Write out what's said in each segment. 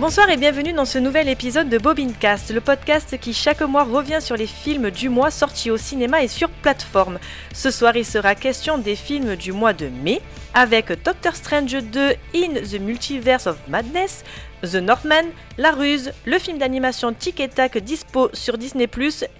Bonsoir et bienvenue dans ce nouvel épisode de Bobincast, le podcast qui chaque mois revient sur les films du mois sortis au cinéma et sur plateforme. Ce soir, il sera question des films du mois de mai, avec Doctor Strange 2 in the Multiverse of Madness, The Northman, La Ruse, le film d'animation Tic et Tac dispo sur Disney+,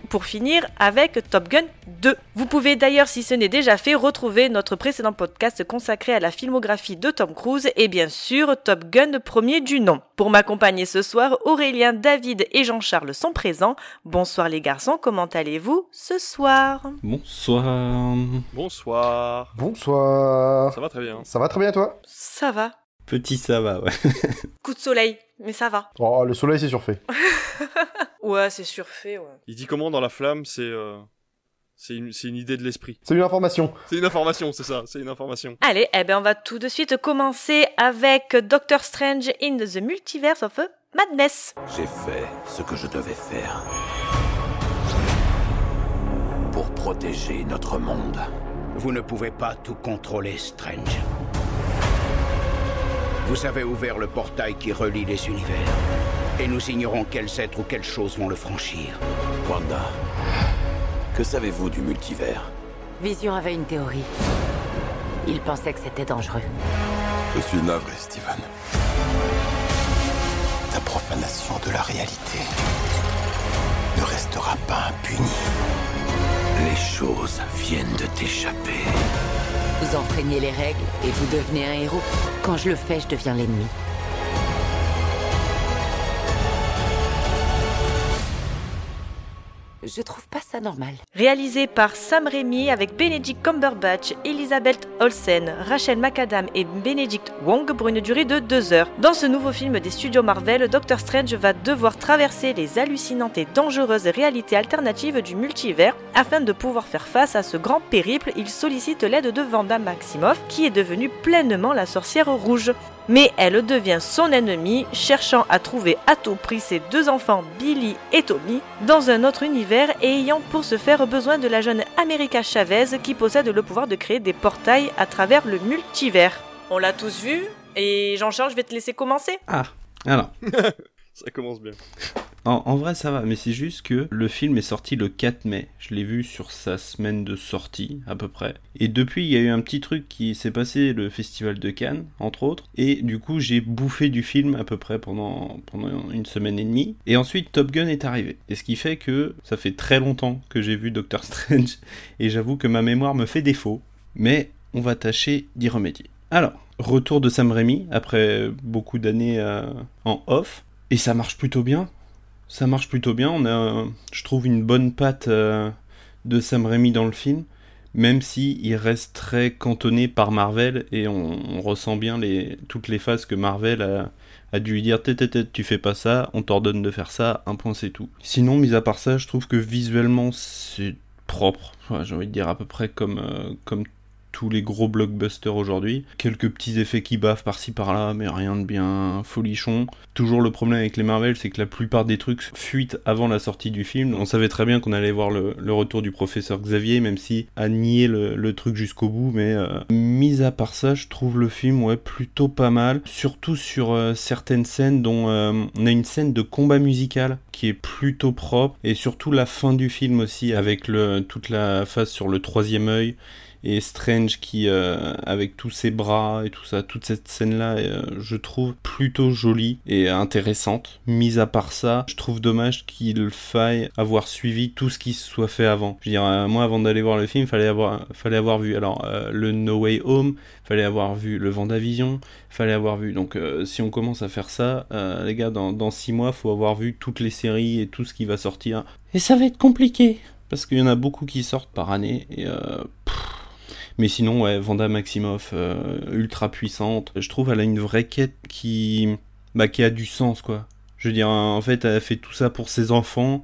pour finir avec Top Gun 2. Vous pouvez d'ailleurs, si ce n'est déjà fait, retrouver notre précédent podcast consacré à la filmographie de Tom Cruise et bien sûr Top Gun premier du nom. Pour m'accompagner ce soir, Aurélien, David et Jean-Charles sont présents. Bonsoir les garçons, comment allez-vous ce soir ? Bonsoir. Bonsoir. Bonsoir. Ça va très bien. Ça va très bien toi ? Ça va. Petit ça va, ouais. Coup de soleil, mais ça va. Oh, le soleil, c'est surfait. Ouais, c'est surfait, ouais. Il dit comment dans La Flamme, c'est une idée de l'esprit. C'est une information. C'est une information, c'est ça, c'est une information. Allez, eh ben on va tout de suite commencer avec Doctor Strange in the Multiverse of Madness. J'ai fait ce que je devais faire. Pour protéger notre monde. Vous ne pouvez pas tout contrôler, Strange. Vous avez ouvert le portail qui relie les univers. Et nous ignorons quels êtres ou quelles choses vont le franchir. Wanda, que savez-vous du multivers ? Vision avait une théorie. Il pensait que c'était dangereux. Je suis navré, Steven. Ta profanation de la réalité ne restera pas impunie. Les choses viennent de t'échapper. Vous enfreignez les règles et vous devenez un héros. Quand je le fais, je deviens l'ennemi. Je trouve pas ça normal. Réalisé par Sam Raimi avec Benedict Cumberbatch, Elisabeth Olsen, Rachel McAdam et Benedict Wong pour une durée de 2 heures. Dans ce nouveau film des studios Marvel, Doctor Strange va devoir traverser les hallucinantes et dangereuses réalités alternatives du multivers. Afin de pouvoir faire face à ce grand périple, il sollicite l'aide de Wanda Maximoff, qui est devenue pleinement la sorcière rouge. Mais elle devient son ennemie, cherchant à trouver à tout prix ses 2 enfants, Billy et Tommy, dans un autre univers et ayant pour ce faire besoin de la jeune America Chavez qui possède le pouvoir de créer des portails à travers le multivers. On l'a tous vu, et Jean-Charles, je vais te laisser commencer. Ah, alors... Ça commence bien. En vrai, ça va, mais c'est juste que le film est sorti le 4 mai. Je l'ai vu sur sa semaine de sortie, à peu près. Et depuis, il y a eu un petit truc qui s'est passé, le Festival de Cannes, entre autres. Et du coup, j'ai bouffé du film, à peu près, pendant 1 semaine et demie. Et ensuite, Top Gun est arrivé. Et ce qui fait que ça fait très longtemps que j'ai vu Doctor Strange. Et j'avoue que ma mémoire me fait défaut. Mais on va tâcher d'y remédier. Alors, retour de Sam Raimi, après beaucoup d'années en off. Et ça marche plutôt bien. Ça marche plutôt bien. On a, je trouve, une bonne patte de Sam Raimi dans le film, même si il reste très cantonné par Marvel et on ressent bien toutes les phases que Marvel a dû lui dire tu fais pas ça, on t'ordonne de faire ça, un point c'est tout. Sinon, mis à part ça, je trouve que visuellement c'est propre. Enfin, j'ai envie de dire à peu près comme tous les gros blockbusters aujourd'hui. Quelques petits effets qui baffent par-ci par-là, mais rien de bien folichon. Toujours le problème avec les Marvel, c'est que la plupart des trucs fuitent avant la sortie du film. On savait très bien qu'on allait voir le retour du professeur Xavier, même si a nié le truc jusqu'au bout, mais mis à part ça, je trouve le film plutôt pas mal. Surtout sur certaines scènes dont on a une scène de combat musical qui est plutôt propre, et surtout la fin du film aussi, avec toute la phase sur le 3e œil, et Strange qui, avec tous ses bras et tout ça, toute cette scène-là, je trouve plutôt jolie et intéressante. Mis à part ça, je trouve dommage qu'il faille avoir suivi tout ce qui se soit fait avant. Je veux dire, moi, avant d'aller voir le film, fallait avoir vu le No Way Home, fallait avoir vu le Vendavision, fallait avoir vu... Donc, si on commence à faire ça, les gars, dans 6 mois, faut avoir vu toutes les séries et tout ce qui va sortir. Et ça va être compliqué, parce qu'il y en a beaucoup qui sortent par année, et... Mais sinon, ouais, Wanda Maximoff, ultra puissante. Je trouve elle a une vraie quête qui a du sens, quoi. Je veux dire, en fait, elle a fait tout ça pour ses enfants.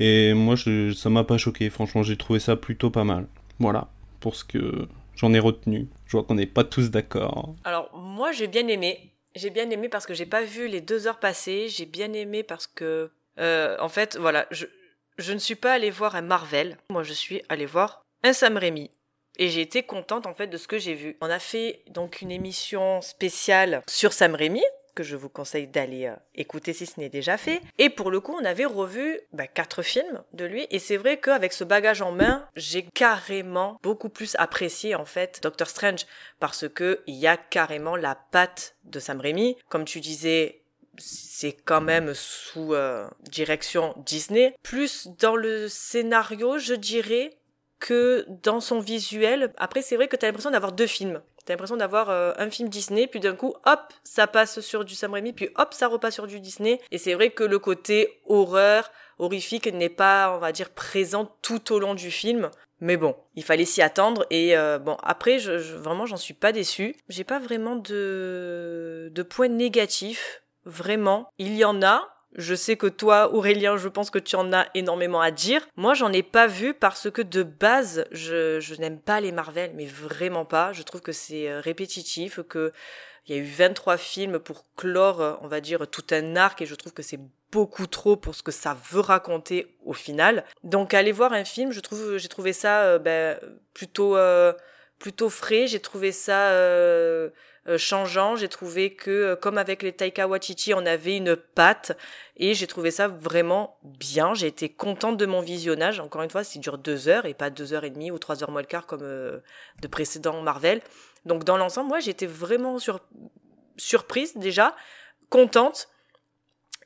Et moi, ça m'a pas choqué. Franchement, j'ai trouvé ça plutôt pas mal. Voilà, pour ce que j'en ai retenu. Je vois qu'on n'est pas tous d'accord. Alors, moi, j'ai bien aimé. J'ai bien aimé parce que j'ai pas vu les 2 heures passer. J'ai bien aimé parce que... en fait, voilà, je ne suis pas allée voir un Marvel. Moi, je suis allée voir un Sam Raimi. Et j'ai été contente en fait de ce que j'ai vu. On a fait donc une émission spéciale sur Sam Raimi que je vous conseille d'aller écouter si ce n'est déjà fait. Et pour le coup, on avait revu 4 films de lui. Et c'est vrai qu'avec ce bagage en main, j'ai carrément beaucoup plus apprécié en fait Doctor Strange parce que il y a carrément la patte de Sam Raimi. Comme tu disais, c'est quand même sous direction Disney. Plus dans le scénario, je dirais, que dans son visuel. Après, c'est vrai que t'as l'impression d'avoir 2 films. T'as l'impression d'avoir un film Disney, puis d'un coup, hop, ça passe sur du Sam Raimi, puis hop, ça repasse sur du Disney. Et c'est vrai que le côté horreur, horrifique, n'est pas, on va dire, présent tout au long du film. Mais bon, il fallait s'y attendre. Et après, vraiment, j'en suis pas déçue. J'ai pas vraiment de points négatifs. Vraiment, il y en a. Je sais que toi, Aurélien, je pense que tu en as énormément à dire. Moi, j'en ai pas vu parce que de base, je n'aime pas les Marvel, mais vraiment pas. Je trouve que c'est répétitif, que il y a eu 23 films pour clore, on va dire, tout un arc, et je trouve que c'est beaucoup trop pour ce que ça veut raconter au final. Donc, aller voir un film, j'ai trouvé ça plutôt frais. J'ai trouvé ça changeant, j'ai trouvé que comme avec les Taika Waititi, on avait une patte et j'ai trouvé ça vraiment bien. J'ai été contente de mon visionnage. Encore une fois, ça dure 2 heures et pas 2h30 ou 3h moins le quart comme de précédents Marvel. Donc dans l'ensemble, moi, j'étais vraiment surprise déjà, contente,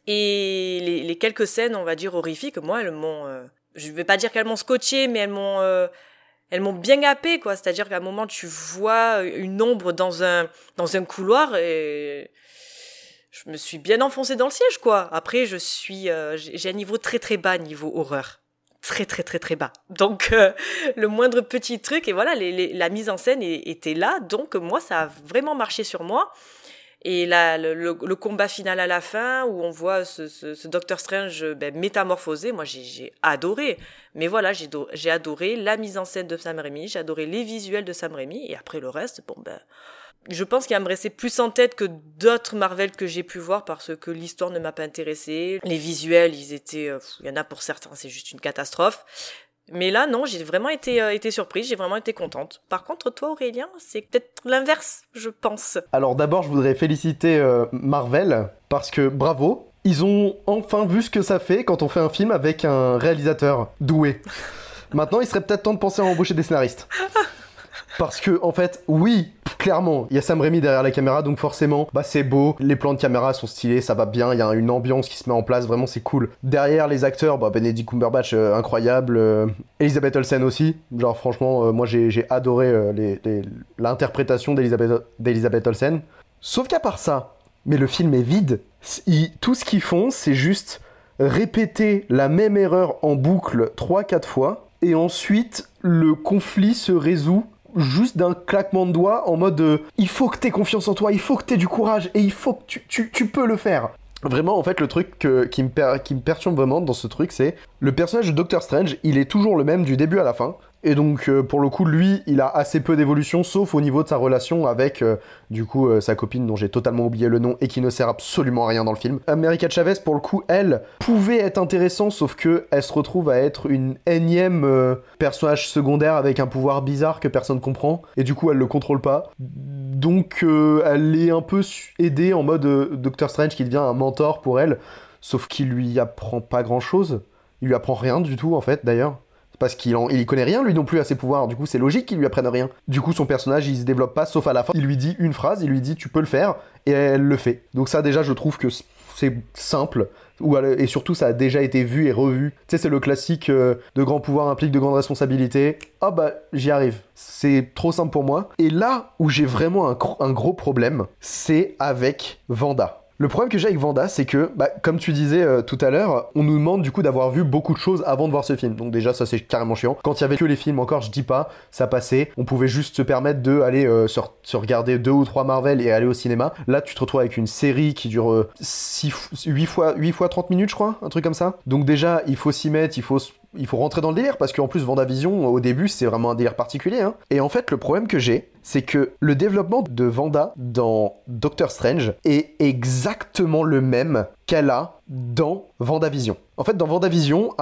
et les quelques scènes, on va dire horrifiques, moi, elles m'ont, je vais pas dire qu'elles m'ont scotché, mais elles m'ont bien happé, quoi. C'est-à-dire qu'à un moment, tu vois une ombre dans un couloir et je me suis bien enfoncée dans le siège, quoi. Après, j'ai un niveau très très bas niveau horreur. Très très très très bas. Donc, le moindre petit truc, et voilà, la mise en scène était là. Donc, moi, ça a vraiment marché sur moi. Et là, le combat final à la fin, où on voit ce Doctor Strange métamorphosé, moi j'ai adoré. Mais voilà, j'ai adoré la mise en scène de Sam Raimi, j'ai adoré les visuels de Sam Raimi, et après le reste, je pense qu'il va me rester plus en tête que d'autres Marvel que j'ai pu voir parce que l'histoire ne m'a pas intéressée. Les visuels, ils étaient... Il y en a pour certains, c'est juste une catastrophe. Mais là, non, j'ai vraiment été surprise, j'ai vraiment été contente. Par contre, toi, Aurélien, c'est peut-être l'inverse, je pense. Alors d'abord, je voudrais féliciter Marvel, parce que bravo, ils ont enfin vu ce que ça fait quand on fait un film avec un réalisateur doué. Maintenant, il serait peut-être temps de penser à embaucher des scénaristes. Parce que, en fait, oui, clairement, il y a Sam Raimi derrière la caméra, donc forcément, c'est beau, les plans de caméra sont stylés, ça va bien, il y a une ambiance qui se met en place, vraiment, c'est cool. Derrière, les acteurs, Benedict Cumberbatch, incroyable, Elisabeth Olsen aussi, genre, franchement, moi, j'ai adoré l'interprétation d'Elisabeth Olsen. Sauf qu'à part ça, mais le film est vide, tout ce qu'ils font, c'est juste répéter la même erreur en boucle 3-4 fois, et ensuite, le conflit se résout juste d'un claquement de doigts en mode il faut que t'aies confiance en toi, il faut que t'aies du courage et il faut que tu peux le faire. Vraiment, en fait, le truc qui me perturbe vraiment dans ce truc, c'est le personnage de Doctor Strange, il est toujours le même du début à la fin. Et donc, pour le coup, lui, il a assez peu d'évolution, sauf au niveau de sa relation avec, sa copine dont j'ai totalement oublié le nom et qui ne sert absolument à rien dans le film. America Chavez, pour le coup, elle, pouvait être intéressante, sauf qu'elle se retrouve à être une énième personnage secondaire avec un pouvoir bizarre que personne comprend, et du coup, elle le contrôle pas. Donc, elle est un peu aidée en mode Doctor Strange qui devient un mentor pour elle, sauf qu'il lui apprend pas grand-chose. Il lui apprend rien du tout, en fait, d'ailleurs. Parce qu'il y connaît rien, lui non plus, à ses pouvoirs. Du coup, c'est logique qu'il lui apprenne rien. Du coup, son personnage, il se développe pas, sauf à la fin. Il lui dit une phrase, il lui dit « tu peux le faire », et elle le fait. Donc ça, déjà, je trouve que c'est simple. Et surtout, ça a déjà été vu et revu. Tu sais, c'est le classique de grand pouvoir implique de grandes responsabilités. Ah j'y arrive. C'est trop simple pour moi. Et là où j'ai vraiment un gros problème, c'est avec Wanda. Le problème que j'ai avec Wanda, c'est que, comme tu disais tout à l'heure, on nous demande du coup d'avoir vu beaucoup de choses avant de voir ce film. Donc déjà, ça c'est carrément chiant. Quand il y avait que les films, encore, je dis pas, ça passait. On pouvait juste se permettre d'aller se regarder 2 ou 3 Marvel et aller au cinéma. Là, tu te retrouves avec une série qui dure 8 fois 30 minutes, je crois, un truc comme ça. Donc déjà, il faut s'y mettre, il faut rentrer dans le délire, parce qu'en plus, WandaVision, au début, c'est vraiment un délire particulier. Hein. Et en fait, le problème que j'ai, c'est que le développement de Wanda dans Doctor Strange est exactement le même qu'elle a dans WandaVision. En fait, dans WandaVision,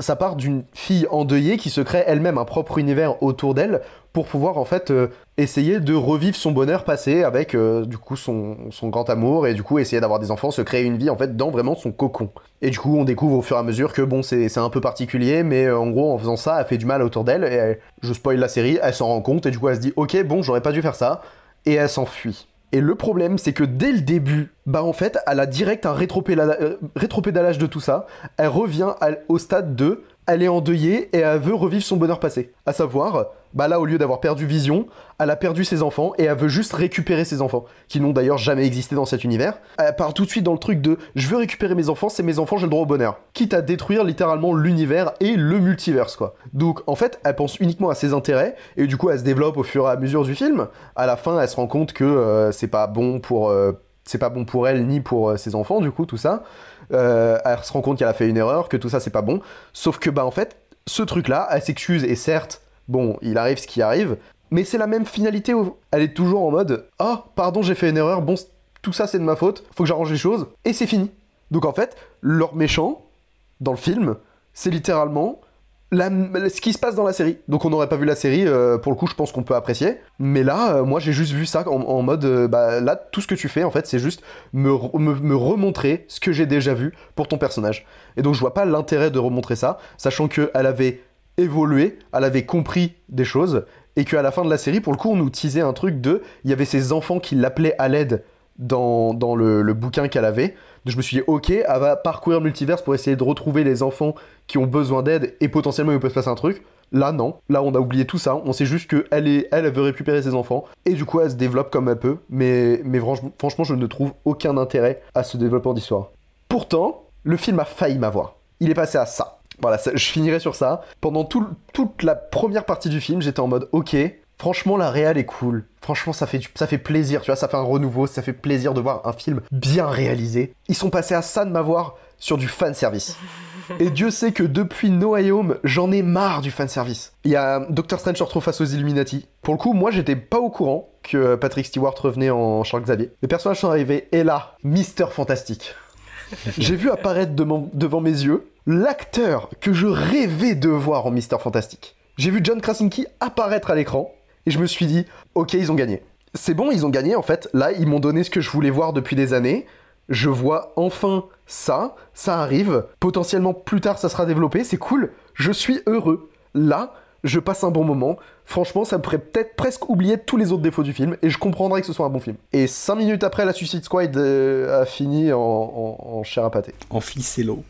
ça part d'une fille endeuillée qui se crée elle-même un propre univers autour d'elle, pour pouvoir en fait essayer de revivre son bonheur passé avec du coup son grand amour, et du coup essayer d'avoir des enfants, se créer une vie en fait dans vraiment son cocon. Et du coup on découvre au fur et à mesure que bon, c'est un peu particulier, mais en gros en faisant ça elle fait du mal autour d'elle, et je spoil la série, elle s'en rend compte et du coup elle se dit ok bon j'aurais pas dû faire ça, et elle s'enfuit. Et le problème, c'est que dès le début, bah en fait, elle a direct un rétropédalage de tout ça. Elle revient au stade 2, elle est endeuillée et elle veut revivre son bonheur passé. À savoir, bah là, au lieu d'avoir perdu Vision, elle a perdu ses enfants et elle veut juste récupérer ses enfants, qui n'ont d'ailleurs jamais existé dans cet univers. Elle part tout de suite dans le truc de « je veux récupérer mes enfants, c'est mes enfants, j'ai le droit au bonheur ». Quitte à détruire littéralement l'univers et le multiverse, quoi. Donc, en fait, elle pense uniquement à ses intérêts et du coup, elle se développe au fur et à mesure du film. À la fin, elle se rend compte que c'est pas bon pour elle ni pour ses enfants, du coup, tout ça. Elle se rend compte qu'elle a fait une erreur, que tout ça c'est pas bon, sauf que bah en fait ce truc là, elle s'excuse et certes bon il arrive ce qui arrive, mais c'est la même finalité où elle est toujours en mode oh pardon j'ai fait une erreur, bon tout ça c'est de ma faute, faut que j'arrange les choses et c'est fini. Donc en fait leur méchant dans le film c'est littéralement ce qui se passe dans la série. Donc on n'aurait pas vu la série, pour le coup je pense qu'on peut apprécier, mais là moi j'ai juste vu ça en mode bah là tout ce que tu fais en fait c'est juste me remontrer ce que j'ai déjà vu pour ton personnage, et donc je vois pas l'intérêt de remontrer ça, sachant qu'elle avait évolué, elle avait compris des choses, et qu'à la fin de la série pour le coup on nous teasait un truc de il y avait ses enfants qui l'appelaient à l'aide dans le bouquin qu'elle avait. Donc je me suis dit ok, elle va parcourir le multiverse pour essayer de retrouver les enfants qui ont besoin d'aide et potentiellement il peut se passer un truc. Là non, là on a oublié tout ça, on sait juste qu'elle veut récupérer ses enfants et du coup elle se développe comme elle peut, mais franchement je ne trouve aucun intérêt à ce développement d'histoire. Pourtant, le film a failli m'avoir, il est passé à ça. Voilà, je finirai sur ça. Pendant toute la première partie du film j'étais en mode ok, franchement, la réal est cool. Franchement, ça fait plaisir, tu vois, ça fait un renouveau, ça fait plaisir de voir un film bien réalisé. Ils sont passés à ça de m'avoir sur du fanservice. Et Dieu sait que depuis No Way Home, j'en ai marre du fanservice. Il y a Doctor Strange se retrouve face aux Illuminati. Pour le coup, moi, j'étais pas au courant que Patrick Stewart revenait en Charles Xavier. Les personnages sont arrivés, et là, Mister Fantastique. J'ai vu apparaître devant mes yeux l'acteur que je rêvais de voir en Mister Fantastique. J'ai vu John Krasinski apparaître à l'écran. Et je me suis dit, ok, ils ont gagné. C'est bon, ils ont gagné, en fait. Là, ils m'ont donné ce que je voulais voir depuis des années. Je vois enfin ça arrive. Potentiellement, plus tard, ça sera développé. C'est cool. Je suis heureux. Là, je passe un bon moment. Franchement, ça me ferait peut-être presque oublier tous les autres défauts du film. Et je comprendrais que ce soit un bon film. Et 5 minutes après, la Suicide Squad a fini en chair à pâté. En ficello.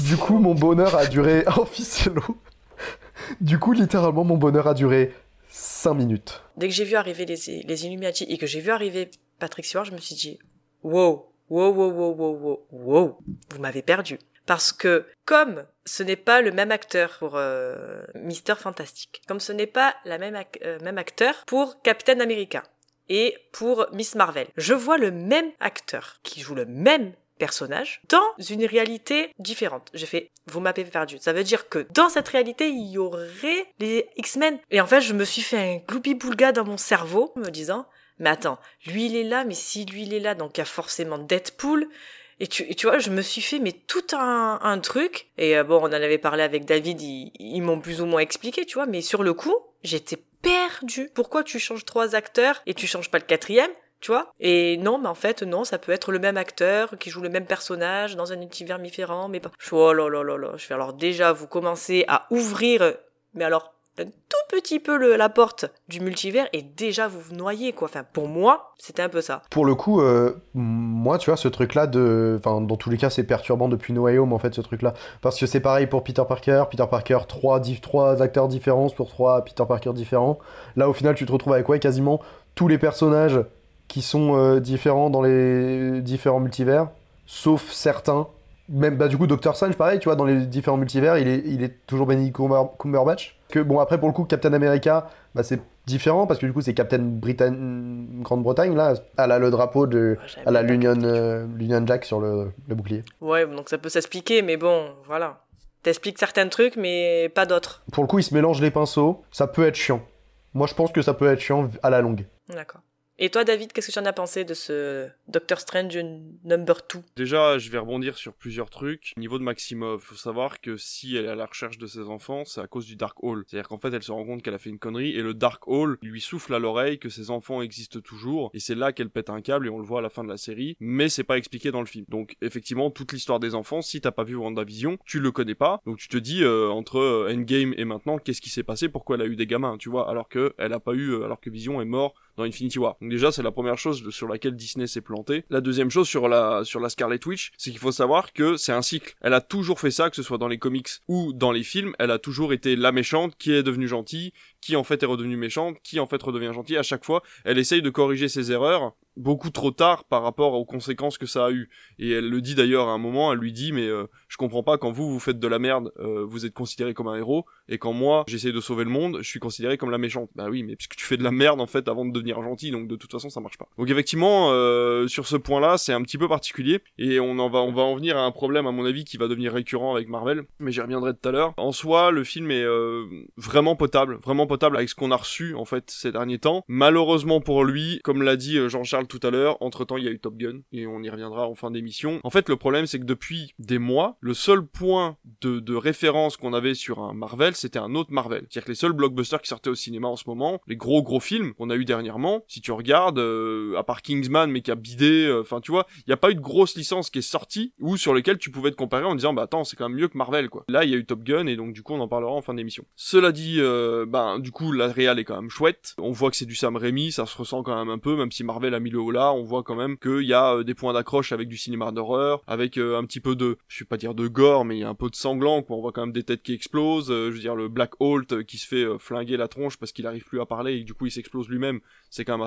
Du coup, mon bonheur a duré... En ficello. Du coup, littéralement, mon bonheur a duré... 5 minutes. Dès que j'ai vu arriver les Illuminati et que j'ai vu arriver Patrick Stewart, je me suis dit wow, vous m'avez perdu. Parce que comme ce n'est pas le même acteur pour Mister Fantastic, comme ce n'est pas la même même acteur pour Captain America et pour Miss Marvel, je vois le même acteur qui joue le même personnage dans une réalité différente. J'ai fait, vous m'avez perdu. Ça veut dire que dans cette réalité, il y aurait les X-Men. Et en fait, je me suis fait un gloubi-boulga dans mon cerveau, me disant, mais attends, lui il est là, mais si lui il est là, donc il y a forcément Deadpool. Et tu vois, je me suis fait mais tout un truc. Et bon, on en avait parlé avec David, ils m'ont plus ou moins expliqué, tu vois, mais sur le coup, j'étais perdue. Pourquoi tu changes 3 acteurs et tu changes pas le 4e? Tu vois? Et non, mais en fait, non, ça peut être le même acteur qui joue le même personnage dans un univers différent, mais pas. Oh là là là là. Je fais alors déjà, vous commencez à ouvrir, mais alors, un tout petit peu la porte du multivers et déjà vous noyez, quoi. Enfin, pour moi, c'était un peu ça. Pour le coup, moi, tu vois, ce truc-là de. Enfin, dans tous les cas, c'est perturbant depuis No Way Home, en fait, ce truc-là. Parce que c'est pareil pour Peter Parker. Peter Parker, 3 acteurs différents pour 3 Peter Parker différents. Là, au final, tu te retrouves avec ouais, quasiment tous les personnages qui sont différents dans les différents multivers, sauf certains. Même, bah, du coup, Doctor Strange, pareil, tu vois, dans les différents multivers, il est toujours Benedict Cumberbatch. Que, bon, après, pour le coup, Captain America, bah, c'est différent, parce que du coup, c'est Captain Grande-Bretagne, là. Elle a le drapeau de... Ouais, elle a l'Union Jack sur le bouclier. Ouais, donc ça peut s'expliquer, mais bon, voilà. T'expliques certains trucs, mais pas d'autres. Pour le coup, ils se mélangent les pinceaux. Ça peut être chiant. Moi, je pense que ça peut être chiant à la longue. D'accord. Et toi, David, qu'est-ce que tu en as pensé de ce Doctor Strange number 2 ? Déjà, je vais rebondir sur plusieurs trucs. Au niveau de Maximoff, il faut savoir que si elle est à la recherche de ses enfants, c'est à cause du Dark Hole. C'est-à-dire qu'en fait, elle se rend compte qu'elle a fait une connerie, et le Dark Hole lui souffle à l'oreille que ses enfants existent toujours, et c'est là qu'elle pète un câble, et on le voit à la fin de la série, mais c'est pas expliqué dans le film. Donc, effectivement, toute l'histoire des enfants, si t'as pas vu WandaVision, tu le connais pas, donc tu te dis, entre Endgame et maintenant, qu'est-ce qui s'est passé, pourquoi elle a eu des gamins, tu vois, alors que Vision est mort dans Infinity War. Donc déjà, c'est la première chose sur laquelle Disney s'est planté. La deuxième chose sur la Scarlet Witch, c'est qu'il faut savoir que c'est un cycle. Elle a toujours fait ça, que ce soit dans les comics ou dans les films, elle a toujours été la méchante qui est devenue gentille, qui en fait est redevenue méchante, qui en fait redevient gentille. À chaque fois, elle essaye de corriger ses erreurs beaucoup trop tard par rapport aux conséquences que ça a eu. Et elle le dit d'ailleurs à un moment, elle lui dit, mais je comprends pas, quand vous faites de la merde, vous êtes considéré comme un héros, et quand moi j'essaye de sauver le monde, je suis considéré comme la méchante. Bah oui, mais puisque tu fais de la merde en fait avant de devenir gentil, donc de toute façon ça marche pas. Donc effectivement, sur ce point-là, c'est un petit peu particulier, et on va en venir à un problème à mon avis qui va devenir récurrent avec Marvel, mais j'y reviendrai tout à l'heure. En soi, le film est vraiment potable avec ce qu'on a reçu en fait ces derniers temps. Malheureusement pour lui, comme l'a dit Jean-Charles tout à l'heure, entre-temps il y a eu Top Gun, et on y reviendra en fin d'émission. En fait, le problème c'est que depuis des mois, le seul point de référence qu'on avait sur un Marvel, c'était un autre Marvel. C'est-à-dire que les seuls blockbusters qui sortaient au cinéma en ce moment, les gros films qu'on a eu dernièrement, si tu regardes, à part Kingsman mais qui a bidé, enfin tu vois, il n'y a pas eu de grosse licence qui est sortie ou sur lesquelles tu pouvais te comparer en disant bah attends, c'est quand même mieux que Marvel quoi. Là, il y a eu Top Gun, et donc du coup on en parlera en fin d'émission. Cela dit, du coup la réal est quand même chouette, on voit que c'est du Sam Raimi, ça se ressent quand même un peu, même si Marvel a mis le haut là, on voit quand même qu'il y a des points d'accroche avec du cinéma d'horreur, avec un petit peu de, je vais pas dire de gore, mais il y a un peu de sanglant, quoi. On voit quand même des têtes qui explosent, je veux dire le Black Holt qui se fait flinguer la tronche parce qu'il arrive plus à parler et du coup il s'explose lui-même, c'est quand même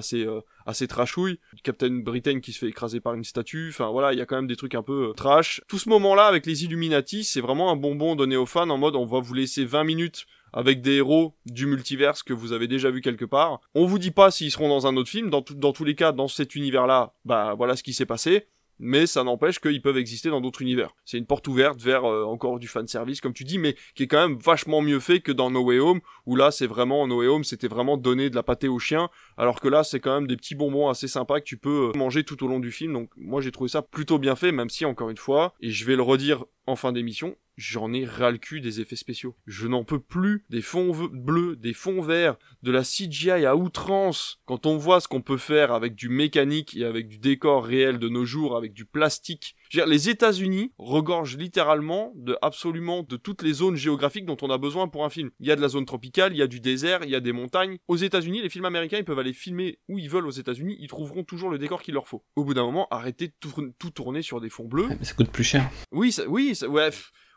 assez trashouille. Captain Britain qui se fait écraser par une statue, enfin voilà, il y a quand même des trucs un peu trash. Tout ce moment-là avec les Illuminati, c'est vraiment un bonbon donné aux fans en mode on va vous laisser 20 minutes avec des héros du multiverse que vous avez déjà vu quelque part. On vous dit pas s'ils seront dans un autre film, dans tous les cas, dans cet univers-là, bah voilà ce qui s'est passé, mais ça n'empêche qu'ils peuvent exister dans d'autres univers. C'est une porte ouverte vers encore du fanservice, comme tu dis, mais qui est quand même vachement mieux fait que dans No Way Home, où là, c'est vraiment, No Way Home, c'était vraiment donner de la pâtée aux chiens, alors que là, c'est quand même des petits bonbons assez sympas que tu peux manger tout au long du film, donc moi, j'ai trouvé ça plutôt bien fait, même si, encore une fois, et je vais le redire en fin d'émission, j'en ai ras le cul des effets spéciaux. Je n'en peux plus des fonds bleus, des fonds verts, de la CGI à outrance. Quand on voit ce qu'on peut faire avec du mécanique et avec du décor réel de nos jours, avec du plastique. Je veux dire, les États-Unis regorgent littéralement de toutes les zones géographiques dont on a besoin pour un film. Il y a de la zone tropicale, il y a du désert, il y a des montagnes. Aux États-Unis, les films américains, ils peuvent aller filmer où ils veulent aux États-Unis, ils trouveront toujours le décor qu'il leur faut. Au bout d'un moment, arrêtez de tout tourner sur des fonds bleus. Mais ça coûte plus cher.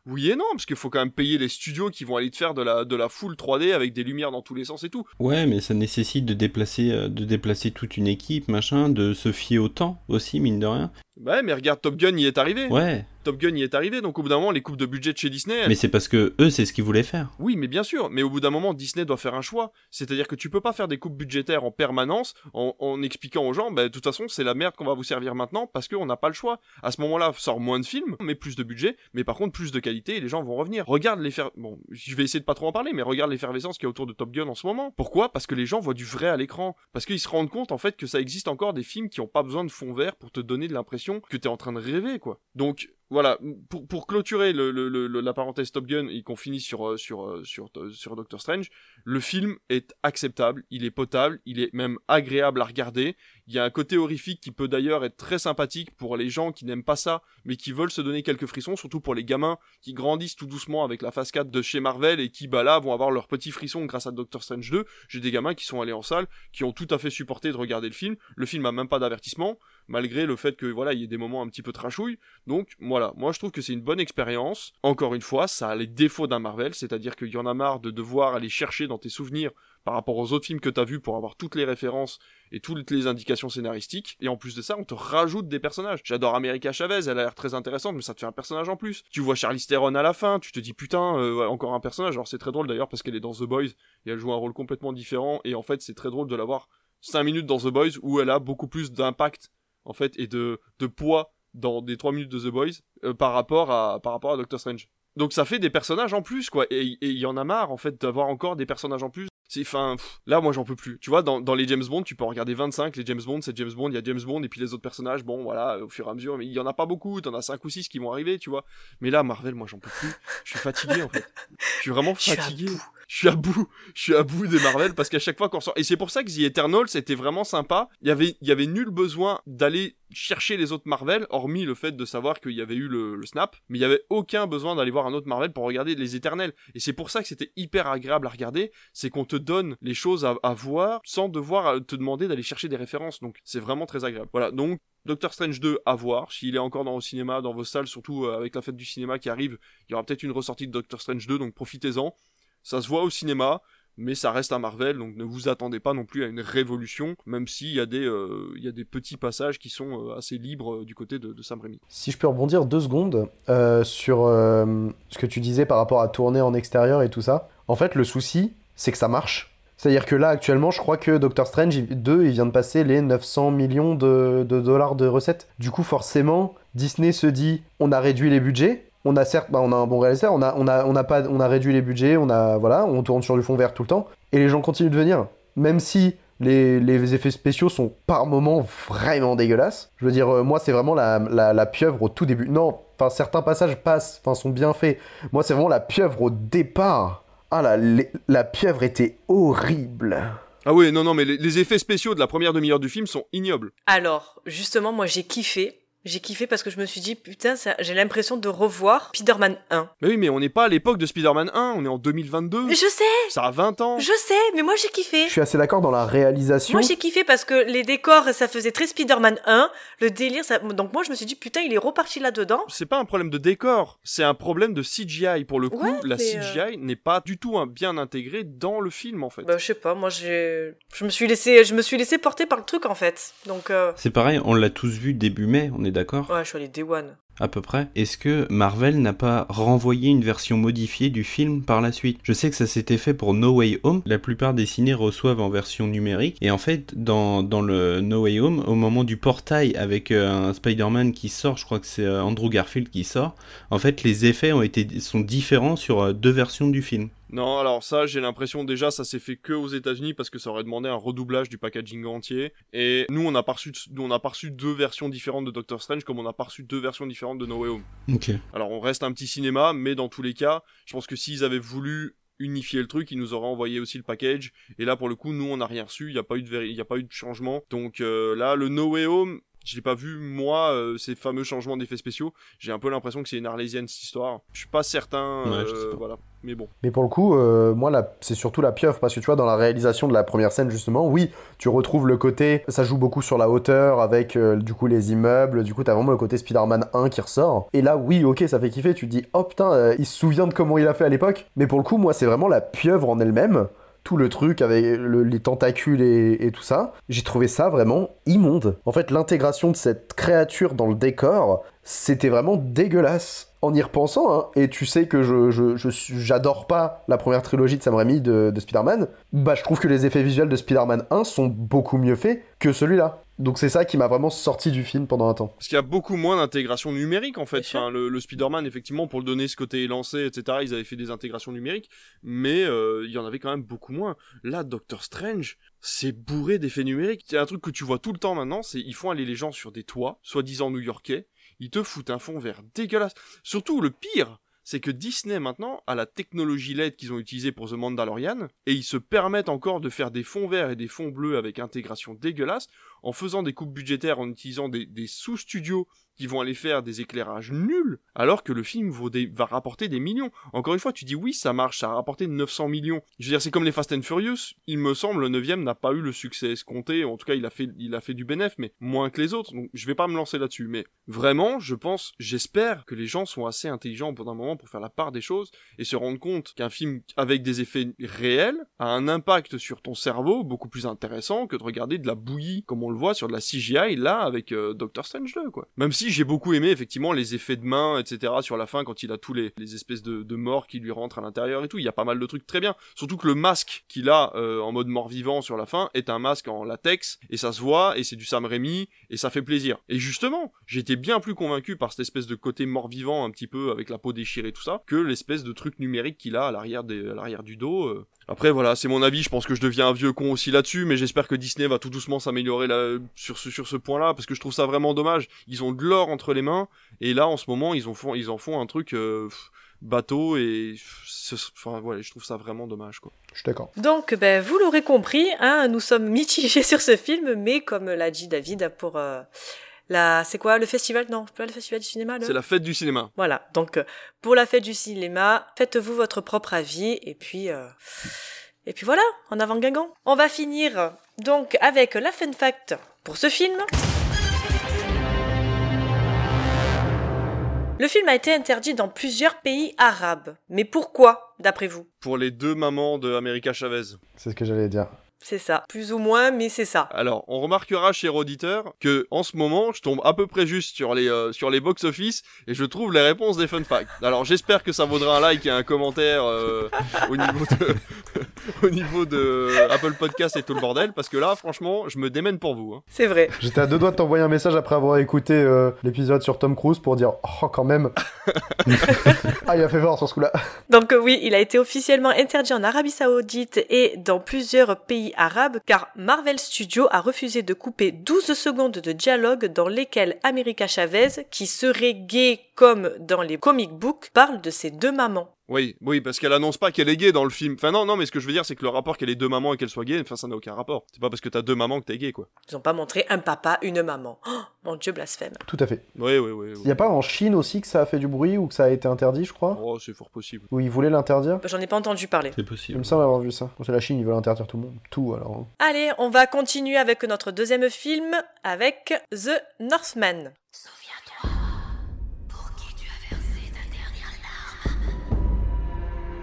Oui et non, parce qu'il faut quand même payer les studios qui vont aller te faire de la full 3D avec des lumières dans tous les sens et tout. Ouais, mais ça nécessite de déplacer toute une équipe, machin, de se fier au temps aussi, mine de rien. Ouais, mais regarde, Top Gun y est arrivé. Ouais. Top Gun y est arrivé, donc au bout d'un moment, les coupes de budget de chez Disney... Mais c'est parce que eux, c'est ce qu'ils voulaient faire. Oui, mais bien sûr, mais au bout d'un moment, Disney doit faire un choix. C'est-à-dire que tu peux pas faire des coupes budgétaires en permanence, en expliquant aux gens, bah, de toute façon, c'est la merde qu'on va vous servir maintenant, parce qu'on n'a pas le choix. À ce moment-là, sort moins de films, mais plus de budget, mais par contre, plus de qualité, et les gens vont revenir. Bon, je vais essayer de pas trop en parler, mais regarde l'effervescence qu'il y a autour de Top Gun en ce moment. Pourquoi ? Parce que les gens voient du vrai à l'écran. Parce qu'ils se rendent compte, en fait, que ça existe encore des films qui ont pas besoin de fond vert pour te donner de l'impression que t'es en train de rêver, quoi. Donc, voilà, pour clôturer la parenthèse Top Gun et qu'on finisse sur Doctor Strange, le film est acceptable, il est potable, il est même agréable à regarder. Il y a un côté horrifique qui peut d'ailleurs être très sympathique pour les gens qui n'aiment pas ça, mais qui veulent se donner quelques frissons, surtout pour les gamins qui grandissent tout doucement avec la phase 4 de chez Marvel et qui, bah là, vont avoir leurs petits frissons grâce à Doctor Strange 2. J'ai des gamins qui sont allés en salle, qui ont tout à fait supporté de regarder le film. Le film a même pas d'avertissement, malgré le fait que, voilà, il y ait des moments un petit peu trashouilles. Donc, voilà, moi je trouve que c'est une bonne expérience. Encore une fois, ça a les défauts d'un Marvel, c'est-à-dire qu'il y en a marre de devoir aller chercher dans tes souvenirs par rapport aux autres films que t'as vus pour avoir toutes les références et toutes les indications scénaristiques, et en plus de ça, on te rajoute des personnages. J'adore America Chavez, elle a l'air très intéressante, mais ça te fait un personnage en plus. Tu vois Charlize Theron à la fin, tu te dis putain, encore un personnage. Alors c'est très drôle d'ailleurs parce qu'elle est dans The Boys, et elle joue un rôle complètement différent, et en fait c'est très drôle de la voir 5 minutes dans The Boys, où elle a beaucoup plus d'impact, en fait, et de poids dans des 3 minutes de The Boys, par rapport à Doctor Strange. Donc ça fait des personnages en plus, quoi, et il y en a marre, en fait, d'avoir encore des personnages en plus. Enfin, là, moi, j'en peux plus. Tu vois, dans les James Bond, tu peux en regarder 25. Les James Bond, c'est James Bond, il y a James Bond, et puis les autres personnages, bon, voilà, au fur et à mesure. Mais il y en a pas beaucoup. T'en as 5 ou 6 qui vont arriver, tu vois. Mais là, Marvel, moi, j'en peux plus. Je suis fatigué, en fait. Je suis vraiment fatigué. Je suis à bout des Marvel, parce qu'à chaque fois qu'on sort. Et c'est pour ça que The Eternals, c'était vraiment sympa. Il y avait nul besoin d'aller chercher les autres Marvel, hormis le fait de savoir qu'il y avait eu le snap, mais il y avait aucun besoin d'aller voir un autre Marvel pour regarder les Éternels. Et c'est pour ça que c'était hyper agréable à regarder, c'est qu'on te donne les choses à voir sans devoir te demander d'aller chercher des références. Donc c'est vraiment très agréable. Voilà, donc Doctor Strange 2 à voir, s'il est encore dans vos cinémas, dans vos salles, surtout avec la fête du cinéma qui arrive, il y aura peut-être une ressortie de Doctor Strange 2, donc profitez-en. Ça se voit au cinéma, mais ça reste un Marvel, donc ne vous attendez pas non plus à une révolution, même s'il y a des petits passages qui sont assez libres du côté de Sam Raimi. Si je peux rebondir 2 secondes sur ce que tu disais par rapport à tourner en extérieur et tout ça, en fait le souci c'est que ça marche. C'est-à-dire que là, actuellement, je crois que Doctor Strange 2, il vient de passer les 900 millions de dollars de recettes. Du coup, forcément, Disney se dit, on a réduit les budgets. On a certes, on a un bon réalisateur, on a réduit les budgets, on tourne sur du fond vert tout le temps, et les gens continuent de venir. Même si les effets spéciaux sont par moments vraiment dégueulasses. Je veux dire, moi, c'est vraiment la pieuvre au tout début. Non, enfin, certains passages passent, enfin, sont bien faits. Moi, c'est vraiment la pieuvre au départ. Ah, la pieuvre était horrible. Ah oui, non, mais les effets spéciaux de la première demi-heure du film sont ignobles. Alors, justement, moi, j'ai kiffé. J'ai kiffé parce que je me suis dit, putain, ça, j'ai l'impression de revoir Spider-Man 1. Mais oui, mais on n'est pas à l'époque de Spider-Man 1, on est en 2022. Je sais. Ça a 20 ans. Je sais, mais moi j'ai kiffé. Je suis assez d'accord dans la réalisation. Moi j'ai kiffé parce que les décors, ça faisait très Spider-Man 1, le délire, ça... Donc moi je me suis dit, putain, il est reparti là-dedans. C'est pas un problème de décor, c'est un problème de CGI. Pour le coup, ouais, la CGI n'est pas du tout bien intégrée dans le film, en fait. Bah je sais pas, moi je me suis laissé porter par le truc, en fait. Donc, c'est pareil, on l'a tous vu début mai, on est d'accord ? Ouais, je suis allé Day One. À peu près. Est-ce que Marvel n'a pas renvoyé une version modifiée du film par la suite ? Je sais que ça s'était fait pour No Way Home. La plupart des ciné reçoivent en version numérique. Et en fait, dans le No Way Home, au moment du portail avec un Spider-Man qui sort, je crois que c'est Andrew Garfield qui sort, en fait, les effets sont différents sur 2 versions du film. Non, alors ça, j'ai l'impression, déjà, ça s'est fait que aux États-Unis parce que ça aurait demandé un redoublage du packaging entier. Et nous, on a pas reçu 2 versions différentes de Doctor Strange comme on a pas reçu 2 versions différentes de No Way Home. Okay. Alors, on reste un petit cinéma, mais dans tous les cas, je pense que s'ils avaient voulu unifier le truc, ils nous auraient envoyé aussi le package. Et là, pour le coup, nous, on n'a rien reçu. Il n'y a pas eu de changement. Donc là, le No Way Home... Je l'ai pas vu, moi, ces fameux changements d'effets spéciaux. J'ai un peu l'impression que c'est une arlésienne, cette histoire. Je suis pas certain, ouais, je sais pas. Voilà. Mais bon. Mais pour le coup, moi, c'est surtout la pieuvre, parce que tu vois, dans la réalisation de la première scène, justement, oui, tu retrouves le côté... Ça joue beaucoup sur la hauteur, avec, du coup, les immeubles. Du coup, t'as vraiment le côté Spider-Man 1 qui ressort. Et là, oui, ok, ça fait kiffer. Tu te dis, oh putain, il se souvient de comment il a fait à l'époque. Mais pour le coup, moi, c'est vraiment la pieuvre en elle-même. Tout le truc avec les tentacules et tout ça, j'ai trouvé ça vraiment immonde. En fait, l'intégration de cette créature dans le décor, c'était vraiment dégueulasse. En y repensant, hein, et tu sais que j'adore pas la première trilogie de Sam Raimi de Spider-Man, bah je trouve que les effets visuels de Spider-Man 1 sont beaucoup mieux faits que celui-là. Donc c'est ça qui m'a vraiment sorti du film pendant un temps. Parce qu'il y a beaucoup moins d'intégration numérique, en fait. Enfin, le Spider-Man, effectivement, pour le donner ce côté élancé, etc., ils avaient fait des intégrations numériques, mais il y en avait quand même beaucoup moins. Là, Doctor Strange, c'est bourré d'effets numériques. C'est un truc que tu vois tout le temps maintenant, c'est ils font aller les gens sur des toits, soi-disant new-yorkais, ils te foutent un fond vert dégueulasse. Surtout, le pire, c'est que Disney, maintenant, a la technologie LED qu'ils ont utilisée pour The Mandalorian, et ils se permettent encore de faire des fonds verts et des fonds bleus avec intégration dégueulasse, en faisant des coupes budgétaires, en utilisant des sous-studios qui vont aller faire des éclairages nuls, alors que le film va rapporter des millions. Encore une fois, tu dis oui, ça marche, ça a rapporté 900 millions. Je veux dire, c'est comme les Fast and Furious. Il me semble, le 9e n'a pas eu le succès escompté. En tout cas, il a fait du bénéf, mais moins que les autres. Donc, je vais pas me lancer là-dessus. Mais vraiment, j'espère que les gens sont assez intelligents pendant un moment pour faire la part des choses et se rendre compte qu'un film avec des effets réels a un impact sur ton cerveau beaucoup plus intéressant que de regarder de la bouillie, comme on le voit sur de la CGI là avec Doctor Strange 2 quoi. Même si j'ai beaucoup aimé effectivement les effets de main etc. sur la fin quand il a tous les espèces de morts qui lui rentrent à l'intérieur et tout, il y a pas mal de trucs très bien. Surtout que le masque qu'il a en mode mort-vivant sur la fin est un masque en latex et ça se voit et c'est du Sam Raimi et ça fait plaisir. Et justement, j'étais bien plus convaincu par cette espèce de côté mort-vivant un petit peu avec la peau déchirée tout ça que l'espèce de truc numérique qu'il a à l'arrière du dos. Après voilà, c'est mon avis, je pense que je deviens un vieux con aussi là-dessus, mais j'espère que Disney va tout doucement s'améliorer sur ce point-là, parce que je trouve ça vraiment dommage. Ils ont de l'or entre les mains, et là en ce moment ils en font un truc bateau, et enfin voilà, je trouve ça vraiment dommage quoi. Je suis d'accord. Donc vous l'aurez compris, hein, nous sommes mitigés sur ce film, mais comme l'a dit David pour c'est quoi le festival? Non, pas le festival du cinéma. C'est la fête du cinéma. Voilà, donc pour la fête du cinéma, faites-vous votre propre avis et puis voilà, en avant Guingamp. On va finir donc avec la fun fact pour ce film. Le film a été interdit dans plusieurs pays arabes. Mais pourquoi, d'après vous? Pour les deux mamans de America Chavez. C'est ce que j'allais dire. C'est ça, plus ou moins, mais c'est ça. Alors, on remarquera, chers auditeurs, que en ce moment, je tombe à peu près juste sur les box-office et je trouve les réponses des fun facts. Alors, j'espère que ça vaudra un like et un commentaire au niveau de Apple Podcast et tout le bordel, parce que là, franchement, je me démène pour vous. Hein. C'est vrai. J'étais à deux doigts de t'envoyer un message après avoir écouté l'épisode sur Tom Cruise pour dire « Oh, quand même !» Ah, il a fait fort sur ce coup-là. Donc oui, il a été officiellement interdit en Arabie Saoudite et dans plusieurs pays arabe, car Marvel Studios a refusé de couper 12 secondes de dialogue dans lesquelles America Chavez, qui serait gay comme dans les comic books, parle de ses deux mamans. Oui, parce qu'elle annonce pas qu'elle est gay dans le film. Enfin non, mais ce que je veux dire, c'est que le rapport qu'elle ait deux mamans et qu'elle soit gay, enfin ça n'a aucun rapport. C'est pas parce que t'as deux mamans que t'es gay, quoi. Ils ont pas montré un papa, une maman. Oh, mon Dieu, blasphème. Tout à fait. Oui. Y a pas en Chine aussi que ça a fait du bruit ou que ça a été interdit, je crois? Oh, c'est fort possible. Ou ils voulaient l'interdire? J'en ai pas entendu parler. C'est possible. Il me semble avoir vu ça. Quand c'est la Chine, ils veulent interdire tout le monde. Tout, alors. Hein. Allez, on va continuer avec notre deuxième film, avec The Northman.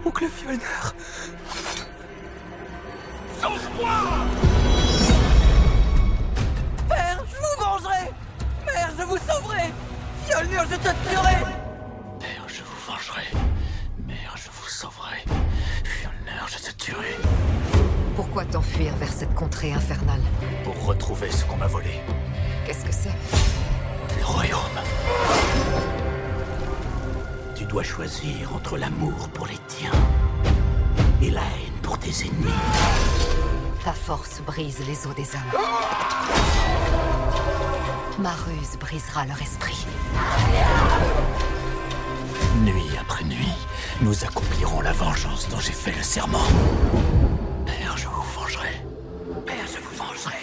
Oncle Fjolnir, sauve-moi! Père, je vous vengerai! Mère, je vous sauverai! Fjolnir, je te tuerai! Père, je vous vengerai! Mère, je vous sauverai! Fjolnir, je te tuerai! Pourquoi t'enfuir vers cette contrée infernale? Pour retrouver ce qu'on m'a volé. Qu'est-ce que c'est? Le royaume. Tu dois choisir entre l'amour pour les tiens et la haine pour tes ennemis. Ta force brise les os des hommes. Ma ruse brisera leur esprit. Nuit après nuit, nous accomplirons la vengeance dont j'ai fait le serment. Père, je vous vengerai. Père, je vous vengerai.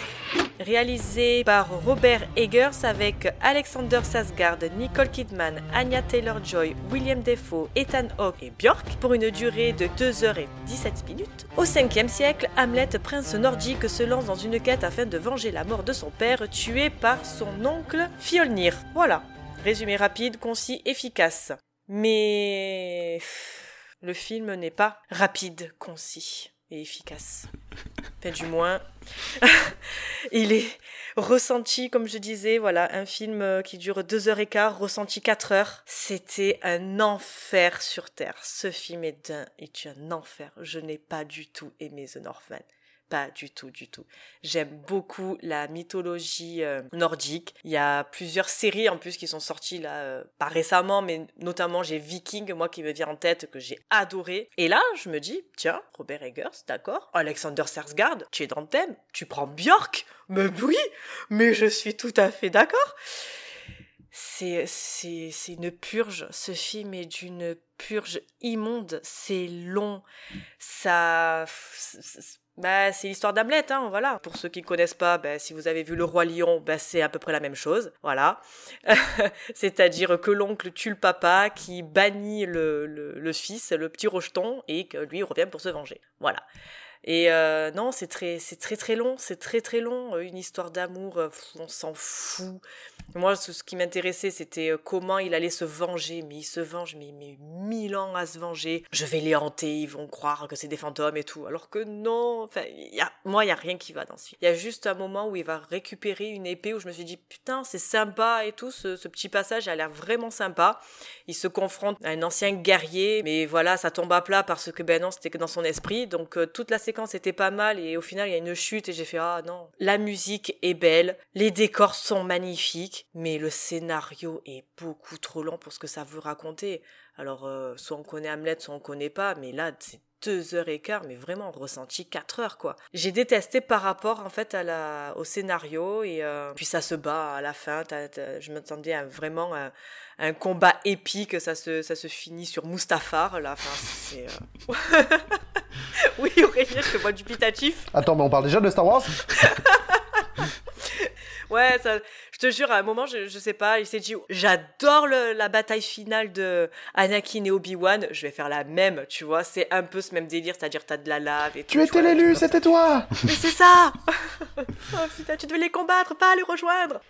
Réalisé par Robert Eggers avec Alexander Skarsgård, Nicole Kidman, Anya Taylor-Joy, William Dafoe, Ethan Hawke et Björk pour une durée de 2h17. Au 5e siècle, Amleth, prince nordique, se lance dans une quête afin de venger la mort de son père tué par son oncle Fjolnir. Voilà, résumé rapide, concis, efficace. Mais le film n'est pas rapide, concis et efficace. Enfin, du moins, il est ressenti, comme je disais, voilà, un film qui dure 2h15, ressenti 4h. C'était un enfer sur Terre. Ce film est un enfer. Je n'ai pas du tout aimé The Northman. Pas du tout, du tout. J'aime beaucoup la mythologie nordique. Il y a plusieurs séries en plus qui sont sorties là, pas récemment, mais notamment j'ai Viking, moi qui me vient en tête, que j'ai adoré. Et là, je me dis, tiens, Robert Eggers, d'accord, Alexander Skarsgård, tu es dans le thème, tu prends Björk, mais oui, mais je suis tout à fait d'accord. C'est une purge. Ce film est d'une purge immonde. C'est long. C'est l'histoire d'Hamlet, hein, voilà. Pour ceux qui connaissent pas, si vous avez vu Le Roi Lion, c'est à peu près la même chose, voilà. C'est-à-dire que l'oncle tue le papa, qui bannit le fils, le petit rejeton, et que lui revient pour se venger, voilà. Et non, c'est très long, c'est très long, une histoire d'amour, on s'en fout. Moi, ce qui m'intéressait, c'était comment il allait se venger, mais il se venge, mais 1000 ans à se venger. Je vais les hanter, ils vont croire que c'est des fantômes et tout, alors que non, enfin, moi, il n'y a rien qui va dans ce film. Il y a juste un moment où il va récupérer une épée, où je me suis dit, putain, c'est sympa et tout, ce petit passage a l'air vraiment sympa. Il se confronte à un ancien guerrier, mais voilà, ça tombe à plat parce que, ben non, c'était que dans son esprit, donc toute la séquence était pas mal, et au final, il y a une chute, et j'ai fait, ah non. La musique est belle, les décors sont magnifiques, mais le scénario est beaucoup trop lent pour ce que ça veut raconter. Alors, soit on connaît Amleth, soit on connaît pas, mais là, c'est 2h15, mais vraiment ressenti 4h, quoi. J'ai détesté par rapport, en fait, au scénario, et puis ça se bat à la fin, je m'attendais à vraiment un combat épique, ça se finit sur Mustafar, là, enfin, c'est... Oui, Aurélien, je te vois dubitatif. Attends, mais on parle déjà de Star Wars? Ouais, ça, je te jure, à un moment, je sais pas, il s'est dit, j'adore la bataille finale de Anakin et Obi-Wan, je vais faire la même, tu vois, c'est un peu ce même délire, c'est-à-dire t'as de la lave et tout. Tu étais l'élu, c'était toi. Mais c'est ça. Oh putain, tu devais les combattre, pas les rejoindre.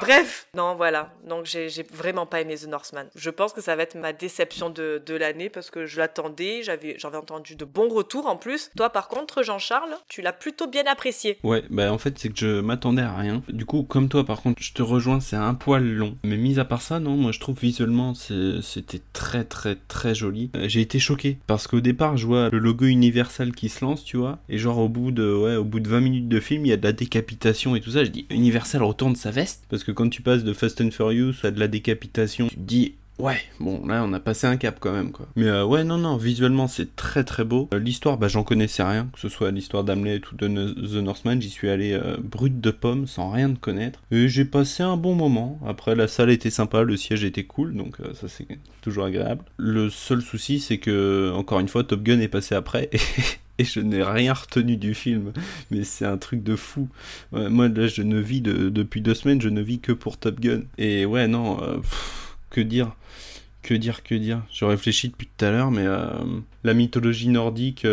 Bref, non, voilà, donc j'ai vraiment pas aimé The Northman. Je pense que ça va être ma déception de l'année, parce que je l'attendais, j'avais entendu de bons retours en plus. Toi, par contre, Jean-Charles, tu l'as plutôt bien apprécié. Ouais, bah en fait, c'est que je m'attendais à rien. Du coup, comme toi, par contre, je te rejoins, c'est un poil long. Mais mis à part ça, non, moi je trouve visuellement c'était très très très joli. J'ai été choqué parce qu'au départ, je vois le logo Universal qui se lance, tu vois, et genre au bout de 20 minutes de film, il y a de la décapitation et tout ça. Je dis Universal retourne sa veste, parce que quand tu passes de Fast and Furious à de la décapitation, tu te dis ouais, bon, là, on a passé un cap quand même, quoi. Mais ouais, non, visuellement, c'est très très beau. L'histoire, bah, j'en connaissais rien, que ce soit l'histoire d'Amleth ou de The Northman, j'y suis allé brut de pomme, sans rien de connaître. Et j'ai passé un bon moment. Après, la salle était sympa, le siège était cool, donc ça, c'est toujours agréable. Le seul souci, c'est que, encore une fois, Top Gun est passé après, et je n'ai rien retenu du film, mais c'est un truc de fou. Ouais, moi, là, je ne vis depuis 2 semaines, je ne vis que pour Top Gun. Et ouais, non... Que dire. Je réfléchis depuis tout à l'heure, mais la mythologie nordique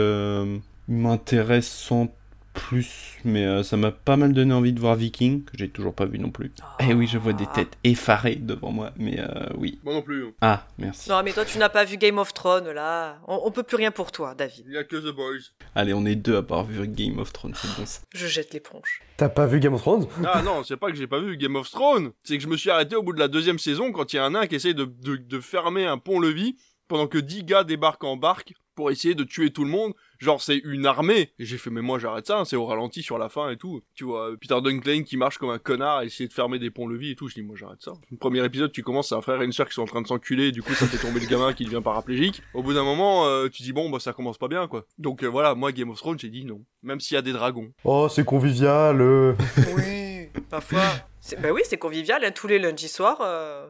m'intéresse sans plus, mais ça m'a pas mal donné envie de voir Viking, que j'ai toujours pas vu non plus. Oh. Eh oui, je vois des têtes effarées devant moi, mais oui. Moi non plus. Ah, merci. Non, mais toi, tu n'as pas vu Game of Thrones, là. On peut plus rien pour toi, David. Il y a que The Boys. Allez, on est 2 à avoir vu Game of Thrones, c'est bon ça. Je jette l'éponge. T'as pas vu Game of Thrones ? Ah non, c'est pas que j'ai pas vu Game of Thrones, c'est que je me suis arrêté au bout de la 2e saison, quand il y a un nain qui essaye de fermer un pont-levis, pendant que 10 gars débarquent en barque, pour essayer de tuer tout le monde, genre c'est une armée. Et j'ai fait, mais moi j'arrête ça, hein, c'est au ralenti sur la fin et tout. Tu vois, Peter Dunklane qui marche comme un connard à essayer de fermer des ponts-levis et tout, je dis, moi j'arrête ça. Le premier épisode, tu commences, c'est un frère et une sœur qui sont en train de s'enculer, du coup ça fait tomber le gamin qui devient paraplégique. Au bout d'un moment, tu dis, bon, bah ça commence pas bien, quoi. Donc voilà, moi Game of Thrones, j'ai dit non. Même s'il y a des dragons. Oh, c'est convivial Oui, parfois... Ben oui, c'est convivial, hein. Tous les lundis soirs,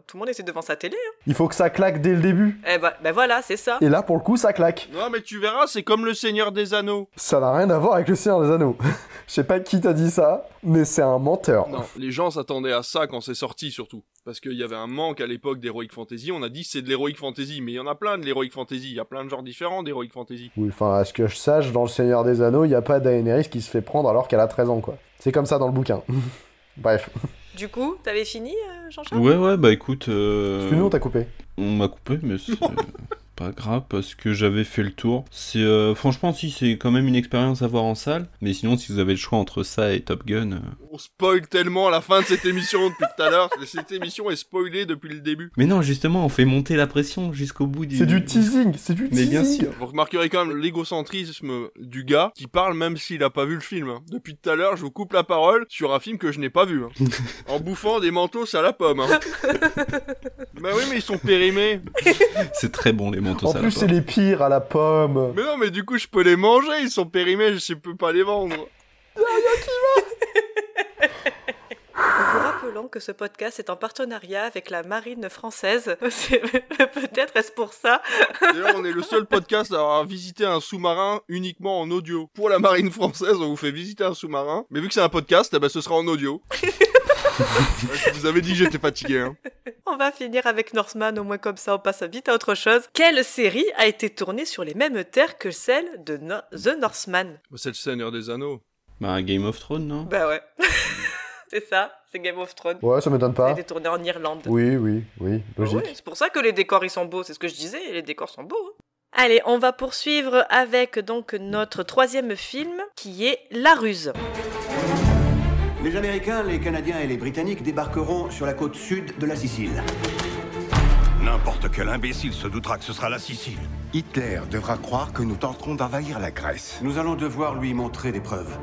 tout le monde était devant sa télé. Hein. Il faut que ça claque dès le début. Eh ben voilà, c'est ça. Et là, pour le coup, ça claque. Non, mais tu verras, c'est comme le Seigneur des Anneaux. Ça n'a rien à voir avec le Seigneur des Anneaux. Je sais pas qui t'a dit ça, mais c'est un menteur. Non, les gens s'attendaient à ça quand c'est sorti, surtout. Parce qu'il y avait un manque à l'époque d'Heroic Fantasy. On a dit c'est de l'Heroic Fantasy, mais il y en a plein de l'Heroic Fantasy. Il y a plein de genres différents d'Heroic Fantasy. Oui, enfin, à ce que je sache, dans le Seigneur des Anneaux, il n'y a pas Daenerys qui se fait prendre alors qu'elle a 13 ans, quoi. C'est comme ça dans le bouquin. Bref. Du coup, t'avais fini, Jean-Charles ? Ouais, bah écoute... Parce que nous, on t'a coupé. On m'a coupé, mais c'est pas grave, parce que j'avais fait le tour. C'est franchement, si, c'est quand même une expérience à voir en salle. Mais sinon, si vous avez le choix entre ça et Top Gun... On spoil tellement la fin de cette émission depuis tout à l'heure. Cette émission est spoilée depuis le début. Mais non, justement, on fait monter la pression jusqu'au bout du... C'est du teasing. Mais bien sûr. Vous remarquerez quand même l'égocentrisme du gars qui parle même s'il a pas vu le film. Depuis tout à l'heure, je vous coupe la parole sur un film que je n'ai pas vu. Hein. En bouffant des mentos à la pomme. Hein. Bah oui, mais ils sont périmés. C'est très bon, les mentos à la pomme. En plus, c'est les pires à la pomme. Mais non, mais du coup, je peux les manger. Ils sont périmés, je peux pas les vendre. Y'a rien qui va. Rappelons que ce podcast est en partenariat avec la marine française. Peut-être est-ce pour ça. D'ailleurs, on est le seul podcast à avoir visité un sous-marin uniquement en audio. Pour la marine française, on vous fait visiter un sous-marin. Mais vu que c'est un podcast, eh ben, ce sera en audio. Je vous avais dit que j'étais fatigué. Hein. On va finir avec Northman, au moins comme ça on passe vite à autre chose. Quelle série a été tournée sur les mêmes terres que celle de The Northman ? C'est le Seigneur des Anneaux. Bah Game of Thrones, non ? Bah ouais. C'est ça, c'est Game of Thrones. Ouais, ça m'étonne pas. Il a été tourné en Irlande. Oui, logique. Ouais, c'est pour ça que les décors ils sont beaux, c'est ce que je disais, les décors sont beaux. Hein. Allez, on va poursuivre avec donc notre troisième film qui est La Ruse. Les Américains, les Canadiens et les Britanniques débarqueront sur la côte sud de la Sicile. N'importe quel imbécile se doutera que ce sera la Sicile. Hitler devra croire que nous tenterons d'envahir la Grèce. Nous allons devoir lui montrer des preuves.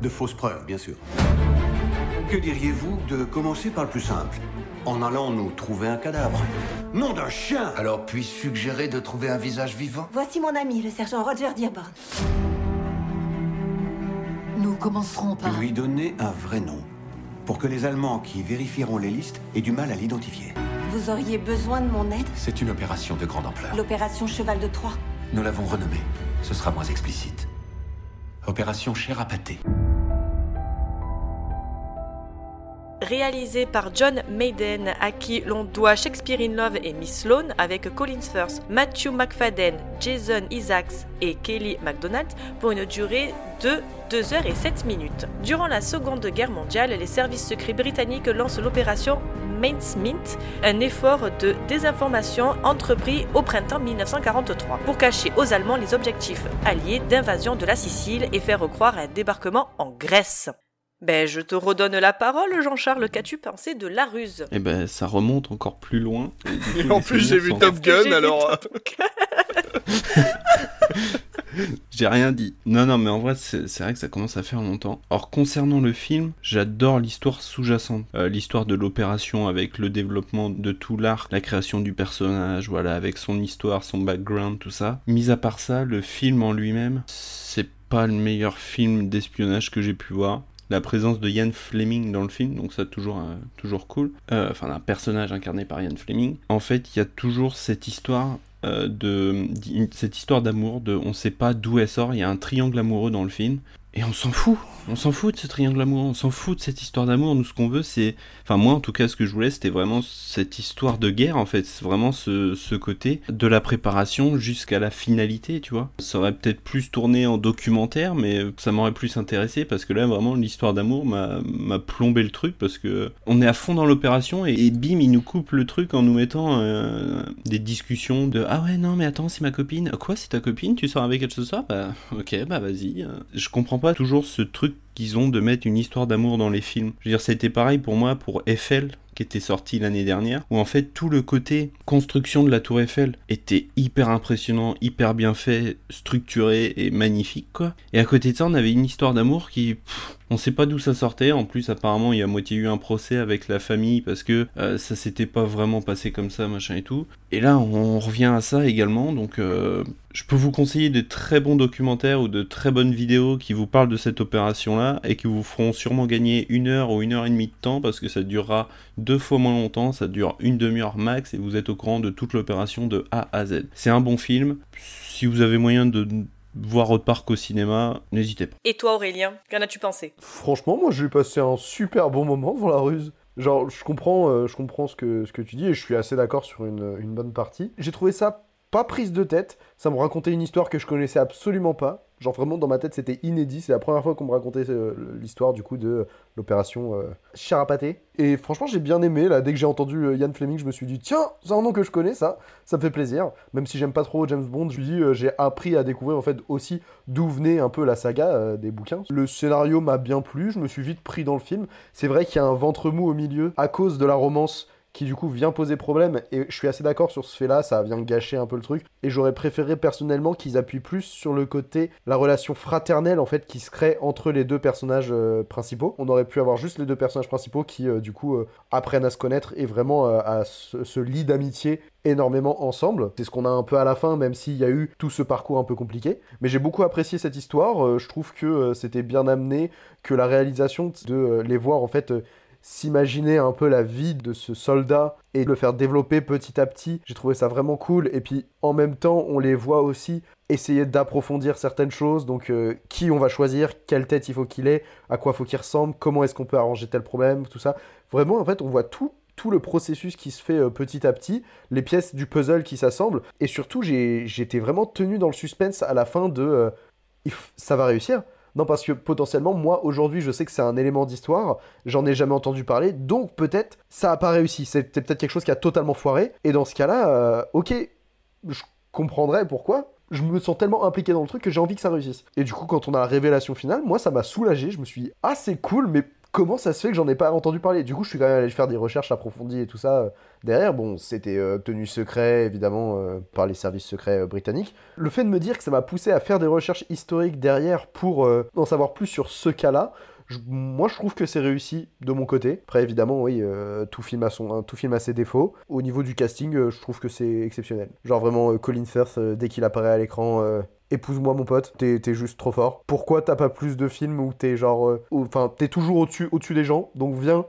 De fausses preuves, bien sûr. Que diriez-vous de commencer par le plus simple ? En allant nous trouver un cadavre. Nom d'un chien ! Alors puis-je suggérer de trouver un visage vivant ? Voici mon ami, le sergent Roger Dearborn. Nous commencerons par... lui donner un vrai nom, pour que les Allemands qui vérifieront les listes aient du mal à l'identifier. Vous auriez besoin de mon aide ? C'est une opération de grande ampleur. L'opération Cheval de Troie. Nous l'avons renommée. Ce sera moins explicite. Opération Chair à pâté. Réalisé par John Mayden, à qui l'on doit Shakespeare in Love et Miss Sloane, avec Colin Firth, Matthew Macfadyen, Jason Isaacs et Kelly MacDonald, pour une durée de 2h07. Durant la Seconde Guerre mondiale, les services secrets britanniques lancent l'opération Mincemeat, un effort de désinformation entrepris au printemps 1943 pour cacher aux Allemands les objectifs alliés d'invasion de la Sicile et faire croire à un débarquement en Grèce. Ben, je te redonne la parole, Jean-Charles. Qu'as-tu pensé de La Ruse ? Eh ben, ça remonte encore plus loin. Et en plus, j'ai vu Top Gun, alors... J'ai rien dit. Non, mais en vrai, c'est vrai que ça commence à faire longtemps. Or, concernant le film, j'adore l'histoire sous-jacente. L'histoire de l'opération avec le développement de tout l'arc, la création du personnage, voilà, avec son histoire, son background, tout ça. Mis à part ça, le film en lui-même, c'est pas le meilleur film d'espionnage que j'ai pu voir. La présence de Ian Fleming dans le film, donc ça toujours cool. Enfin, un personnage incarné par Ian Fleming. En fait, il y a toujours cette histoire... cette histoire d'amour, de on sait pas d'où elle sort, il y a un triangle amoureux dans le film, et on s'en fout de ce triangle amoureux, on s'en fout de cette histoire d'amour, nous ce qu'on veut c'est, enfin moi en tout cas ce que je voulais c'était vraiment cette histoire de guerre en fait, c'est vraiment ce côté de la préparation jusqu'à la finalité tu vois, ça aurait peut-être plus tourné en documentaire mais ça m'aurait plus intéressé parce que là vraiment l'histoire d'amour m'a plombé le truc parce que on est à fond dans l'opération et bim il nous coupe le truc en nous mettant des discussions de ah ouais non mais attends c'est ma copine, quoi c'est ta copine, tu sors avec elle ce soir, bah ok bah vas-y, je comprends pas toujours ce truc qu'ils ont de mettre une histoire d'amour dans les films. Je veux dire, ça a été pareil pour moi pour Eiffel, qui était sorti l'année dernière, où en fait tout le côté construction de la tour Eiffel était hyper impressionnant, hyper bien fait, structuré et magnifique, quoi. Et à côté de ça, on avait une histoire d'amour qui... on sait pas d'où ça sortait, en plus apparemment il y a moitié eu un procès avec la famille parce que ça s'était pas vraiment passé comme ça, machin et tout. Et là, on revient à ça également, donc... je peux vous conseiller de très bons documentaires ou de très bonnes vidéos qui vous parlent de cette opération-là et qui vous feront sûrement gagner 1 heure ou 1 heure et demie de temps parce que ça durera 2 fois moins longtemps, ça dure 1 demi-heure max et vous êtes au courant de toute l'opération de A à Z. C'est un bon film, si vous avez moyen de voir autre parc au cinéma, n'hésitez pas. Et toi Aurélien, qu'en as-tu pensé ? Franchement, moi j'ai passé un super bon moment devant La Ruse. Genre, je comprends ce que tu dis et je suis assez d'accord sur une bonne partie. J'ai trouvé ça pas prise de tête, ça me racontait une histoire que je connaissais absolument pas, genre vraiment dans ma tête c'était inédit, c'est la première fois qu'on me racontait l'histoire du coup de l'opération Chair à pâté, et franchement j'ai bien aimé, là dès que j'ai entendu Ian Fleming je me suis dit tiens c'est un nom que je connais ça me fait plaisir, même si j'aime pas trop James Bond, je lui dis j'ai appris à découvrir en fait aussi d'où venait un peu la saga des bouquins, le scénario m'a bien plu, je me suis vite pris dans le film, c'est vrai qu'il y a un ventre mou au milieu à cause de la romance qui du coup vient poser problème, et je suis assez d'accord sur ce fait-là, ça vient gâcher un peu le truc, et j'aurais préféré personnellement qu'ils appuient plus sur le côté, la relation fraternelle en fait, qui se crée entre les 2 personnages principaux, on aurait pu avoir juste les 2 personnages principaux qui du coup apprennent à se connaître, et vraiment à se lier d'amitié énormément ensemble, c'est ce qu'on a un peu à la fin, même s'il y a eu tout ce parcours un peu compliqué, mais j'ai beaucoup apprécié cette histoire, je trouve que c'était bien amené, que la réalisation de les voir en fait... s'imaginer un peu la vie de ce soldat et le faire développer petit à petit. J'ai trouvé ça vraiment cool. Et puis, en même temps, on les voit aussi essayer d'approfondir certaines choses. Donc, qui on va choisir, quelle tête il faut qu'il ait, à quoi faut qu'il ressemble, comment est-ce qu'on peut arranger tel problème, tout ça. Vraiment, en fait, on voit tout le processus qui se fait petit à petit, les pièces du puzzle qui s'assemblent. Et surtout, j'étais vraiment tenu dans le suspense à la fin de ça va réussir. Non, parce que potentiellement, moi, aujourd'hui, je sais que c'est un élément d'histoire, j'en ai jamais entendu parler, donc peut-être ça n'a pas réussi, c'était peut-être quelque chose qui a totalement foiré, et dans ce cas-là, ok, je comprendrais pourquoi, je me sens tellement impliqué dans le truc que j'ai envie que ça réussisse. Et du coup, quand on a la révélation finale, moi, ça m'a soulagé, je me suis dit, ah, c'est cool, mais comment ça se fait que j'en ai pas entendu parler ? Du coup, je suis quand même allé faire des recherches approfondies et tout ça derrière. Bon, c'était tenu secret, évidemment, par les services secrets britanniques. Le fait de me dire que ça m'a poussé à faire des recherches historiques derrière pour en savoir plus sur ce cas-là, moi, je trouve que c'est réussi de mon côté. Après, évidemment, oui, tout film a ses défauts. Au niveau du casting, je trouve que c'est exceptionnel. Genre vraiment, Colin Firth, dès qu'il apparaît à l'écran... épouse-moi mon pote, t'es juste trop fort. Pourquoi t'as pas plus de films où t'es genre... Enfin, t'es toujours au-dessus des gens, donc viens,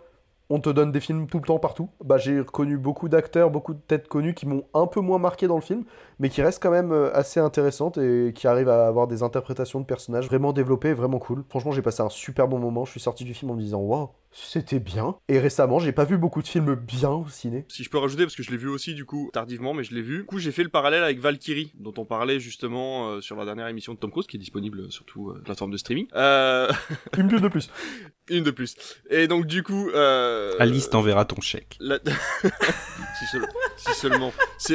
on te donne des films tout le temps, partout. Bah, j'ai reconnu beaucoup d'acteurs, beaucoup de têtes connues qui m'ont un peu moins marqué dans le film, mais qui restent quand même assez intéressantes et qui arrivent à avoir des interprétations de personnages vraiment développées, vraiment cool. Franchement, j'ai passé un super bon moment, je suis sorti du film en me disant « Waouh !» C'était bien. Et récemment, j'ai pas vu beaucoup de films bien au ciné. Si je peux rajouter, parce que je l'ai vu aussi, du coup, tardivement, mais je l'ai vu. Du coup, j'ai fait le parallèle avec Valkyrie, dont on parlait justement sur la dernière émission de Tom Cruise, qui est disponible sur toute plateforme de streaming. Une de plus. Et donc, du coup... Alice t'enverra ton chèque. Si seulement.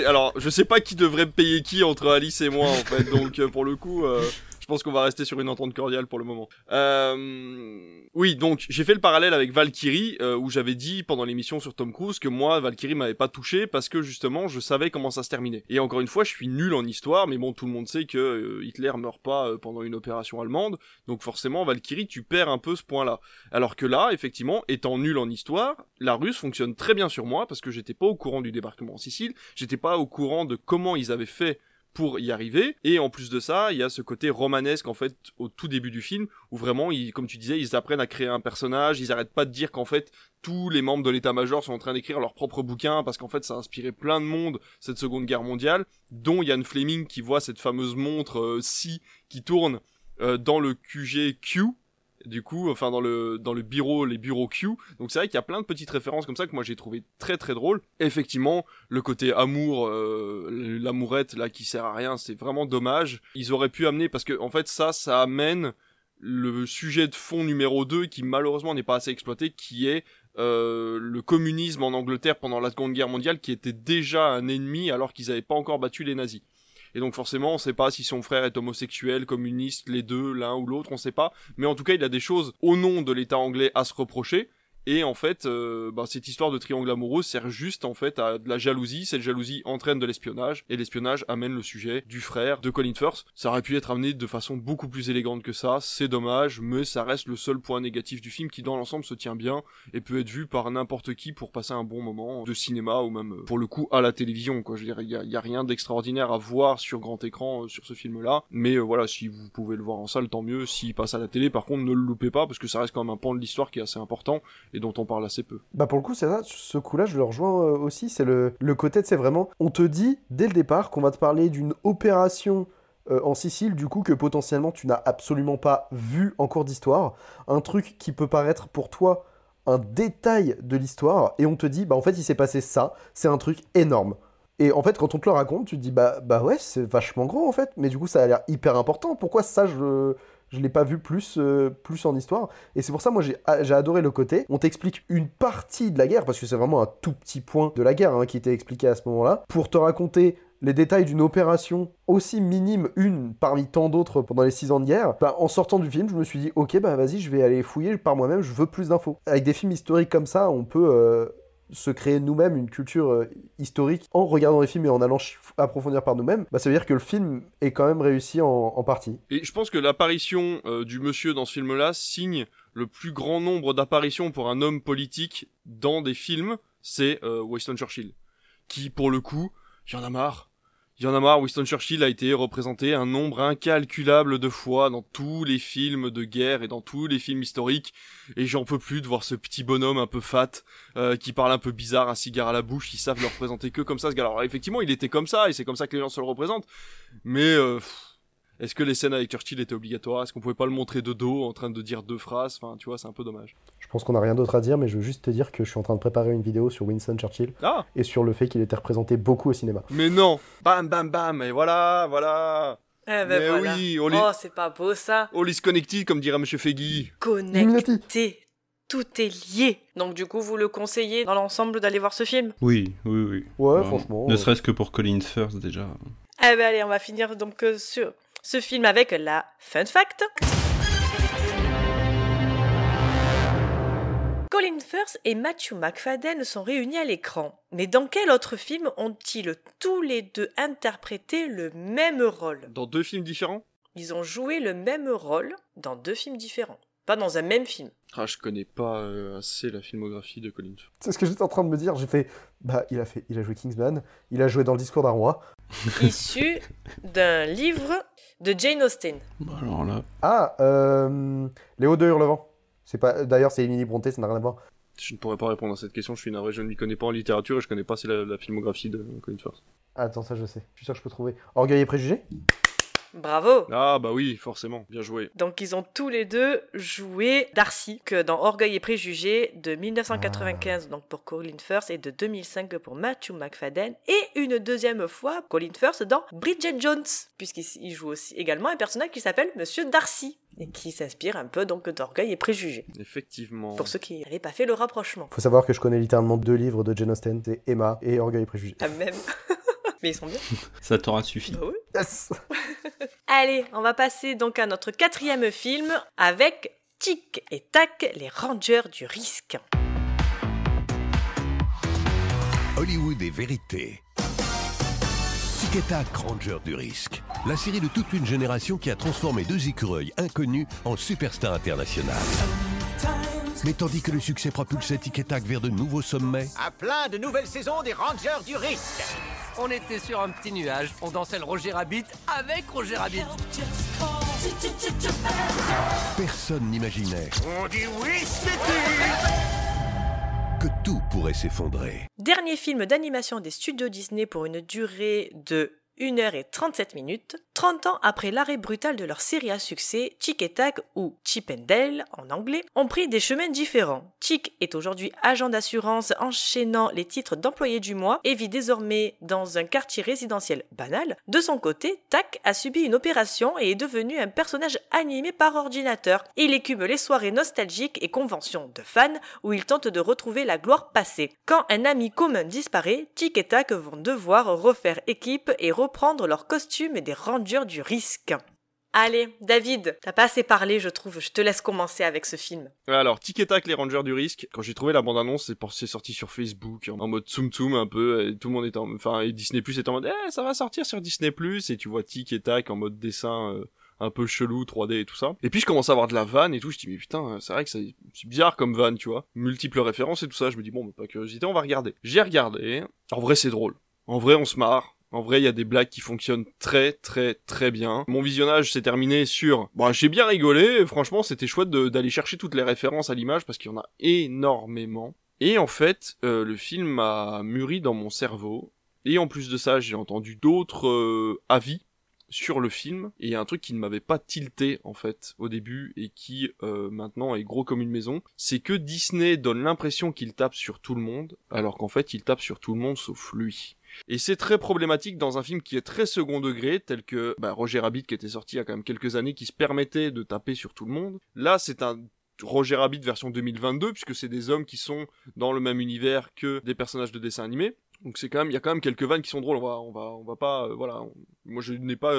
Alors, je sais pas qui devrait me payer qui entre Alice et moi, en fait. Donc, pour le coup... Je pense qu'on va rester sur une entente cordiale pour le moment. Oui, donc, j'ai fait le parallèle avec Valkyrie, où j'avais dit pendant l'émission sur Tom Cruise que moi, Valkyrie m'avait pas touché parce que, justement, je savais comment ça se terminait. Et encore une fois, je suis nul en histoire, mais bon, tout le monde sait que Hitler meurt pas pendant une opération allemande, donc forcément, Valkyrie, tu perds un peu ce point-là. Alors que là, effectivement, étant nul en histoire, la Ruse fonctionne très bien sur moi parce que j'étais pas au courant du débarquement en Sicile, j'étais pas au courant de comment ils avaient fait pour y arriver, et en plus de ça, il y a ce côté romanesque, en fait, au tout début du film, où vraiment, comme tu disais, ils apprennent à créer un personnage, ils arrêtent pas de dire qu'en fait, tous les membres de l'état-major sont en train d'écrire leur propre bouquin, parce qu'en fait, ça a inspiré plein de monde, cette Seconde Guerre mondiale, dont Ian Fleming, qui voit cette fameuse montre scie qui tourne dans le QGQ, du coup, enfin, dans le bureau, les bureaux Q. Donc, c'est vrai qu'il y a plein de petites références comme ça que moi j'ai trouvé très très drôle. Effectivement, le côté amour, l'amourette là qui sert à rien, c'est vraiment dommage. Ils auraient pu amener, parce que, en fait, ça amène le sujet de fond numéro 2 qui malheureusement n'est pas assez exploité, qui est le communisme en Angleterre pendant la Seconde Guerre mondiale, qui était déjà un ennemi alors qu'ils n'avaient pas encore battu les nazis. Et donc forcément, on sait pas si son frère est homosexuel, communiste, les deux, l'un ou l'autre, on sait pas. Mais en tout cas, il a des choses au nom de l'État anglais à se reprocher. Et en fait, cette histoire de triangle amoureux sert juste en fait à de la jalousie. Cette jalousie entraîne de l'espionnage, et l'espionnage amène le sujet du frère de Colin Firth. Ça aurait pu être amené de façon beaucoup plus élégante que ça, c'est dommage, mais ça reste le seul point négatif du film qui dans l'ensemble se tient bien et peut être vu par n'importe qui pour passer un bon moment de cinéma ou même pour le coup à la télévision, quoi. Je veux dire, il y a rien d'extraordinaire à voir sur grand écran sur ce film-là, mais voilà, si vous pouvez le voir en salle, tant mieux. S'il passe à la télé, par contre, ne le loupez pas parce que ça reste quand même un pan de l'histoire qui est assez important et dont on parle assez peu. Bah pour le coup, c'est ça, ce coup-là, je le rejoins aussi, c'est le côté, c'est vraiment, on te dit, dès le départ, qu'on va te parler d'une opération en Sicile, du coup, que potentiellement tu n'as absolument pas vu en cours d'histoire, un truc qui peut paraître pour toi un détail de l'histoire, et on te dit, bah en fait, il s'est passé ça, c'est un truc énorme. Et en fait, quand on te le raconte, tu te dis, bah ouais, c'est vachement gros, en fait, mais du coup, ça a l'air hyper important, pourquoi ça, je l'ai pas vu plus en histoire. Et c'est pour ça, moi, j'ai adoré le côté. On t'explique une partie de la guerre, parce que c'est vraiment un tout petit point de la guerre qui était expliqué à ce moment-là, pour te raconter les détails d'une opération aussi minime, une parmi tant d'autres pendant les 6 ans de guerre. Bah, en sortant du film, je me suis dit, ok, bah vas-y, je vais aller fouiller par moi-même, je veux plus d'infos. Avec des films historiques comme ça, on peut... se créer nous-mêmes une culture historique en regardant les films et en allant approfondir par nous-mêmes, bah ça veut dire que le film est quand même réussi en partie. Et je pense que l'apparition du monsieur dans ce film-là signe le plus grand nombre d'apparitions pour un homme politique dans des films, c'est Winston Churchill, qui pour le coup, j'en ai marre. Il y en a marre, Winston Churchill a été représenté un nombre incalculable de fois dans tous les films de guerre et dans tous les films historiques, et j'en peux plus de voir ce petit bonhomme un peu fat, qui parle un peu bizarre, un cigare à la bouche, ils savent le représenter que comme ça, ce gars. Alors effectivement, il était comme ça, et c'est comme ça que les gens se le représentent, mais est-ce que les scènes avec Churchill étaient obligatoires ? Est-ce qu'on pouvait pas le montrer de dos, en train de dire deux phrases ? Enfin, tu vois, c'est un peu dommage. Je pense qu'on a rien d'autre à dire, mais je veux juste te dire que je suis en train de préparer une vidéo sur Winston Churchill et sur le fait qu'il était représenté beaucoup au cinéma. Mais non ! Bam, bam, bam ! Et voilà, voilà ! Eh ben mais voilà. Oui, oh, c'est pas beau, ça ! All is connected, comme dirait M. Feggy. Connecté ! Tout est lié. Donc du coup, vous le conseillez dans l'ensemble d'aller voir ce film ? Oui, oui, oui. Ouais, bah, franchement... Ne serait-ce que pour Colin Firth, déjà. Eh ben allez, on va finir donc sur... ce film avec la Fun Fact. Colin Firth et Matthew Macfadyen sont réunis à l'écran. Mais dans quel autre film ont-ils tous les deux interprété le même rôle ? Dans deux films différents ? Ils ont joué le même rôle dans deux films différents. Pas dans un même film. Ah, je connais pas assez la filmographie de Colin Firth. C'est ce que j'étais en train de me dire. J'ai fait, bah, il a joué Kingsman, il a joué dans Le Discours d'un roi. Issu d'un livre de Jane Austen. Bah alors là. Ah, Léo de Hurlevent. C'est pas. D'ailleurs, c'est Émilie Brontë, ça n'a rien à voir. Je ne pourrais pas répondre à cette question. Je suis navré, je ne m'y connais pas en littérature et je connais pas assez la filmographie de Colin Firth. Attends, ça je sais. Je suis sûr que je peux trouver. Orgueil et préjugés. Bravo! Ah bah oui, forcément, bien joué. Donc ils ont tous les deux joué Darcy dans Orgueil et Préjugés de 1995 donc pour Colin Firth et de 2005 pour Matthew Macfadyen et une deuxième fois Colin Firth dans Bridget Jones puisqu'il joue aussi également un personnage qui s'appelle Monsieur Darcy et qui s'inspire un peu donc d'Orgueil et Préjugés. Effectivement. Pour ceux qui n'avaient pas fait le rapprochement. Faut savoir que je connais littéralement deux livres de Jane Austen, c'est Emma et Orgueil et Préjugés. Ah même. Mais ils sont bien. Ça t'aura suffi. Bah oui. Yes. Allez, on va passer donc à notre quatrième film avec Tic et Tac, les Rangers du risque. Hollywood et vérité. Tic et Tac, Rangers du risque. La série de toute une génération qui a transformé deux écureuils inconnus en superstars internationales. Mais tandis que le succès propulsait Tic et Tac vers de nouveaux sommets... À plein de nouvelles saisons des Rangers du risque. On était sur un petit nuage, on dansait le Roger Rabbit avec Roger Rabbit. Personne n'imaginait... On dit oui, que tout pourrait s'effondrer. Dernier film d'animation des studios Disney pour une durée de... 1h37, 30 ans après l'arrêt brutal de leur série à succès, Tic et Tac, ou Chip and Dale en anglais, ont pris des chemins différents. Tic est aujourd'hui agent d'assurance enchaînant les titres d'employé du mois et vit désormais dans un quartier résidentiel banal. De son côté, Tac a subi une opération et est devenu un personnage animé par ordinateur. Il écume les soirées nostalgiques et conventions de fans où il tente de retrouver la gloire passée. Quand un ami commun disparaît, Tic et Tac vont devoir refaire équipe et reprendre leurs costumes et des Rangers du risque. Allez, David, t'as pas assez parlé, je trouve. Je te laisse commencer avec ce film. Alors, Tic et Tac, les Rangers du risque. Quand j'ai trouvé la bande-annonce, c'est sorti sur Facebook, en mode zoom un peu, et tout le monde était et Disney+ était en mode, ça va sortir sur Disney+, et tu vois Tic et Tac en mode dessin, un peu chelou, 3D et tout ça. Et puis je commence à avoir de la vanne et tout, je dis mais putain, c'est vrai que c'est bizarre comme vanne, tu vois. Multiples références et tout ça, je me dis bon, bah, pas curiosité, on va regarder. J'ai regardé, en vrai c'est drôle. En vrai on se marre. En vrai, il y a des blagues qui fonctionnent très, très, très bien. Mon visionnage s'est terminé sur... Bon, j'ai bien rigolé. Franchement, c'était chouette d'aller chercher toutes les références à l'image parce qu'il y en a énormément. Et en fait, le film a mûri dans mon cerveau. Et en plus de ça, j'ai entendu d'autres avis sur le film. Et il y a un truc qui ne m'avait pas tilté, en fait, au début et qui, maintenant, est gros comme une maison. C'est que Disney donne l'impression qu'il tape sur tout le monde, alors qu'en fait, il tape sur tout le monde sauf lui. Et c'est très problématique dans un film qui est très second degré, tel que Roger Rabbit qui était sorti il y a quand même quelques années, qui se permettait de taper sur tout le monde. Là, c'est un Roger Rabbit version 2022, puisque c'est des hommes qui sont dans le même univers que des personnages de dessins animés. Donc c'est quand même, il y a quand même quelques vannes qui sont drôles. On va pas, voilà. Moi, je n'ai pas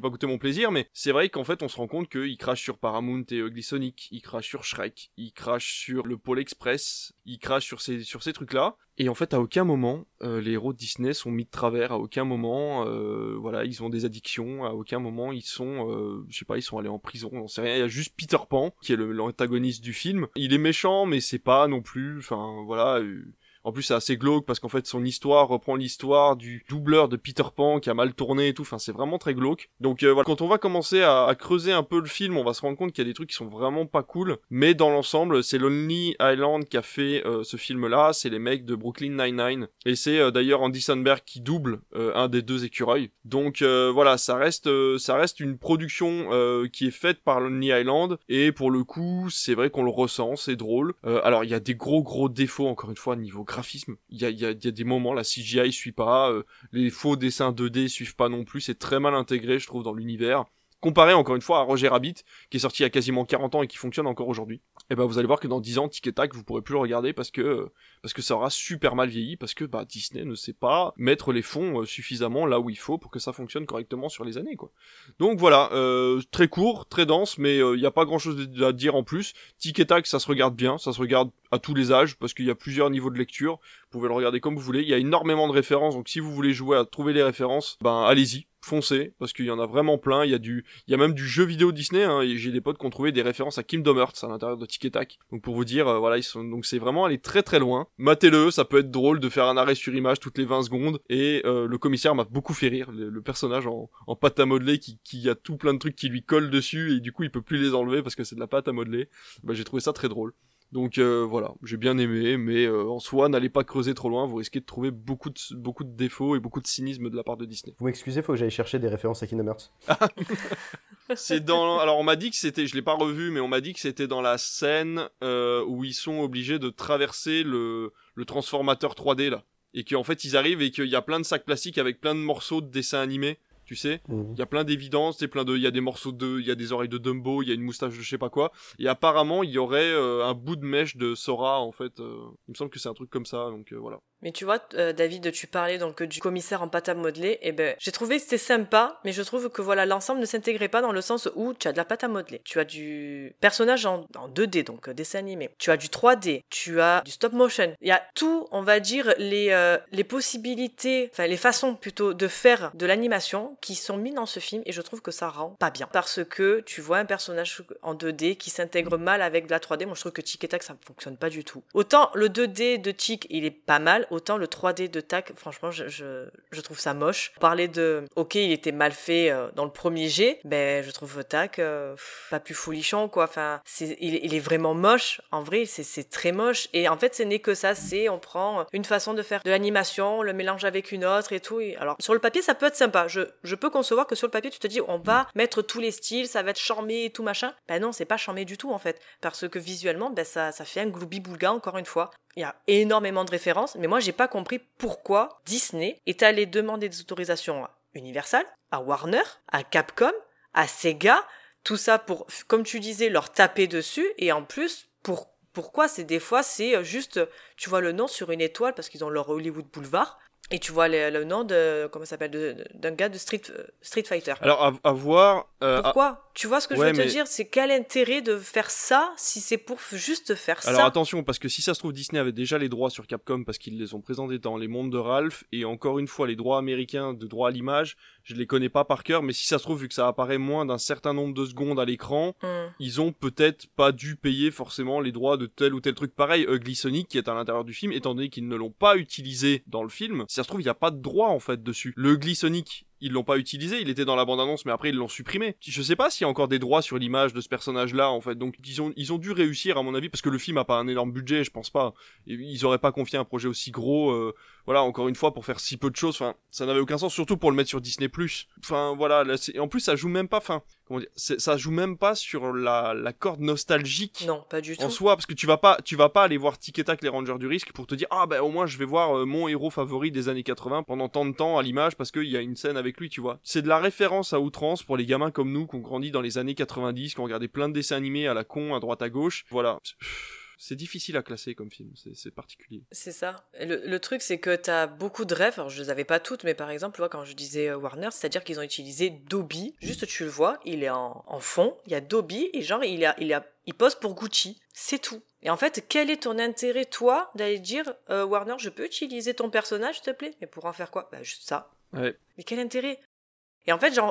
goûté mon plaisir, mais c'est vrai qu'en fait, on se rend compte qu'ils crachent sur Paramount et Ugly Sonic, ils crachent sur Shrek, ils crachent sur le Pôle Express, ils crachent sur ces trucs-là. Et en fait, à aucun moment, les héros de Disney sont mis de travers, à aucun moment, voilà, ils ont des addictions, à aucun moment, ils sont, ils sont allés en prison, on sait rien, il y a juste Peter Pan, qui est l'antagoniste du film. Il est méchant, mais c'est pas non plus, enfin, voilà... En plus, c'est assez glauque parce qu'en fait, son histoire reprend l'histoire du doubleur de Peter Pan qui a mal tourné et tout. Enfin, c'est vraiment très glauque. Donc voilà, quand on va commencer à creuser un peu le film, on va se rendre compte qu'il y a des trucs qui sont vraiment pas cool. Mais dans l'ensemble, c'est Lonely Island qui a fait ce film-là. C'est les mecs de Brooklyn Nine-Nine. Et c'est d'ailleurs Andy Samberg qui double un des deux écureuils. Donc voilà, ça reste une production qui est faite par Lonely Island. Et pour le coup, c'est vrai qu'on le ressent, c'est drôle. Alors, il y a des gros défauts, encore une fois, niveau graphisme. Il y a des moments, la CGI suit pas, les faux dessins 2D suivent pas non plus, c'est très mal intégré, je trouve, dans l'univers. Comparé, encore une fois, à Roger Rabbit, qui est sorti il y a quasiment 40 ans et qui fonctionne encore aujourd'hui. Et ben, vous allez voir que dans 10 ans, Tic et Tac, vous pourrez plus le regarder parce que ça aura super mal vieilli, parce que, bah, Disney ne sait pas mettre les fonds suffisamment là où il faut pour que ça fonctionne correctement sur les années, quoi. Donc voilà, très court, très dense, mais y a pas grand chose à dire en plus. Tic et Tac, ça se regarde bien, ça se regarde à tous les âges, parce qu'il y a plusieurs niveaux de lecture. Vous pouvez le regarder comme vous voulez. Il y a énormément de références, donc si vous voulez jouer à trouver les références, ben, allez-y. Foncez, parce qu'il y en a vraiment plein. Il y a même du jeu vidéo Disney, hein, et j'ai des potes qui ont trouvé des références à Kingdom Hearts à l'intérieur de Tic et Tac. Donc pour vous dire, voilà, donc c'est vraiment aller très très loin. Matez-le, ça peut être drôle de faire un arrêt sur image toutes les 20 secondes, et le commissaire m'a beaucoup fait rire, le personnage en pâte à modeler qui a tout plein de trucs qui lui collent dessus, et du coup il peut plus les enlever parce que c'est de la pâte à modeler. Bah, j'ai trouvé ça très drôle. Donc voilà, j'ai bien aimé, mais en soi, n'allez pas creuser trop loin, vous risquez de trouver beaucoup de défauts et beaucoup de cynisme de la part de Disney. Vous m'excusez, faut que j'aille chercher des références à Kingdom Hearts. C'est dans... Alors on m'a dit que c'était, je l'ai pas revu, mais on m'a dit que c'était dans la scène où ils sont obligés de traverser le transformateur 3D là, et qu'en fait ils arrivent et qu'il y a plein de sacs plastiques avec plein de morceaux de dessins animés. Tu sais, il y a plein d'évidences, il y a des morceaux de, il y a des oreilles de Dumbo, il y a une moustache de je sais pas quoi, et apparemment il y aurait un bout de mèche de Sora en fait, il me semble que c'est un truc comme ça, donc voilà. Mais tu vois, David, tu parlais donc du commissaire en pâte à modeler, et ben j'ai trouvé que c'était sympa, mais je trouve que voilà, l'ensemble ne s'intégrait pas dans le sens où tu as de la pâte à modeler, tu as du personnage en 2D, donc dessin animé, tu as du 3D, tu as du stop motion, il y a tout, on va dire, les possibilités, enfin les façons plutôt de faire de l'animation qui sont mis dans ce film, et je trouve que ça rend pas bien, parce que tu vois un personnage en 2D qui s'intègre mal avec de la 3D. Moi je trouve que Tic et Tac ça fonctionne pas du tout. Autant le 2D de Tic il est pas mal, autant le 3D de Tac, franchement, je trouve ça moche. On parlait de... Ok, il était mal fait dans le premier jet, mais je trouve Tac pas plus folichon, quoi. Enfin, il est vraiment moche. En vrai, c'est très moche. Et en fait, ce n'est que ça. C'est... On prend une façon de faire de l'animation, le mélange avec une autre et tout. Et... Alors, sur le papier, ça peut être sympa. Je peux concevoir que sur le papier, tu te dis, on va mettre tous les styles, ça va être charmé et tout, machin. Ben non, c'est pas charmé du tout, en fait. Parce que visuellement, ben ça fait un gloubi-boulga, encore une fois. Il y a énormément de références, mais moi, j'ai pas compris pourquoi Disney est allé demander des autorisations à Universal, à Warner, à Capcom, à Sega, tout ça pour, comme tu disais, leur taper dessus, et en plus, pourquoi c'est des fois, c'est juste, tu vois le nom sur une étoile, parce qu'ils ont leur Hollywood Boulevard, et tu vois le nom de, comment ça s'appelle, d'un gars de Street Fighter. Alors, à voir... Pourquoi Tu vois ce que je veux te dire, c'est quel intérêt de faire ça si c'est pour juste faire ça. Alors attention, parce que si ça se trouve, Disney avait déjà les droits sur Capcom parce qu'ils les ont présentés dans Les Mondes de Ralph, et encore une fois, les droits américains de droit à l'image, je les connais pas par cœur, mais si ça se trouve, vu que ça apparaît moins d'un certain nombre de secondes à l'écran, ils ont peut-être pas dû payer forcément les droits de tel ou tel truc pareil. Ugly Sonic, qui est à l'intérieur du film, étant donné qu'ils ne l'ont pas utilisé dans le film, si ça se trouve, il y a pas de droit en fait dessus. Le Ugly Sonic, ils l'ont pas utilisé, il était dans la bande-annonce, mais après ils l'ont supprimé. Je sais pas s'il y a encore des droits sur l'image de ce personnage-là, en fait. Donc ils ont dû réussir, à mon avis, parce que le film a pas un énorme budget, je pense pas. Ils auraient pas confié un projet aussi gros, voilà, encore une fois, pour faire si peu de choses. Enfin, ça n'avait aucun sens, surtout pour le mettre sur Disney+. Enfin, voilà, là, en plus, ça joue même pas, ça joue même pas sur la corde nostalgique. Non, pas du tout. En soi, parce que tu vas pas aller voir Tic et Tac, les Rangers du risque pour te dire, ah, ben, au moins, je vais voir mon héros favori des années 80 pendant tant de temps à l'image parce qu'il y a une scène avec lui, tu vois. C'est de la référence à outrance pour les gamins comme nous, qui ont grandi dans les années 90, qui ont regardé plein de dessins animés à la con, à droite à gauche. Voilà. C'est difficile à classer comme film, c'est particulier. C'est ça. Le truc, c'est que t'as beaucoup de rêves. Alors, je les avais pas toutes, mais par exemple, quand je disais Warner, c'est-à-dire qu'ils ont utilisé Dobby. Juste, tu le vois, il est en fond, il y a Dobby, et genre, il pose pour Gucci. C'est tout. Et en fait, quel est ton intérêt, toi, d'aller dire Warner, je peux utiliser ton personnage, s'il te plaît? Mais pour en faire quoi? Bah, juste ça. Ouais. Mais quel intérêt? Et en fait, j'en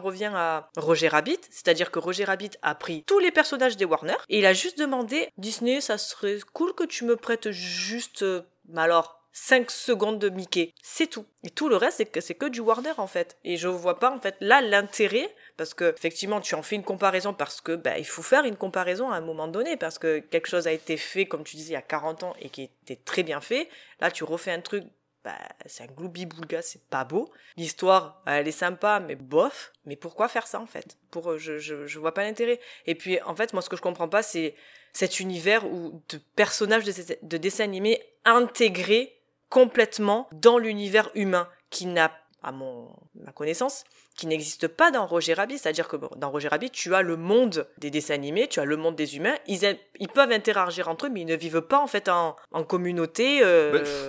reviens à Roger Rabbit, c'est-à-dire que Roger Rabbit a pris tous les personnages des Warner et il a juste demandé « Disney, ça serait cool que tu me prêtes juste, 5 secondes de Mickey. » C'est tout. Et tout le reste, c'est que du Warner, en fait. Et je vois pas, en fait, là, l'intérêt, parce que, effectivement, tu en fais une comparaison parce que, il faut faire une comparaison à un moment donné, parce que quelque chose a été fait, comme tu disais, il y a 40 ans et qui était très bien fait. Là, tu refais un truc... c'est un gloubi-boulga, c'est pas beau. L'histoire, elle est sympa, mais bof. Mais pourquoi faire ça, en fait ? Je vois pas l'intérêt. Et puis, en fait, moi, ce que je comprends pas, c'est cet univers où de personnages de dessins animés intégrés complètement dans l'univers humain, qui n'a, à ma connaissance, qui n'existe pas dans Roger Rabbit. C'est-à-dire que dans Roger Rabbit, tu as le monde des dessins animés, tu as le monde des humains. Ils peuvent interagir entre eux, mais ils ne vivent pas en fait en communauté.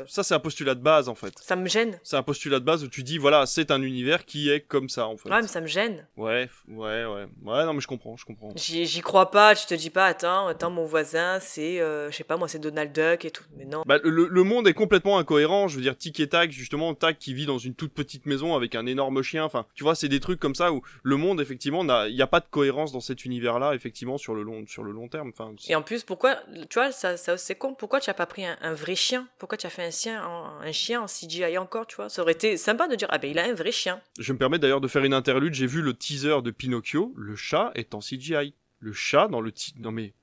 Ça, c'est un postulat de base, en fait. Ça me gêne. C'est un postulat de base où tu dis, voilà, c'est un univers qui est comme ça, en fait. Ouais, mais ça me gêne. Ouais. Ouais, non, mais je comprends. J'y crois pas, tu te dis pas, attends, mon voisin, c'est, je sais pas, moi, c'est Donald Duck et tout. Mais non. Le monde est complètement incohérent. Je veux dire, Tic et Tac, justement, Tac qui vit dans une toute petite maison avec un énorme chien, enfin, tu vois, c'est des trucs comme ça où le monde, effectivement, il n'y a pas de cohérence dans cet univers-là, effectivement, sur le long terme. Enfin, et en plus, pourquoi, tu vois, ça c'est con, pourquoi tu n'as pas pris un vrai chien ? Pourquoi tu as fait un chien en CGI encore, tu vois ? Ça aurait été sympa de dire, il a un vrai chien. Je me permets d'ailleurs de faire une interlude, j'ai vu le teaser de Pinocchio, le chat est en CGI. Le chat dans le teaser... Non mais...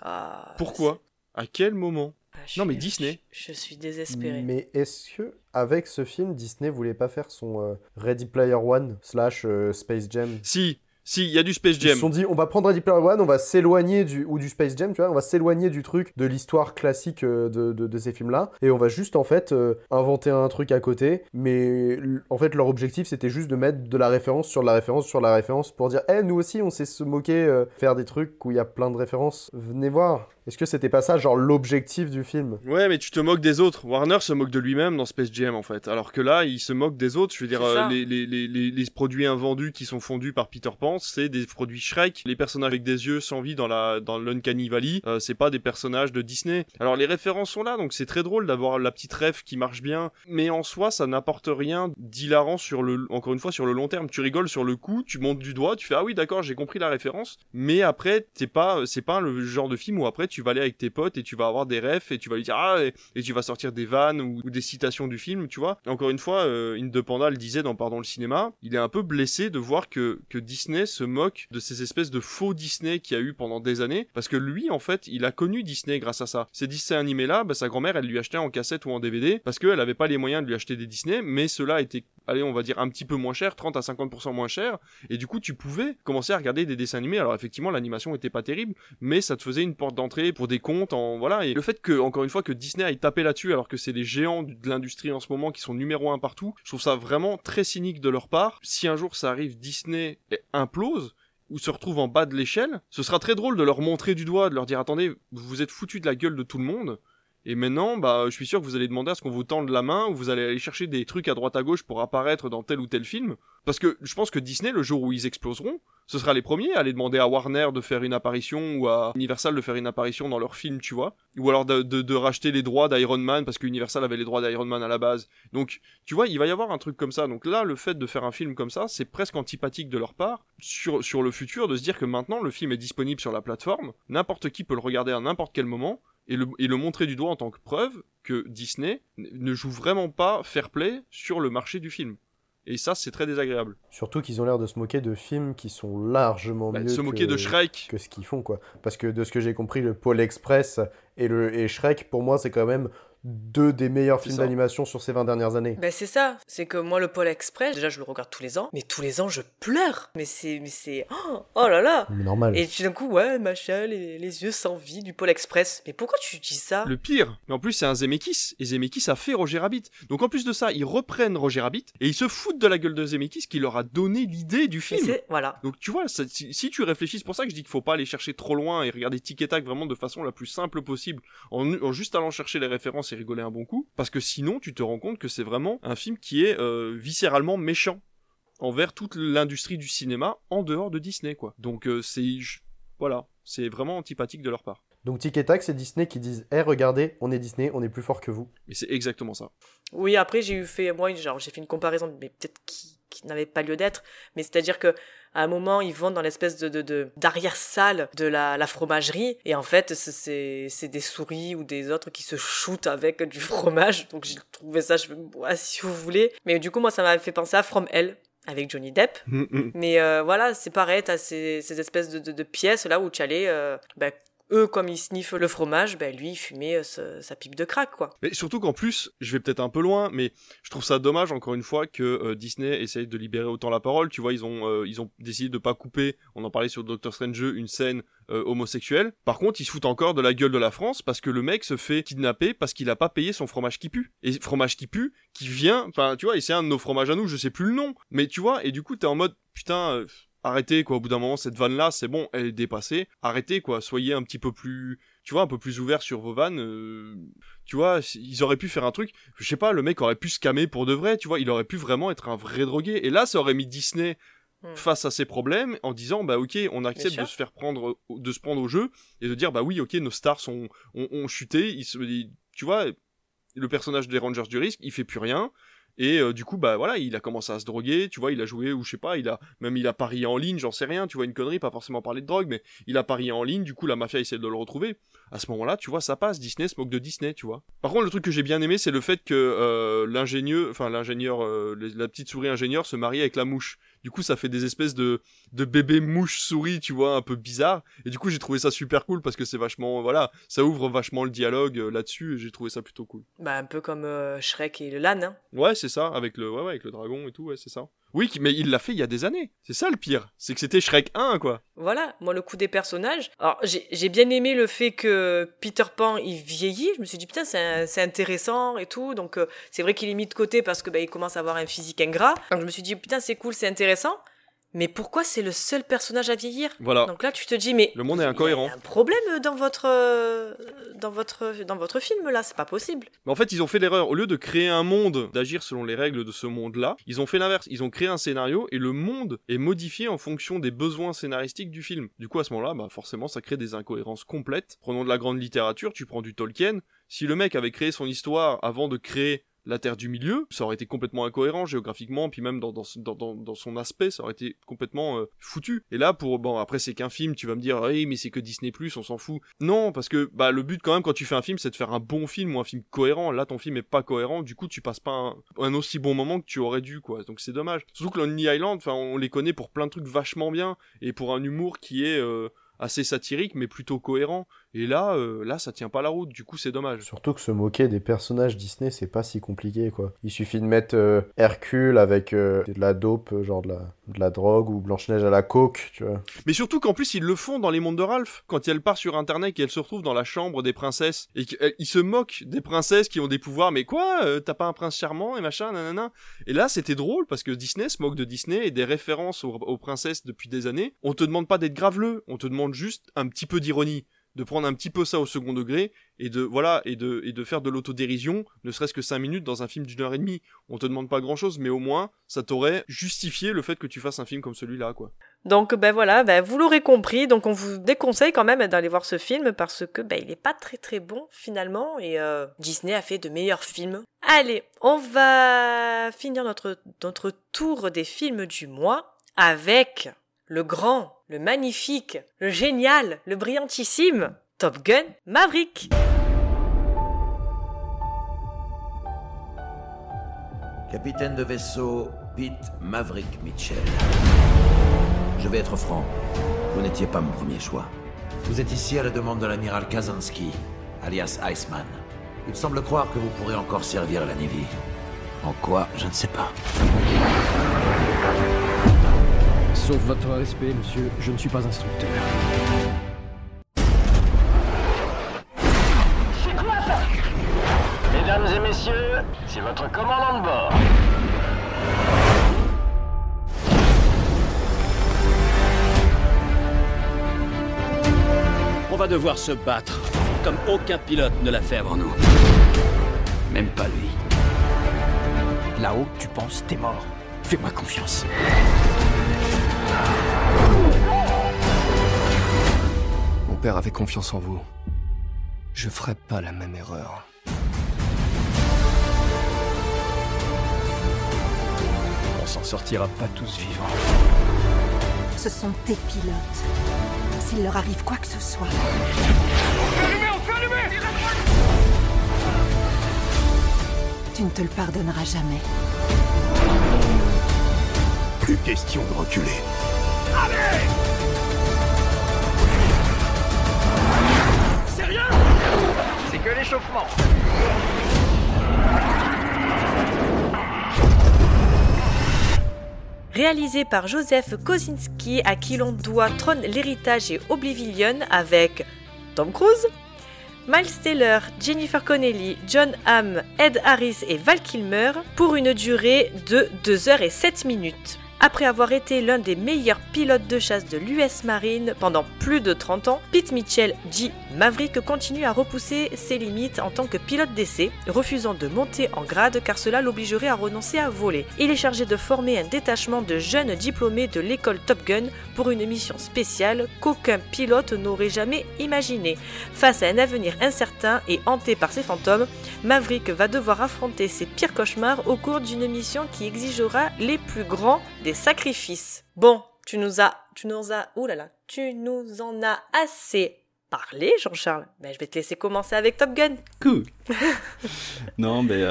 Ah, pourquoi ? À quel moment ? Non mais Disney. Je suis désespéré. Mais est-ce que avec ce film Disney voulait pas faire son Ready Player One / Space Jam ? Si, il y a du Space Jam. Ils se sont dit on va prendre Ready Player One, on va s'éloigner du Space Jam, tu vois, on va s'éloigner du truc de l'histoire classique de ces films-là et on va juste en fait inventer un truc à côté, mais en fait leur objectif c'était juste de mettre de la référence sur de la référence sur de la référence pour dire nous aussi on sait se moquer, faire des trucs où il y a plein de références, venez voir. Est-ce que c'était pas ça, genre, l'objectif du film ? Ouais, mais tu te moques des autres. Warner se moque de lui-même dans Space Jam, en fait. Alors que là, il se moque des autres. Je veux dire, les produits invendus qui sont fondus par Peter Pan, c'est des produits Shrek. Les personnages avec des yeux sans vie dans l'Uncanny Valley, c'est pas des personnages de Disney. Alors, les références sont là, donc c'est très drôle d'avoir la petite ref qui marche bien. Mais en soi, ça n'apporte rien d'hilarant sur le long terme. Tu rigoles sur le coup, tu montes du doigt, tu fais « Ah oui, d'accord, j'ai compris la référence. » Mais après, c'est pas le genre de film où après, tu vas aller avec tes potes et tu vas avoir des refs et tu vas lui dire et tu vas sortir des vannes ou des citations du film, tu vois. Encore une fois, Indepanda le disait dans Pardon le cinéma, il est un peu blessé de voir que Disney se moque de ces espèces de faux Disney qu'il y a eu pendant des années, parce que lui en fait il a connu Disney grâce à ça. Ces Disney animés là, sa grand-mère elle lui achetait en cassette ou en DVD parce qu'elle avait pas les moyens de lui acheter des Disney, mais ceux-là étaient, allez on va dire un petit peu moins cher, 30 à 50% moins cher, et du coup tu pouvais commencer à regarder des dessins animés. Alors effectivement l'animation était pas terrible, mais ça te faisait une porte d'entrée pour des comptes, et le fait que, encore une fois, que Disney aille taper là-dessus, alors que c'est les géants de l'industrie en ce moment qui sont numéro 1 partout, je trouve ça vraiment très cynique de leur part. Si un jour ça arrive, Disney implose, ou se retrouve en bas de l'échelle, ce sera très drôle de leur montrer du doigt, de leur dire, attendez, vous vous êtes foutus de la gueule de tout le monde, et maintenant, je suis sûr que vous allez demander à ce qu'on vous tende la main, ou vous allez aller chercher des trucs à droite à gauche pour apparaître dans tel ou tel film, parce que je pense que Disney, le jour où ils exploseront, ce sera les premiers à aller demander à Warner de faire une apparition ou à Universal de faire une apparition dans leur film, tu vois. Ou alors de racheter les droits d'Iron Man, parce que Universal avait les droits d'Iron Man à la base. Donc, tu vois, il va y avoir un truc comme ça. Donc là, le fait de faire un film comme ça, c'est presque antipathique de leur part sur le futur, de se dire que maintenant, le film est disponible sur la plateforme, n'importe qui peut le regarder à n'importe quel moment, et le montrer du doigt en tant que preuve que Disney ne joue vraiment pas fair play sur le marché du film. Et ça, c'est très désagréable. Surtout qu'ils ont l'air de se moquer de films qui sont largement mieux se moquer de Shrek. Que ce qu'ils font, quoi. Parce que de ce que j'ai compris, le Pôle Express et Shrek, pour moi, c'est quand même deux des meilleurs films d'animation sur ces 20 dernières années. C'est ça. C'est que moi, le Pôle Express, déjà, je le regarde tous les ans. Mais tous les ans, je pleure. Mais c'est... Oh là là. Mais normal. Et d'un coup, ouais, machin, les yeux sans vie du Pôle Express. Mais pourquoi tu dis ça ? Le pire. Mais en plus, c'est un Zemeckis. Et Zemeckis a fait Roger Rabbit. Donc en plus de ça, ils reprennent Roger Rabbit et ils se foutent de la gueule de Zemeckis qui leur a donné l'idée du film. Voilà. Donc tu vois, ça, si tu réfléchis, c'est pour ça que je dis qu'il faut pas aller chercher trop loin et regarder Tic et Tac vraiment de façon la plus simple possible, en juste allant chercher les références et rigoler un bon coup, parce que sinon tu te rends compte que c'est vraiment un film qui est viscéralement méchant envers toute l'industrie du cinéma en dehors de Disney, quoi. Donc c'est vraiment antipathique de leur part. Donc Tic et Tac, c'est Disney qui disent « regardez, on est Disney, on est plus fort que vous ». Et c'est exactement ça. Oui, après j'ai fait une comparaison, mais peut-être qui qui n'avait pas lieu d'être, mais c'est-à-dire que à un moment ils vont dans l'espèce d'arrière-salle de la fromagerie et en fait c'est des souris ou des autres qui se shootent avec du fromage, donc j'ai trouvé ça, si vous voulez, mais du coup moi ça m'a fait penser à From Hell avec Johnny Depp, mais voilà, c'est pareil, t'as ces espèces de pièces là où tu allais, eux, comme ils sniffent le fromage, lui, il fumait sa pipe de crack, quoi. Mais surtout qu'en plus, je vais peut-être un peu loin, mais je trouve ça dommage, encore une fois, que Disney essaye de libérer autant la parole. Tu vois, ils ont décidé de pas couper, on en parlait sur Doctor Strange, une scène homosexuelle. Par contre, ils se foutent encore de la gueule de la France parce que le mec se fait kidnapper parce qu'il a pas payé son fromage qui pue. Et fromage qui pue, qui vient... Enfin, tu vois, et c'est un de nos fromages à nous, je sais plus le nom. Mais tu vois, et du coup, t'es en mode, putain... Arrêtez, quoi, au bout d'un moment, cette vanne-là, c'est bon, elle est dépassée. Arrêtez, quoi, soyez un petit peu plus, tu vois, un peu plus ouvert sur vos vannes. Tu vois, ils auraient pu faire un truc, je sais pas, le mec aurait pu se camer pour de vrai, tu vois, il aurait pu vraiment être un vrai drogué. Et là, ça aurait mis Disney face à ses problèmes en disant, ok, on accepte de se faire prendre, de se prendre au jeu et de dire, oui, ok, nos stars ont chuté, tu vois, le personnage des Rangers du risque, il fait plus rien. Et du coup, voilà, il a commencé à se droguer, tu vois, il a joué, ou je sais pas, il a parié en ligne, j'en sais rien, tu vois, une connerie, pas forcément parler de drogue, mais il a parié en ligne, du coup, la mafia essaie de le retrouver. À ce moment-là, tu vois, ça passe, Disney se moque de Disney, tu vois. Par contre, le truc que j'ai bien aimé, c'est le fait que la petite souris ingénieure se marie avec la mouche. Du coup, ça fait des espèces de bébés mouche-souris, tu vois, un peu bizarre. Et du coup, j'ai trouvé ça super cool parce que c'est vachement, voilà, ça ouvre vachement le dialogue là-dessus et j'ai trouvé ça plutôt cool. Un peu comme Shrek et le Lan, hein. Ouais, c'est ça, avec avec le dragon et tout, ouais, c'est ça. Oui, mais il l'a fait il y a des années. C'est ça le pire. C'est que c'était Shrek 1, quoi. Voilà, moi, le coup des personnages. Alors, j'ai bien aimé le fait que Peter Pan, il vieillit. Je me suis dit, putain, c'est intéressant et tout. Donc, c'est vrai qu'il est mis de côté parce que, il commence à avoir un physique ingrat. Donc, je me suis dit, putain, c'est cool, c'est intéressant. Mais pourquoi c'est le seul personnage à vieillir ? Voilà. Donc là, tu te dis, mais... Le monde est incohérent. Il y a un problème dans votre film, là. C'est pas possible. Mais en fait, ils ont fait l'erreur. Au lieu de créer un monde, d'agir selon les règles de ce monde-là, ils ont fait l'inverse. Ils ont créé un scénario et le monde est modifié en fonction des besoins scénaristiques du film. Du coup, à ce moment-là, forcément, ça crée des incohérences complètes. Prenons de la grande littérature, tu prends du Tolkien. Si le mec avait créé son histoire avant de créer... La Terre du Milieu, ça aurait été complètement incohérent géographiquement, puis même dans son aspect, ça aurait été complètement foutu. Et là, après c'est qu'un film, tu vas me dire, hey, mais c'est que Disney+, on s'en fout. Non, parce que le but quand même quand tu fais un film, c'est de faire un bon film ou un film cohérent. Là, ton film est pas cohérent, du coup, tu passes pas un aussi bon moment que tu aurais dû, quoi. Donc c'est dommage. Surtout que Lonely Island, enfin, on les connaît pour plein de trucs vachement bien et pour un humour qui est assez satirique, mais plutôt cohérent. Et là, ça tient pas la route, du coup c'est dommage. Surtout que se moquer des personnages Disney, c'est pas si compliqué, quoi. Il suffit de mettre Hercule avec de la dope, genre de la drogue, ou Blanche-Neige à la coke, tu vois. Mais surtout qu'en plus, ils le font dans les mondes de Ralph. Quand elle part sur Internet et elle se retrouve dans la chambre des princesses, et qu'ils se moquent des princesses qui ont des pouvoirs, mais quoi, t'as pas un prince charmant, et machin, nanana. Et là, c'était drôle, parce que Disney se moque de Disney, et des références aux princesses depuis des années. On te demande pas d'être graveleux, on te demande juste un petit peu d'ironie. De prendre un petit peu ça au second degré et de faire de l'autodérision, ne serait-ce que 5 minutes dans un film d'1h30. On te demande pas grand-chose, mais au moins, ça t'aurait justifié le fait que tu fasses un film comme celui-là, quoi. Donc, voilà, vous l'aurez compris, donc on vous déconseille quand même d'aller voir ce film, parce que, il est pas très très bon, finalement, et Disney a fait de meilleurs films. Allez, on va finir notre tour des films du mois avec le grand... le magnifique, le génial, le brillantissime Top Gun Maverick. Capitaine de vaisseau Pete Maverick Mitchell. Je vais être franc, vous n'étiez pas mon premier choix. Vous êtes ici à la demande de l'amiral Kaczynski, alias Iceman. Il semble croire que vous pourrez encore servir à la Navy. En quoi, je ne sais pas. Sauf votre respect, monsieur, je ne suis pas instructeur. C'est quoi ça ? Mesdames et messieurs, c'est votre commandant de bord. On va devoir se battre, comme aucun pilote ne l'a fait avant nous. Même pas lui. Là-haut, tu penses, t'es mort. Fais-moi confiance. Mon père avait confiance en vous. Je ferai pas la même erreur. On s'en sortira pas tous vivants. Ce sont tes pilotes. S'il leur arrive quoi que ce soit... On fait allumer! Tu ne te le pardonneras jamais. Plus question de reculer. Allez! Sérieux? C'est que l'échauffement. Réalisé par Joseph Kosinski, à qui l'on doit Tron, l'héritage et Oblivion, avec Tom Cruise, Miles Teller, Jennifer Connelly, John Hamm, Ed Harris et Val Kilmer, pour une durée de 2 h 07. Après avoir été l'un des meilleurs pilotes de chasse de l'US Marine pendant plus de 30 ans, Pete Mitchell, dit Maverick, continue à repousser ses limites en tant que pilote d'essai, refusant de monter en grade car cela l'obligerait à renoncer à voler. Il est chargé de former un détachement de jeunes diplômés de l'école Top Gun pour une mission spéciale qu'aucun pilote n'aurait jamais imaginée. Face à un avenir incertain et hanté par ses fantômes, Maverick va devoir affronter ses pires cauchemars au cours d'une mission qui exigera les plus grands des sacrifices. Bon, tu nous en as assez parlé, Jean-Charles. Mais je vais te laisser commencer avec Top Gun. Cool. Non, mais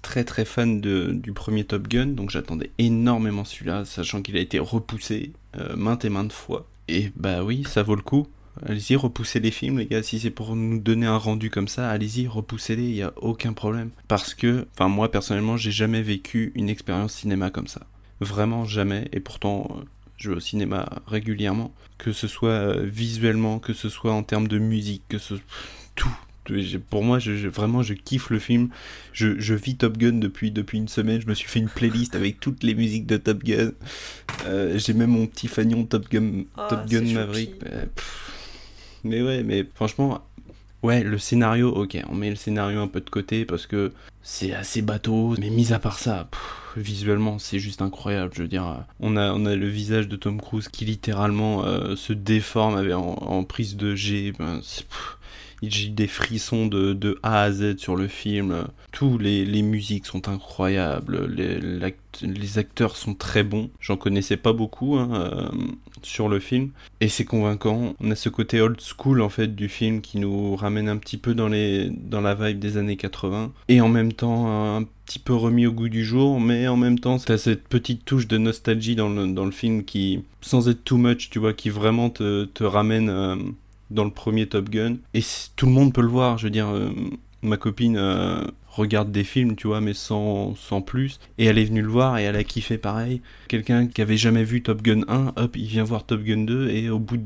très très fan du premier Top Gun, donc j'attendais énormément celui-là, sachant qu'il a été repoussé maintes et maintes fois. Et bah oui, ça vaut le coup. Allez-y, repoussez les films, les gars. Si c'est pour nous donner un rendu comme ça, allez-y, repoussez-les, il n'y a aucun problème. Parce que, enfin, moi personnellement, j'ai jamais vécu une expérience cinéma comme ça. Vraiment jamais, et pourtant je vais au cinéma régulièrement, que ce soit visuellement, que ce soit en termes de musique, que ce tout. Pour moi, vraiment, je kiffe le film. Je vis Top Gun depuis une semaine. Je me suis fait une playlist avec toutes les musiques de Top Gun. J'ai même mon petit fanion Top Gun Maverick. Mais ouais, mais franchement... Ouais, le scénario, ok, on met le scénario un peu de côté parce que c'est assez bateau, mais mis à part ça, visuellement, c'est juste incroyable, je veux dire, on a le visage de Tom Cruise qui littéralement se déforme en prise de G, j'ai des frissons de A à Z sur le film, tous les musiques sont incroyables, les acteurs sont très bons, j'en connaissais pas beaucoup sur le film, et c'est convaincant. On a ce côté old school en fait du film qui nous ramène un petit peu dans la vibe des années 80, et en même temps un petit peu remis au goût du jour, mais en même temps t'as cette petite touche de nostalgie dans le film qui, sans être too much, tu vois, qui vraiment te ramène... dans le premier Top Gun, et tout le monde peut le voir, je veux dire, ma copine regarde des films, tu vois, mais sans plus, et elle est venue le voir, et elle a kiffé pareil. Quelqu'un qui avait jamais vu Top Gun 1, hop, il vient voir Top Gun 2, et au bout de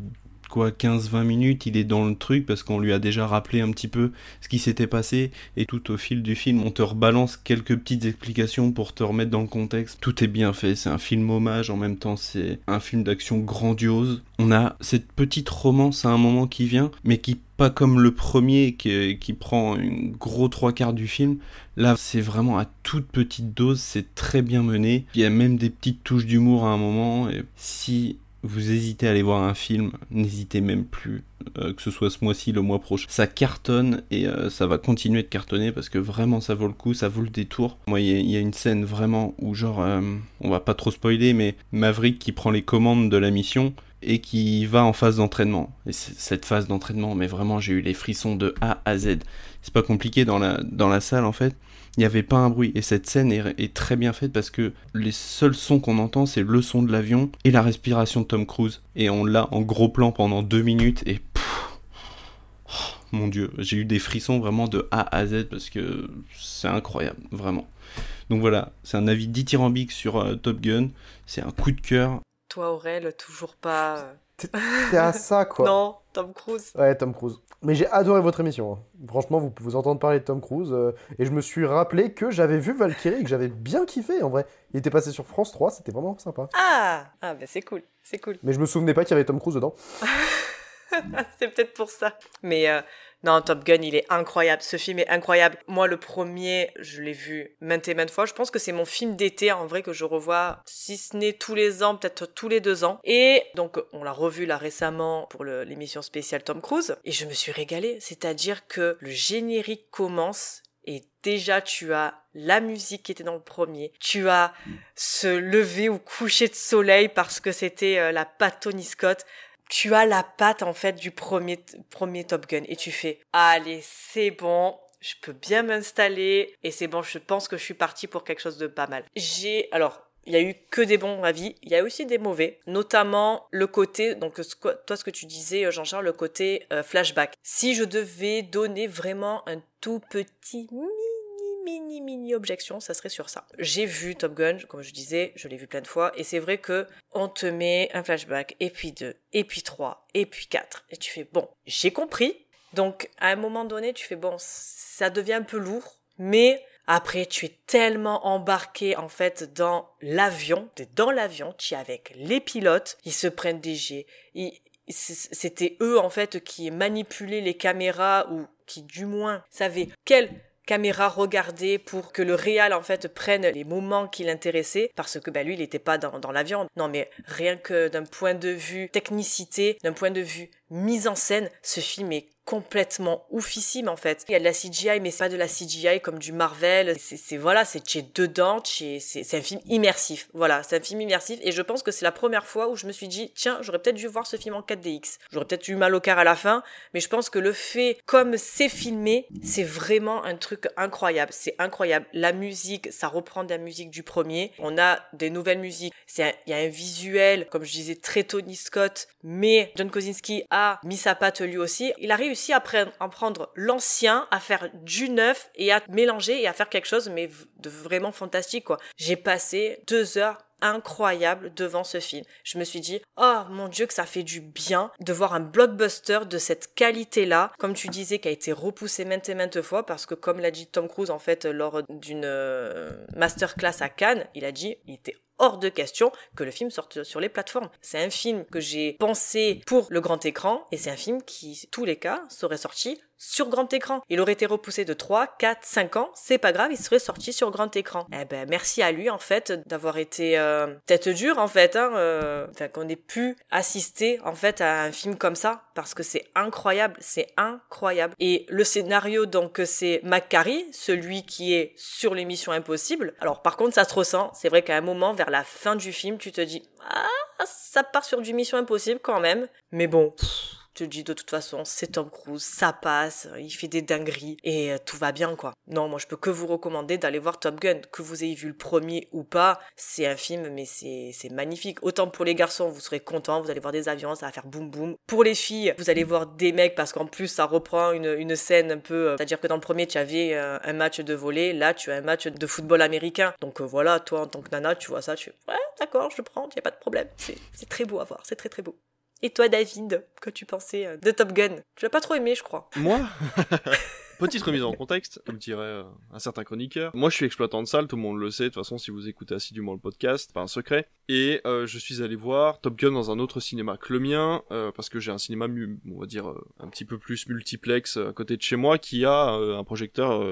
quoi, 15-20 minutes, il est dans le truc, parce qu'on lui a déjà rappelé un petit peu ce qui s'était passé, et tout au fil du film, on te rebalance quelques petites explications pour te remettre dans le contexte. Tout est bien fait, c'est un film hommage, en même temps c'est un film d'action grandiose. On a cette petite romance à un moment qui vient, mais qui, pas comme le premier, qui prend une gros 3/4 du film, là c'est vraiment à toute petite dose, c'est très bien mené, il y a même des petites touches d'humour à un moment, et si... vous hésitez à aller voir un film, n'hésitez même plus, que ce soit ce mois-ci, le mois prochain. Ça cartonne et ça va continuer de cartonner parce que vraiment ça vaut le coup, ça vaut le détour. Moi, il y a une scène vraiment où genre, on va pas trop spoiler, mais Maverick qui prend les commandes de la mission et qui va en phase d'entraînement. Et cette phase d'entraînement, mais vraiment j'ai eu les frissons de A à Z. C'est pas compliqué dans la salle en fait. Il n'y avait pas un bruit, et cette scène est très bien faite parce que les seuls sons qu'on entend, c'est le son de l'avion et la respiration de Tom Cruise. Et on l'a en gros plan pendant 2 minutes, et mon Dieu, j'ai eu des frissons vraiment de A à Z parce que c'est incroyable, vraiment. Donc voilà, c'est un avis dithyrambique sur Top Gun, c'est un coup de cœur. Toi Aurel, toujours pas... T'es à ça quoi. Non, Tom Cruise. Ouais, Tom Cruise. Mais j'ai adoré votre émission. Franchement, vous pouvez vous entendre parler de Tom Cruise. Et je me suis rappelé que j'avais vu Valkyrie et que j'avais bien kiffé, en vrai. Il était passé sur France 3, c'était vraiment sympa. Ah bah c'est cool, c'est cool. Mais je me souvenais pas qu'il y avait Tom Cruise dedans. C'est peut-être pour ça. Mais non, Top Gun, il est incroyable. Ce film est incroyable. Moi, le premier, je l'ai vu maintes et maintes fois. Je pense que c'est mon film d'été, en vrai, que je revois, si ce n'est tous les ans, peut-être tous les 2 ans. Et donc, on l'a revu là récemment pour l'émission spéciale Tom Cruise. Et je me suis régalée. C'est-à-dire que le générique commence Et déjà, tu as la musique qui était dans le premier. Tu as ce lever ou coucher de soleil parce que c'était la patte Tony Scott. Tu as la patte, en fait, du premier Top Gun. Et tu fais, allez, c'est bon, je peux bien m'installer. Et c'est bon, je pense que je suis partie pour quelque chose de pas mal. Alors, il y a eu que des bons avis. Il y a aussi des mauvais. Notamment, le côté, donc, toi, ce que tu disais, Jean-Charles, le côté flashback. Si je devais donner vraiment un tout petit mini objection, ça serait sur ça. J'ai vu Top Gun, comme je disais, je l'ai vu plein de fois, et c'est vrai que on te met un flashback, et puis 2, et puis 3, et puis 4, et tu fais bon, j'ai compris. Donc à un moment donné, tu fais bon, ça devient un peu lourd, mais après tu es tellement embarqué en fait dans l'avion, t'es dans l'avion, tu es avec les pilotes, ils se prennent des jets, c'était eux en fait qui manipulaient les caméras ou qui du moins savaient quelle caméra regarder pour que le réal en fait prenne les moments qui l'intéressaient parce que bah lui il était pas dans l'avion. Non mais rien que d'un point de vue technicité, d'un point de vue mise en scène, ce film est complètement oufissime en fait. Il y a de la CGI mais c'est pas de la CGI comme du Marvel, c'est tu es dedans, c'est un film immersif. Voilà, c'est un film immersif et je pense que c'est la première fois où je me suis dit tiens, j'aurais peut-être dû voir ce film en 4DX. J'aurais peut-être eu mal au cœur à la fin, mais je pense que le fait comme c'est filmé, c'est vraiment un truc incroyable, c'est incroyable. La musique, ça reprend de la musique du premier, on a des nouvelles musiques, il y a un visuel comme je disais très Tony Scott, mais John Kosinski a mis sa patte lui aussi. Il a réussi à prendre l'ancien, à faire du neuf et à mélanger et à faire quelque chose mais de vraiment fantastique quoi. J'ai passé 2 heures incroyables devant ce film. Je me suis dit oh mon Dieu que ça fait du bien de voir un blockbuster de cette qualité là, comme tu disais, qui a été repoussé maintes et maintes fois parce que comme l'a dit Tom Cruise en fait lors d'une masterclass à Cannes, il a dit il était hors de question que le film sorte sur les plateformes. C'est un film que j'ai pensé pour le grand écran et c'est un film qui, tous les cas, serait sorti sur grand écran. Il aurait été repoussé de 3, 4, 5 ans, c'est pas grave, il serait sorti sur grand écran. Eh ben, merci à lui, en fait, d'avoir été tête dure, en fait, qu'on ait pu assister, en fait, à un film comme ça, parce que c'est incroyable. Et le scénario, donc, c'est McQuarrie, celui qui est sur les Missions Impossibles. Alors, par contre, ça se ressent, c'est vrai qu'à un moment, vers la fin du film, tu te dis « Ah, ça part sur du Mission Impossible quand même !» Mais bon, tu te dis de toute façon, c'est Tom Cruise, ça passe, il fait des dingueries et tout va bien quoi. Non, moi je peux que vous recommander d'aller voir Top Gun, que vous ayez vu le premier ou pas, c'est un film mais c'est magnifique. Autant pour les garçons, vous serez contents, vous allez voir des avions, ça va faire boum boum. Pour les filles, vous allez voir des mecs parce qu'en plus ça reprend une scène un peu, c'est-à-dire que dans le premier tu avais un match de volley, là tu as un match de football américain. Donc voilà, toi en tant que nana, tu vois ça, tu ouais, d'accord, je prends, y a pas de problème. C'est très beau à voir, c'est très très beau. Et toi, David, que tu pensais de Top Gun? Tu l'as pas trop aimé, je crois. Moi? Petite remise en contexte, comme dirait un certain chroniqueur. Moi, je suis exploitant de salle, tout le monde le sait. De toute façon, si vous écoutez assidûment le podcast, c'est pas un secret. Et je suis allé voir Top Gun dans un autre cinéma que le mien, parce que j'ai un cinéma, on va dire, un petit peu plus multiplex à côté de chez moi, qui a un projecteur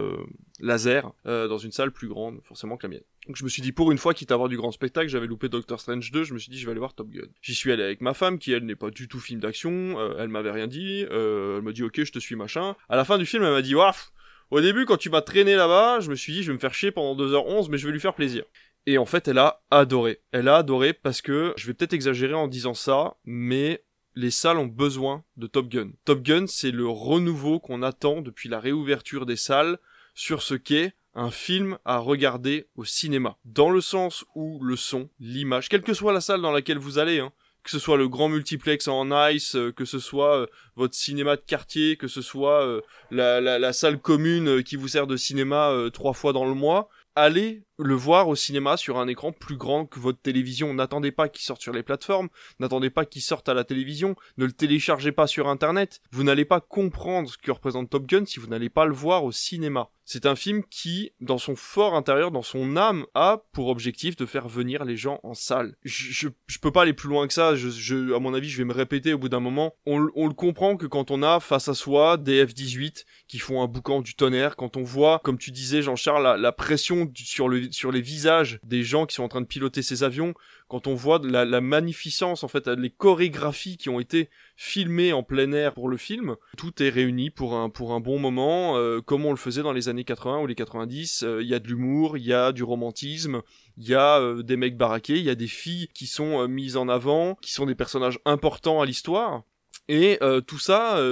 laser dans une salle plus grande, forcément, que la mienne. Donc je me suis dit, pour une fois, quitte à avoir du grand spectacle, j'avais loupé Doctor Strange 2, je me suis dit, je vais aller voir Top Gun. J'y suis allé avec ma femme, qui, elle, n'est pas du tout film d'action, elle m'avait rien dit, elle m'a dit, ok, je te suis, machin. À la fin du film, elle m'a dit, waf, au début, quand tu m'as traîné là-bas, je me suis dit, je vais me faire chier pendant 2h11, mais je vais lui faire plaisir. Et en fait, elle a adoré. Elle a adoré parce que, je vais peut-être exagérer en disant ça, mais les salles ont besoin de Top Gun. Top Gun, c'est le renouveau qu'on attend depuis la réouverture des salles sur ce qu'est un film à regarder au cinéma. Dans le sens où le son, l'image, quelle que soit la salle dans laquelle vous allez, hein, que ce soit le grand multiplex en Ice, que ce soit votre cinéma de quartier, que ce soit la salle commune qui vous sert de cinéma 3 fois dans le mois, allez le voir au cinéma sur un écran plus grand que votre télévision. N'attendez pas qu'il sorte sur les plateformes, n'attendez pas qu'il sorte à la télévision, ne le téléchargez pas sur internet. Vous n'allez pas comprendre ce que représente Top Gun si vous n'allez pas le voir au cinéma. C'est un film qui, dans son fort intérieur, dans son âme, a pour objectif de faire venir les gens en salle. Je peux pas aller plus loin que ça, à mon avis je vais me répéter au bout d'un moment. On le comprend que quand on a face à soi des F-18 qui font un boucan du tonnerre, quand on voit, comme tu disais Jean-Charles, la pression sur le sur les visages des gens qui sont en train de piloter ces avions, quand on voit la magnificence, en fait, les chorégraphies qui ont été filmées en plein air pour le film, tout est réuni pour un bon moment, comme on le faisait dans les années 80 ou les 90, il y a de l'humour, il y a du romantisme, il y a des mecs baraqués, il y a des filles qui sont mises en avant, qui sont des personnages importants à l'histoire, et tout ça...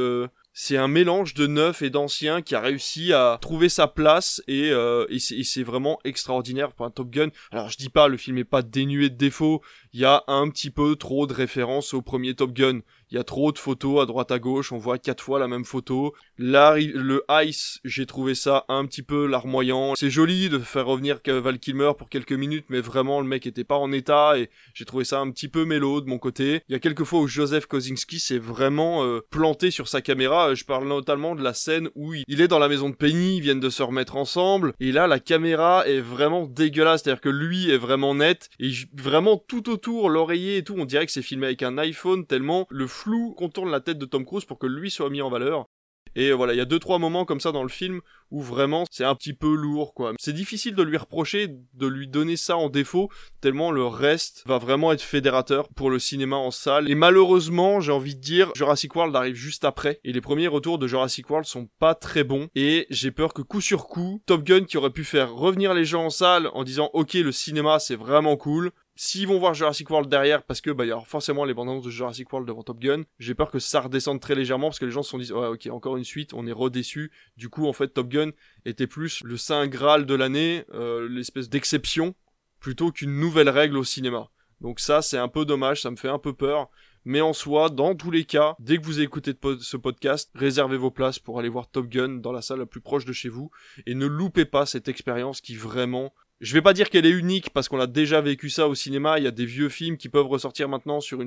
C'est un mélange de neuf et d'ancien qui a réussi à trouver sa place et c'est vraiment extraordinaire pour un Top Gun. Alors je dis pas, le film est pas dénué de défauts, il y a un petit peu trop de références au premier Top Gun. Il y a trop de photos à droite à gauche, on voit 4 fois la même photo. Le Ice, j'ai trouvé ça un petit peu larmoyant. C'est joli de faire revenir Val Kilmer pour quelques minutes, mais vraiment le mec était pas en état et j'ai trouvé ça un petit peu mélo de mon côté. Il y a quelques fois où Joseph Kosinski s'est vraiment planté sur sa caméra. Je parle notamment de la scène où il est dans la maison de Penny, ils viennent de se remettre ensemble, et là la caméra est vraiment dégueulasse, c'est-à-dire que lui est vraiment net, et vraiment tout autour, l'oreiller et tout, on dirait que c'est filmé avec un iPhone tellement le flou contourne la tête de Tom Cruise pour que lui soit mis en valeur. Et voilà, il y a 2-3 moments comme ça dans le film où vraiment c'est un petit peu lourd quoi. C'est difficile de lui reprocher, de lui donner ça en défaut, tellement le reste va vraiment être fédérateur pour le cinéma en salle. Et malheureusement, j'ai envie de dire, Jurassic World arrive juste après. Et les premiers retours de Jurassic World sont pas très bons. Et j'ai peur que coup sur coup, Top Gun qui aurait pu faire revenir les gens en salle en disant « Ok, le cinéma c'est vraiment cool », s'ils vont voir Jurassic World derrière, parce que il y a forcément les bandes annonces de Jurassic World devant Top Gun, j'ai peur que ça redescende très légèrement, parce que les gens se sont dit « Ouais, ok, encore une suite, on est redéçus ». Du coup, en fait, Top Gun était plus le saint graal de l'année, l'espèce d'exception, plutôt qu'une nouvelle règle au cinéma. Donc ça, c'est un peu dommage, ça me fait un peu peur. Mais en soi, dans tous les cas, dès que vous écoutez ce podcast, réservez vos places pour aller voir Top Gun dans la salle la plus proche de chez vous, et ne loupez pas cette expérience qui vraiment... Je vais pas dire qu'elle est unique parce qu'on a déjà vécu ça au cinéma, il y a des vieux films qui peuvent ressortir maintenant sur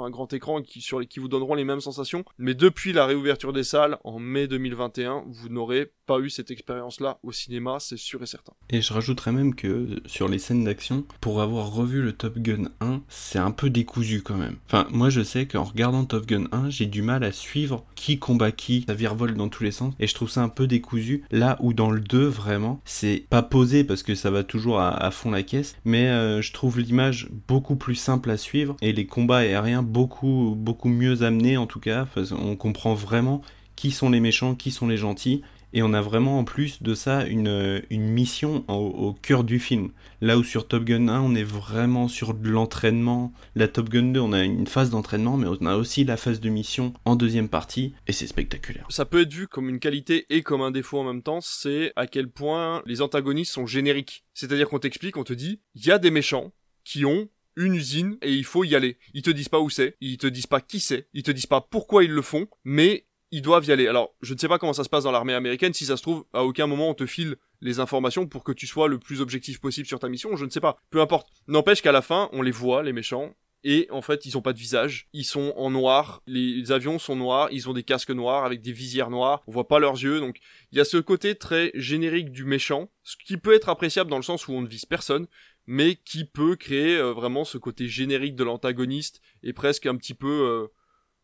un grand écran qui vous donneront les mêmes sensations, mais depuis la réouverture des salles en mai 2021, vous n'aurez pas eu cette expérience-là au cinéma, c'est sûr et certain. Et je rajouterais même que sur les scènes d'action, pour avoir revu le Top Gun 1, c'est un peu décousu quand même. Enfin, moi je sais qu'en regardant Top Gun 1, j'ai du mal à suivre qui combat qui, ça virevolte dans tous les sens, et je trouve ça un peu décousu, là où dans le 2, vraiment, c'est pas posé parce que ça va toujours à fond la caisse, mais je trouve l'image beaucoup plus simple à suivre et les combats aériens beaucoup mieux amenés en tout cas, parce qu'on comprend vraiment qui sont les méchants, qui sont les gentils, et on a vraiment en plus de ça une mission au cœur du film. Là où sur Top Gun 1, on est vraiment sur de l'entraînement. La Top Gun 2, on a une phase d'entraînement, mais on a aussi la phase de mission en deuxième partie, et c'est spectaculaire. Ça peut être vu comme une qualité et comme un défaut en même temps, c'est à quel point les antagonistes sont génériques. C'est-à-dire qu'on t'explique, on te dit, il y a des méchants qui ont une usine, et il faut y aller. Ils te disent pas où c'est, ils te disent pas qui c'est, ils te disent pas pourquoi ils le font, mais... ils doivent y aller. Alors, je ne sais pas comment ça se passe dans l'armée américaine, si ça se trouve, à aucun moment on te file les informations pour que tu sois le plus objectif possible sur ta mission, je ne sais pas. Peu importe. N'empêche qu'à la fin, on les voit, les méchants, et en fait, ils ont pas de visage. Ils sont en noir, les avions sont noirs, ils ont des casques noirs avec des visières noires, on voit pas leurs yeux, donc il y a ce côté très générique du méchant, ce qui peut être appréciable dans le sens où on ne vise personne, mais qui peut créer vraiment ce côté générique de l'antagoniste, et presque un petit peu...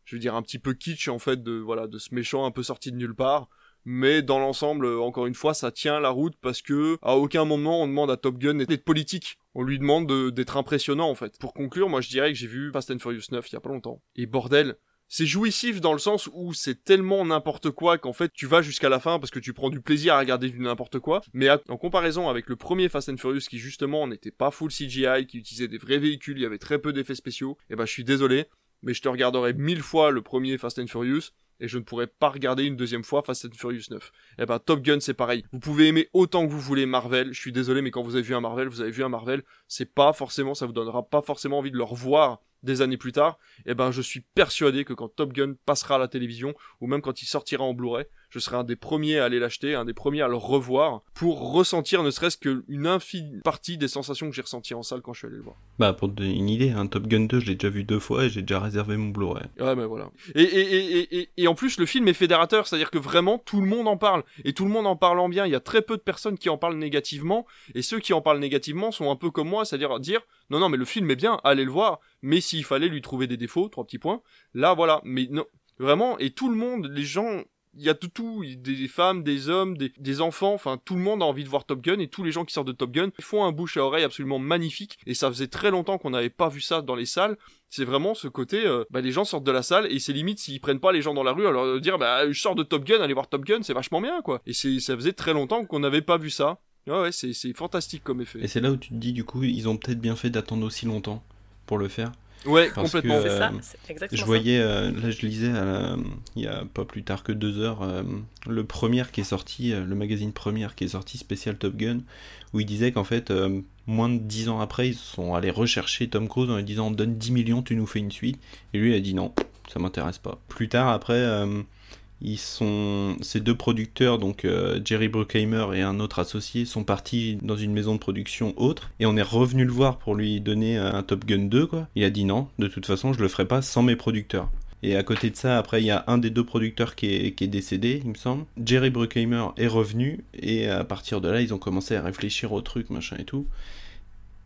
je veux dire un petit peu kitsch en fait de ce méchant un peu sorti de nulle part, mais dans l'ensemble encore une fois ça tient la route parce que à aucun moment on demande à Top Gun d'être politique, on lui demande d'être impressionnant en fait. Pour conclure, moi je dirais que j'ai vu Fast and Furious 9 il y a pas longtemps et bordel, c'est jouissif dans le sens où c'est tellement n'importe quoi qu'en fait tu vas jusqu'à la fin parce que tu prends du plaisir à regarder du n'importe quoi, mais en comparaison avec le premier Fast and Furious qui justement n'était pas full CGI, qui utilisait des vrais véhicules, il y avait très peu d'effets spéciaux, et je suis désolé, mais je te regarderai 1000 fois le premier Fast and Furious, et je ne pourrai pas regarder une deuxième fois Fast and Furious 9. Et Top Gun, c'est pareil. Vous pouvez aimer autant que vous voulez Marvel, je suis désolé, mais quand vous avez vu un Marvel, c'est pas forcément, ça vous donnera pas forcément envie de le revoir des années plus tard. Je suis persuadé que quand Top Gun passera à la télévision, ou même quand il sortira en Blu-ray, je serai un des premiers à aller l'acheter, un des premiers à le revoir, pour ressentir ne serait-ce qu'une infime partie des sensations que j'ai ressenties en salle quand je suis allé le voir. Pour te donner une idée, Top Gun 2, je l'ai déjà vu 2 fois et j'ai déjà réservé mon Blu-ray. Ouais, voilà. Et en plus, le film est fédérateur, c'est-à-dire que vraiment, tout le monde en parle, et tout le monde en parle en bien, il y a très peu de personnes qui en parlent négativement, et ceux qui en parlent négativement sont un peu comme moi, c'est-à-dire dire, non, mais le film est bien, allez le voir, mais s'il fallait lui trouver des défauts, 3 petits points, là, voilà, mais non, vraiment, et tout le monde, les gens... il y a de tout, des femmes, des hommes, des enfants, enfin tout le monde a envie de voir Top Gun, et tous les gens qui sortent de Top Gun font un bouche à oreille absolument magnifique, et ça faisait très longtemps qu'on n'avait pas vu ça dans les salles. C'est vraiment ce côté, les gens sortent de la salle, et c'est limite s'ils prennent pas les gens dans la rue à leur dire je sors de Top Gun, allez voir Top Gun, c'est vachement bien quoi. Et ça faisait très longtemps qu'on n'avait pas vu ça. Ouais, c'est fantastique comme effet. Et c'est là où tu te dis, du coup, ils ont peut-être bien fait d'attendre aussi longtemps pour le faire. Ouais, parce complètement. Que, c'est ça, c'est exactement ça. Je voyais, là je lisais, il y a pas plus tard que 2 heures, le Première qui est sorti, le magazine Première qui est sorti spécial Top Gun, où il disait qu'en fait, moins de 10 ans après, ils sont allés rechercher Tom Cruise en lui disant « Donne 10 millions, tu nous fais une suite ». Et lui, il a dit « Non, ça m'intéresse pas ». Plus tard, après... Ces deux producteurs, donc Jerry Bruckheimer et un autre associé, sont partis dans une maison de production autre, et on est revenu le voir pour lui donner un Top Gun 2, quoi. Il a dit non, de toute façon je le ferai pas sans mes producteurs. Et à côté de ça, après, il y a un des deux producteurs qui est décédé, il me semble. Jerry Bruckheimer est revenu, et à partir de là, ils ont commencé à réfléchir au truc, machin et tout.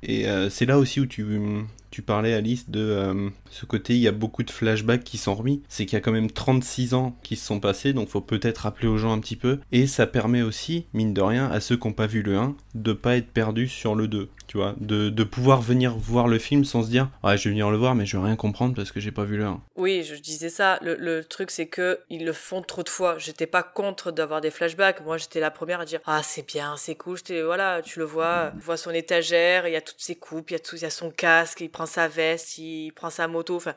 Et c'est là aussi où tu parlais, Alice, de ce côté, il y a beaucoup de flashbacks qui sont remis. C'est qu'il y a quand même 36 ans qui se sont passés, donc faut peut-être rappeler aux gens un petit peu. Et ça permet aussi, mine de rien, à ceux qui n'ont pas vu le 1, de pas être perdus sur le 2, tu vois. De pouvoir venir voir le film sans se dire « Ah, je vais venir le voir, mais je vais rien comprendre parce que j'ai pas vu le 1. » Oui, je disais ça. Le truc, c'est qu'ils le font trop de fois. J'étais pas contre d'avoir des flashbacks. Moi, j'étais la première à dire « Ah, c'est bien, c'est cool. » Voilà, tu le vois, tu vois son étagère, il y a toutes ses coupes, il y a son casque, il prend sa veste, il prend sa moto, enfin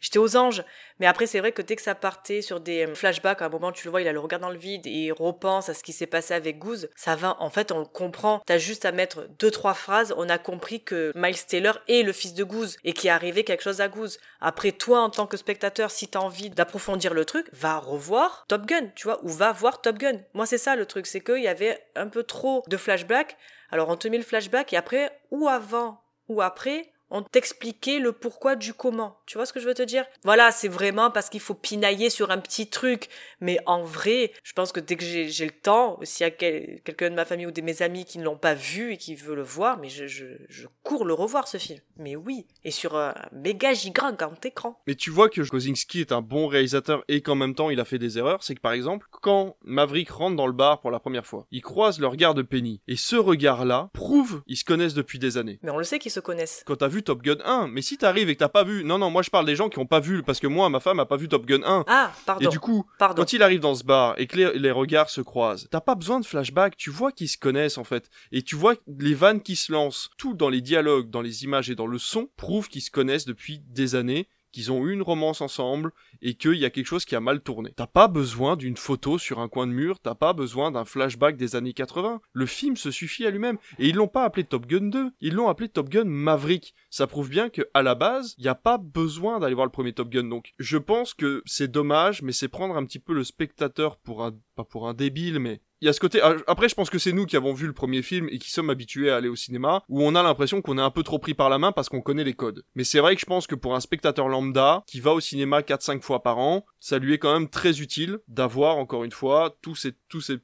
j'étais aux anges. Mais après c'est vrai que dès que ça partait sur des flashbacks, à un moment tu le vois, il a le regard dans le vide et il repense à ce qui s'est passé avec Goose, ça va, en fait on le comprend, t'as juste à mettre 2-3 phrases, on a compris que Miles Teller est le fils de Goose et qu'il est arrivé quelque chose à Goose. Après toi en tant que spectateur, si t'as envie d'approfondir le truc, va revoir Top Gun, tu vois, ou va voir Top Gun. Moi c'est ça le truc, c'est qu'il y avait un peu trop de flashbacks, alors on te met le flashback et après, ou avant ou après, on t'expliquait le pourquoi du comment. Tu vois ce que je veux te dire ? Voilà, c'est vraiment parce qu'il faut pinailler sur un petit truc. Mais en vrai, je pense que dès que j'ai le temps, s'il y a quelqu'un de ma famille ou de mes amis qui ne l'ont pas vu et qui veut le voir, mais je cours le revoir, ce film. Mais oui, et sur un méga gigant grand écran. Mais tu vois que Kosinski est un bon réalisateur et qu'en même temps, il a fait des erreurs. C'est que par exemple, quand Maverick rentre dans le bar pour la première fois, il croise le regard de Penny. Et ce regard-là prouve qu'ils se connaissent depuis des années. Mais on le sait qu'ils se connaissent. Quand t'as vu Top Gun 1, mais si t'arrives et que t'as pas vu... Non, moi je parle des gens qui ont pas vu, parce que moi, ma femme a pas vu Top Gun 1. Ah, pardon. Et du coup, quand il arrive dans ce bar et que les regards se croisent, t'as pas besoin de flashback, tu vois qu'ils se connaissent en fait, et tu vois les vannes qui se lancent, tout dans les dialogues, dans les images et dans le son, prouve qu'ils se connaissent depuis des années, qu'ils ont eu une romance ensemble, et qu'il y a quelque chose qui a mal tourné. T'as pas besoin d'une photo sur un coin de mur, t'as pas besoin d'un flashback des années 80. Le film se suffit à lui-même. Et ils l'ont pas appelé Top Gun 2, ils l'ont appelé Top Gun Maverick. Ça prouve bien que, à la base, y a pas besoin d'aller voir le premier Top Gun. Donc, je pense que c'est dommage, mais c'est prendre un petit peu le spectateur pour pas pour un débile, mais... Il y a ce côté, après je pense que c'est nous qui avons vu le premier film et qui sommes habitués à aller au cinéma, où on a l'impression qu'on est un peu trop pris par la main parce qu'on connaît les codes. Mais c'est vrai que je pense que pour un spectateur lambda, qui va au cinéma 4-5 fois par an, ça lui est quand même très utile d'avoir, encore une fois, tous ces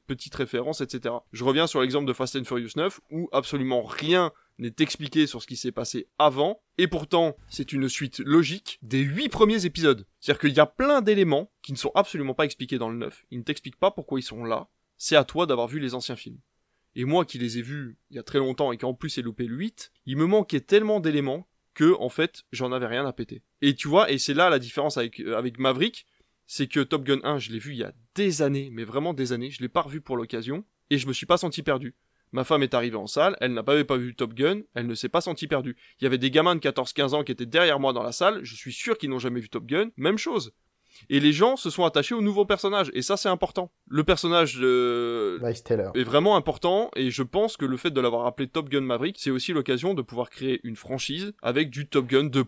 petites références, etc. Je reviens sur l'exemple de Fast and Furious 9, où absolument rien n'est expliqué sur ce qui s'est passé avant, et pourtant, c'est une suite logique des 8 premiers épisodes. C'est-à-dire qu'il y a plein d'éléments qui ne sont absolument pas expliqués dans le 9. Ils ne t'expliquent pas pourquoi ils sont là. C'est à toi d'avoir vu les anciens films. Et moi qui les ai vus il y a très longtemps et qui en plus ai loupé le 8, il me manquait tellement d'éléments que, en fait, j'en avais rien à péter. Et tu vois, et c'est là la différence avec Maverick, c'est que Top Gun 1, je l'ai vu il y a des années, mais vraiment des années, je l'ai pas revu pour l'occasion, et je me suis pas senti perdu. Ma femme est arrivée en salle, elle n'avait pas vu Top Gun, elle ne s'est pas sentie perdue. Il y avait des gamins de 14-15 ans qui étaient derrière moi dans la salle, je suis sûr qu'ils n'ont jamais vu Top Gun, même chose. Et les gens se sont attachés au nouveau personnage, et ça c'est important. Le personnage de Miles Teller est vraiment important, et je pense que le fait de l'avoir appelé Top Gun Maverick, c'est aussi l'occasion de pouvoir créer une franchise avec du Top Gun 2.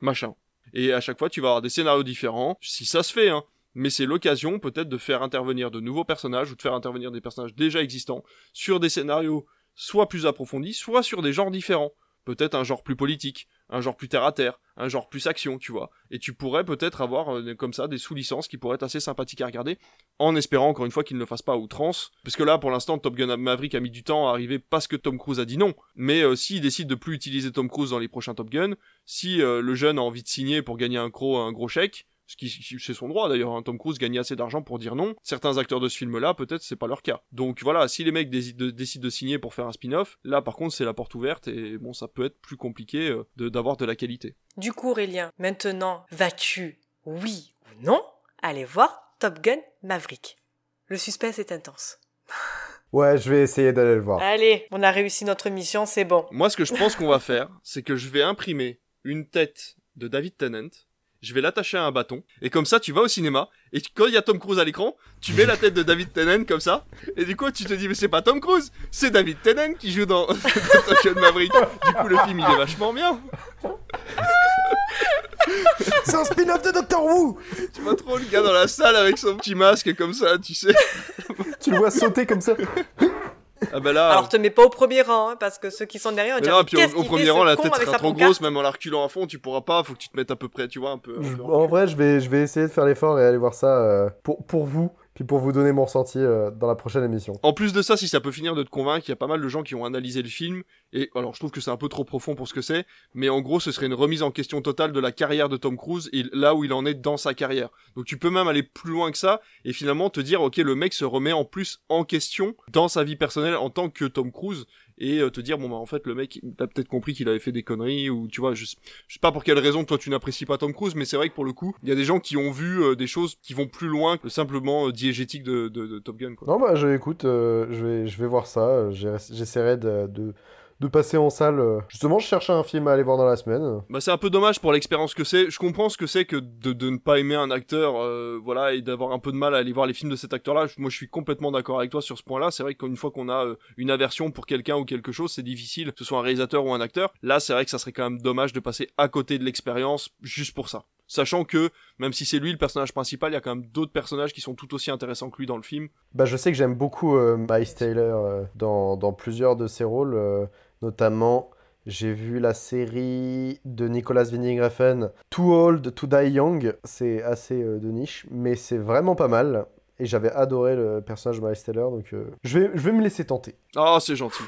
Machin. Et à chaque fois tu vas avoir des scénarios différents, si ça se fait hein. Mais c'est l'occasion peut-être de faire intervenir de nouveaux personnages, ou de faire intervenir des personnages déjà existants, sur des scénarios soit plus approfondis, soit sur des genres différents. Peut-être un genre plus politique, un genre plus terre-à-terre, un genre plus action, tu vois. Et tu pourrais peut-être avoir, comme ça, des sous-licences qui pourraient être assez sympathiques à regarder, en espérant, encore une fois, qu'ils ne le fassent pas à outrance. Parce que là, pour l'instant, Top Gun Maverick a mis du temps à arriver parce que Tom Cruise a dit non. Mais s'il décide de plus utiliser Tom Cruise dans les prochains Top Gun, si le jeune a envie de signer pour gagner un gros chèque, c'est son droit d'ailleurs, hein. Tom Cruise gagnait assez d'argent pour dire non. Certains acteurs de ce film-là, peut-être c'est pas leur cas. Donc voilà, si les mecs décident de signer pour faire un spin-off, là par contre c'est la porte ouverte et bon, ça peut être plus compliqué d'avoir de la qualité. Du coup Aurélien, maintenant, vas-tu, oui ou non, aller voir Top Gun Maverick? Le suspense est intense. Ouais, je vais essayer d'aller le voir. Allez, on a réussi notre mission, c'est bon. Moi, ce que je pense qu'on va faire, c'est que je vais imprimer une tête de David Tennant, je vais l'attacher à un bâton, et comme ça, tu vas au cinéma, et quand il y a Tom Cruise à l'écran, tu mets la tête de David Tennant comme ça, et du coup, tu te dis, mais c'est pas Tom Cruise, c'est David Tennant qui joue dans Top Gun Maverick. Du coup, le film, il est vachement bien. C'est un spin-off de Doctor Who. Tu vois trop le gars dans la salle avec son petit masque comme ça, tu sais. Tu le vois sauter comme ça. Ah bah là, alors te mets pas au premier rang, hein, parce que ceux qui sont derrière, on dirait qu'est-ce qu'il fait ce con avec sa pancarte. Au premier rang, la tête sera trop grosse, même en la reculant à fond, tu pourras pas, faut que tu te mettes à peu près, tu vois, un peu. En vrai, je vais essayer de faire l'effort et aller voir ça pour vous. Puis pour vous donner mon ressenti dans la prochaine émission. En plus de ça, si ça peut finir de te convaincre, il y a pas mal de gens qui ont analysé le film, et alors je trouve que c'est un peu trop profond pour ce que c'est, mais en gros ce serait une remise en question totale de la carrière de Tom Cruise, et là où il en est dans sa carrière. Donc tu peux même aller plus loin que ça, et finalement te dire, ok, le mec se remet en plus en question dans sa vie personnelle en tant que Tom Cruise, et te dire, bon bah en fait le mec, t'as peut-être compris qu'il avait fait des conneries, ou tu vois, je sais pas pour quelle raison toi tu n'apprécies pas Tom Cruise, mais c'est vrai que pour le coup, il y a des gens qui ont vu des choses qui vont plus loin que simplement diégétique de Top Gun, quoi. Non bah écoute, je vais voir ça, j'essaierai de passer en salle. Justement, je cherchais un film à aller voir dans la semaine. Bah c'est un peu dommage pour l'expérience que c'est. Je comprends ce que c'est que de ne pas aimer un acteur, voilà, et d'avoir un peu de mal à aller voir les films de cet acteur-là. Moi, je suis complètement d'accord avec toi sur ce point-là. C'est vrai qu'une fois qu'on a une aversion pour quelqu'un ou quelque chose, c'est difficile, que ce soit un réalisateur ou un acteur. Là, c'est vrai que ça serait quand même dommage de passer à côté de l'expérience juste pour ça. Sachant que, même si c'est lui le personnage principal, il y a quand même d'autres personnages qui sont tout aussi intéressants que lui dans le film. Bah, je sais que j'aime beaucoup Miles Teller dans plusieurs de ses rôles. Notamment, j'ai vu la série de Nicolas Winding Refn, Too Old to Die Young. C'est assez de niche, mais c'est vraiment pas mal. Et j'avais adoré le personnage de Miles Teller, donc je vais me laisser tenter. Ah, c'est gentil.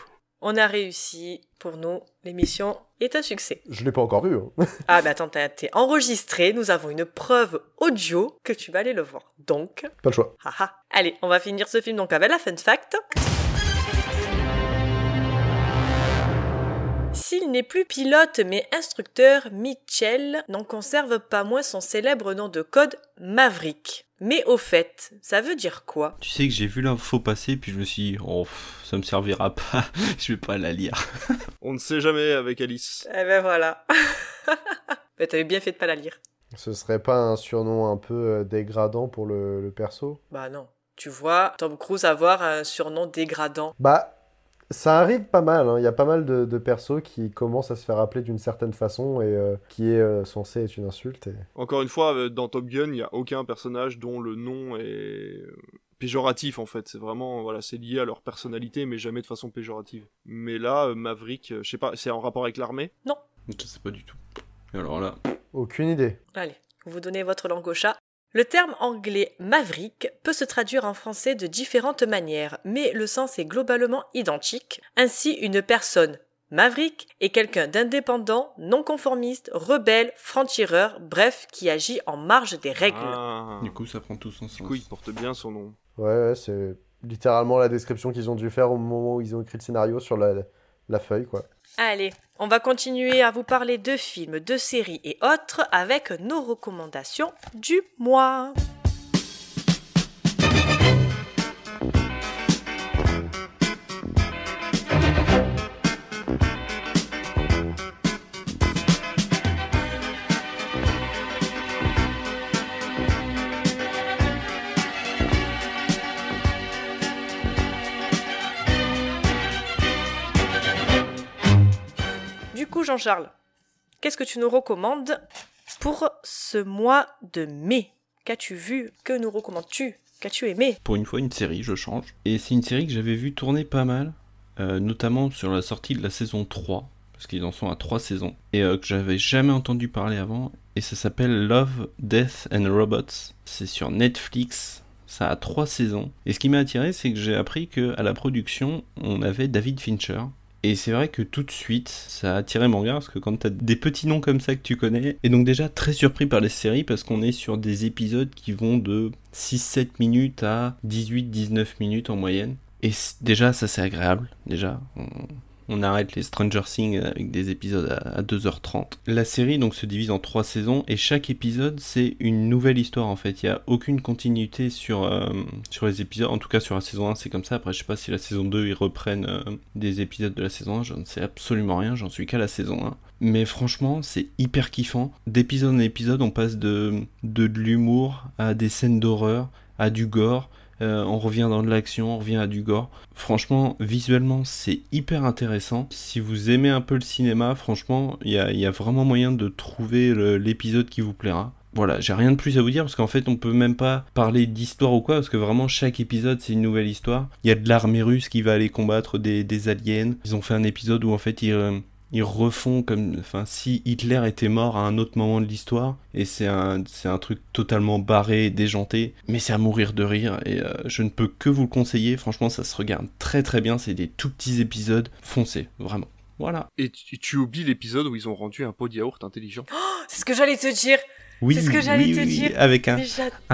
On a réussi, pour nous, l'émission est un succès. Je ne l'ai pas encore vu. Hein. Ah bah attends, t'es enregistré, nous avons une preuve audio que tu vas aller le voir. Donc... pas le choix. Haha. Allez, on va finir ce film donc avec la fun fact. S'il n'est plus pilote mais instructeur, Mitchell n'en conserve pas moins son célèbre nom de code Maverick. Mais au fait, ça veut dire quoi? Tu sais que j'ai vu l'info passer, puis je me suis dit, oh, ça me servira pas, je vais pas la lire. On ne sait jamais avec Alice. Eh ben voilà. Mais t'avais bien fait de pas la lire. Ce serait pas un surnom un peu dégradant pour le perso? Bah non. Tu vois, Tom Cruise avoir un surnom dégradant. Bah, ça arrive pas mal, hein. Y a pas mal de persos qui commencent à se faire appeler d'une certaine façon et qui est censé être une insulte. Et... encore une fois, dans Top Gun, il n'y a aucun personnage dont le nom est péjoratif en fait. C'est vraiment, voilà, c'est lié à leur personnalité, mais jamais de façon péjorative. Mais là, Maverick, je sais pas, c'est en rapport avec l'armée? Non. Je sais pas du tout. Alors là... aucune idée. Allez, vous donnez votre langue au chat. Le terme anglais « Maverick » peut se traduire en français de différentes manières, mais le sens est globalement identique. Ainsi, une personne « Maverick » est quelqu'un d'indépendant, non-conformiste, rebelle, franc-tireur, bref, qui agit en marge des règles. Ah, du coup, ça prend tout son sens. Du coup, il porte bien son nom. Ouais, c'est littéralement la description qu'ils ont dû faire au moment où ils ont écrit le scénario sur la feuille, quoi. Allez, on va continuer à vous parler de films, de séries et autres avec nos recommandations du mois. Jean-Charles, qu'est-ce que tu nous recommandes pour ce mois de mai? Qu'as-tu vu? Que nous recommandes-tu? Qu'as-tu aimé? Pour une fois, une série, je change. Et c'est une série que j'avais vue tourner pas mal, notamment sur la sortie de la saison 3, parce qu'ils en sont à 3 saisons, et que j'avais jamais entendu parler avant, et ça s'appelle Love, Death and Robots. C'est sur Netflix, ça a 3 saisons. Et ce qui m'a attiré, c'est que j'ai appris qu'à la production, on avait David Fincher, Et c'est vrai que tout de suite, ça a attiré mon regard, parce que quand t'as des petits noms comme ça que tu connais, et donc déjà très surpris par les séries, parce qu'on est sur des épisodes qui vont de 6-7 minutes à 18-19 minutes en moyenne. Et déjà, ça c'est agréable, déjà. On arrête les Stranger Things avec des épisodes à 2h30. La série donc se divise en 3 saisons et chaque épisode c'est une nouvelle histoire en fait. Il n'y a aucune continuité sur les épisodes, en tout cas sur la saison 1 c'est comme ça. Après je sais pas si la saison 2 ils reprennent des épisodes de la saison 1, je ne sais absolument rien, j'en suis qu'à la saison 1. Mais franchement c'est hyper kiffant. D'épisode en épisode on passe de l'humour à des scènes d'horreur, à du gore. On revient dans de l'action, on revient à du gore. Franchement, visuellement, c'est hyper intéressant. Si vous aimez un peu le cinéma, franchement, il y a vraiment moyen de trouver l'épisode qui vous plaira. Voilà, j'ai rien de plus à vous dire parce qu'en fait on peut même pas parler d'histoire ou quoi parce que vraiment chaque épisode c'est une nouvelle histoire. Il y a de l'armée russe qui va aller combattre des aliens. Ils ont fait un épisode où en fait ils refont comme si Hitler était mort à un autre moment de l'histoire, et c'est un truc totalement barré et déjanté, mais c'est à mourir de rire, et je ne peux que vous le conseiller, franchement ça se regarde très très bien, c'est des tout petits épisodes, foncez, vraiment, voilà. Et tu oublies l'épisode où ils ont rendu un pot de yaourt intelligent. Oh, c'est ce que j'allais te dire. Oui, c'est ce que j'allais te dire. Avec un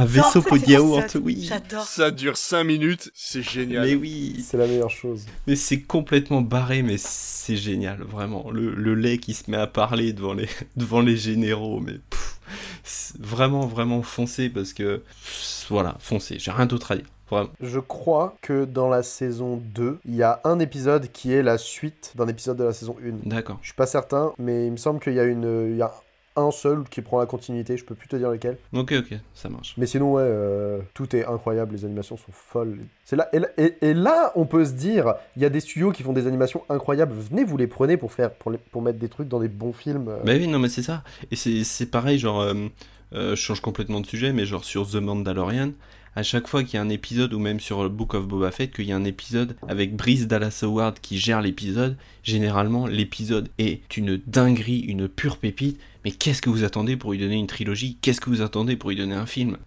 vaisseau pot de yaourt, oui. J'adore. Ça dure 5 minutes, c'est génial. Mais oui, c'est la meilleure chose. Mais c'est complètement barré, mais c'est génial, vraiment. Le lait qui se met à parler devant les généraux, mais vraiment, vraiment foncé, parce que... voilà, foncé, j'ai rien d'autre à dire. Je crois que dans la saison 2, il y a un épisode qui est la suite d'un épisode de la saison 1. D'accord. Je suis pas certain, mais il me semble qu'il y a un seul qui prend la continuité, je peux plus te dire lequel. Ok, ça marche. Mais sinon, ouais, tout est incroyable, les animations sont folles. C'est là, et là, on peut se dire, il y a des studios qui font des animations incroyables, venez vous les prenez pour mettre des trucs dans des bons films. Bah oui, non mais c'est ça, et c'est pareil, genre, je change complètement de sujet, mais genre sur The Mandalorian, à chaque fois qu'il y a un épisode, ou même sur Book of Boba Fett, qu'il y a un épisode avec Bryce Dallas Howard qui gère l'épisode, généralement l'épisode est une dinguerie, une pure pépite, mais qu'est-ce que vous attendez pour lui donner une trilogie ? Qu'est-ce que vous attendez pour lui donner un film ?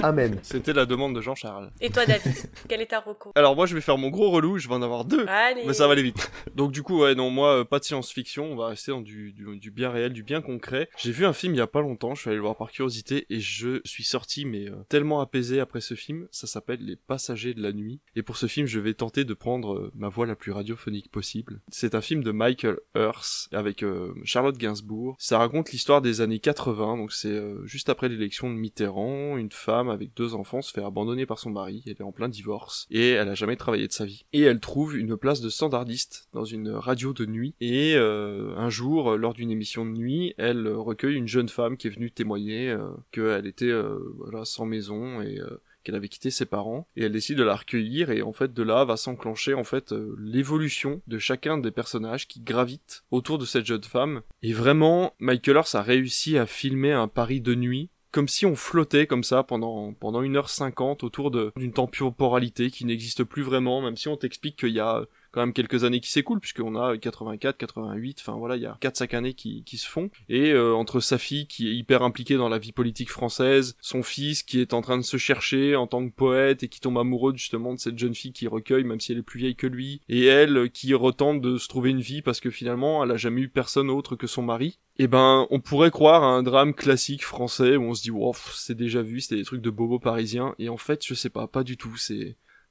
Amen. C'était la demande de Jean-Charles. Et toi David, quel est ta reco ? Alors moi je vais faire mon gros relou, je vais en avoir 2, allez. Mais ça va aller vite. Donc du coup ouais non, moi pas de science-fiction, on va rester dans du bien réel, du bien concret. J'ai vu un film il y a pas longtemps, je suis allé le voir par curiosité et je suis sorti mais tellement apaisé après ce film, ça s'appelle Les Passagers de la Nuit. Et pour ce film je vais tenter de prendre ma voix la plus radiophonique possible. C'est un film de Michael Hersch avec Charlotte Gainsbourg. Ça raconte l'histoire des années 80, donc c'est juste après l'élection de Mitterrand, une femme avec 2 enfants se fait abandonner par son mari, elle est en plein divorce, et elle a jamais travaillé de sa vie. Et elle trouve une place de standardiste dans une radio de nuit, et un jour, lors d'une émission de nuit, elle recueille une jeune femme qui est venue témoigner qu'elle était voilà, sans maison, et... qu'elle avait quitté ses parents, et elle décide de la recueillir, et en fait de là va s'enclencher en fait l'évolution de chacun des personnages qui gravitent autour de cette jeune femme. Et vraiment, Michael Hersch a réussi à filmer un Paris de nuit, comme si on flottait comme ça pendant 1h50 autour d'une temporalité qui n'existe plus vraiment, même si on t'explique qu'il y a quand même quelques années qui s'écoulent, puisqu'on a 84, 88, enfin voilà, il y a 4-5 années qui se font, et entre sa fille qui est hyper impliquée dans la vie politique française, son fils qui est en train de se chercher en tant que poète, et qui tombe amoureux justement de cette jeune fille qui recueille, même si elle est plus vieille que lui, et elle qui retente de se trouver une vie parce que finalement elle a jamais eu personne autre que son mari, et ben on pourrait croire à un drame classique français où on se dit wow, c'est déjà vu, c'était des trucs de bobos parisiens, et en fait je sais pas du tout,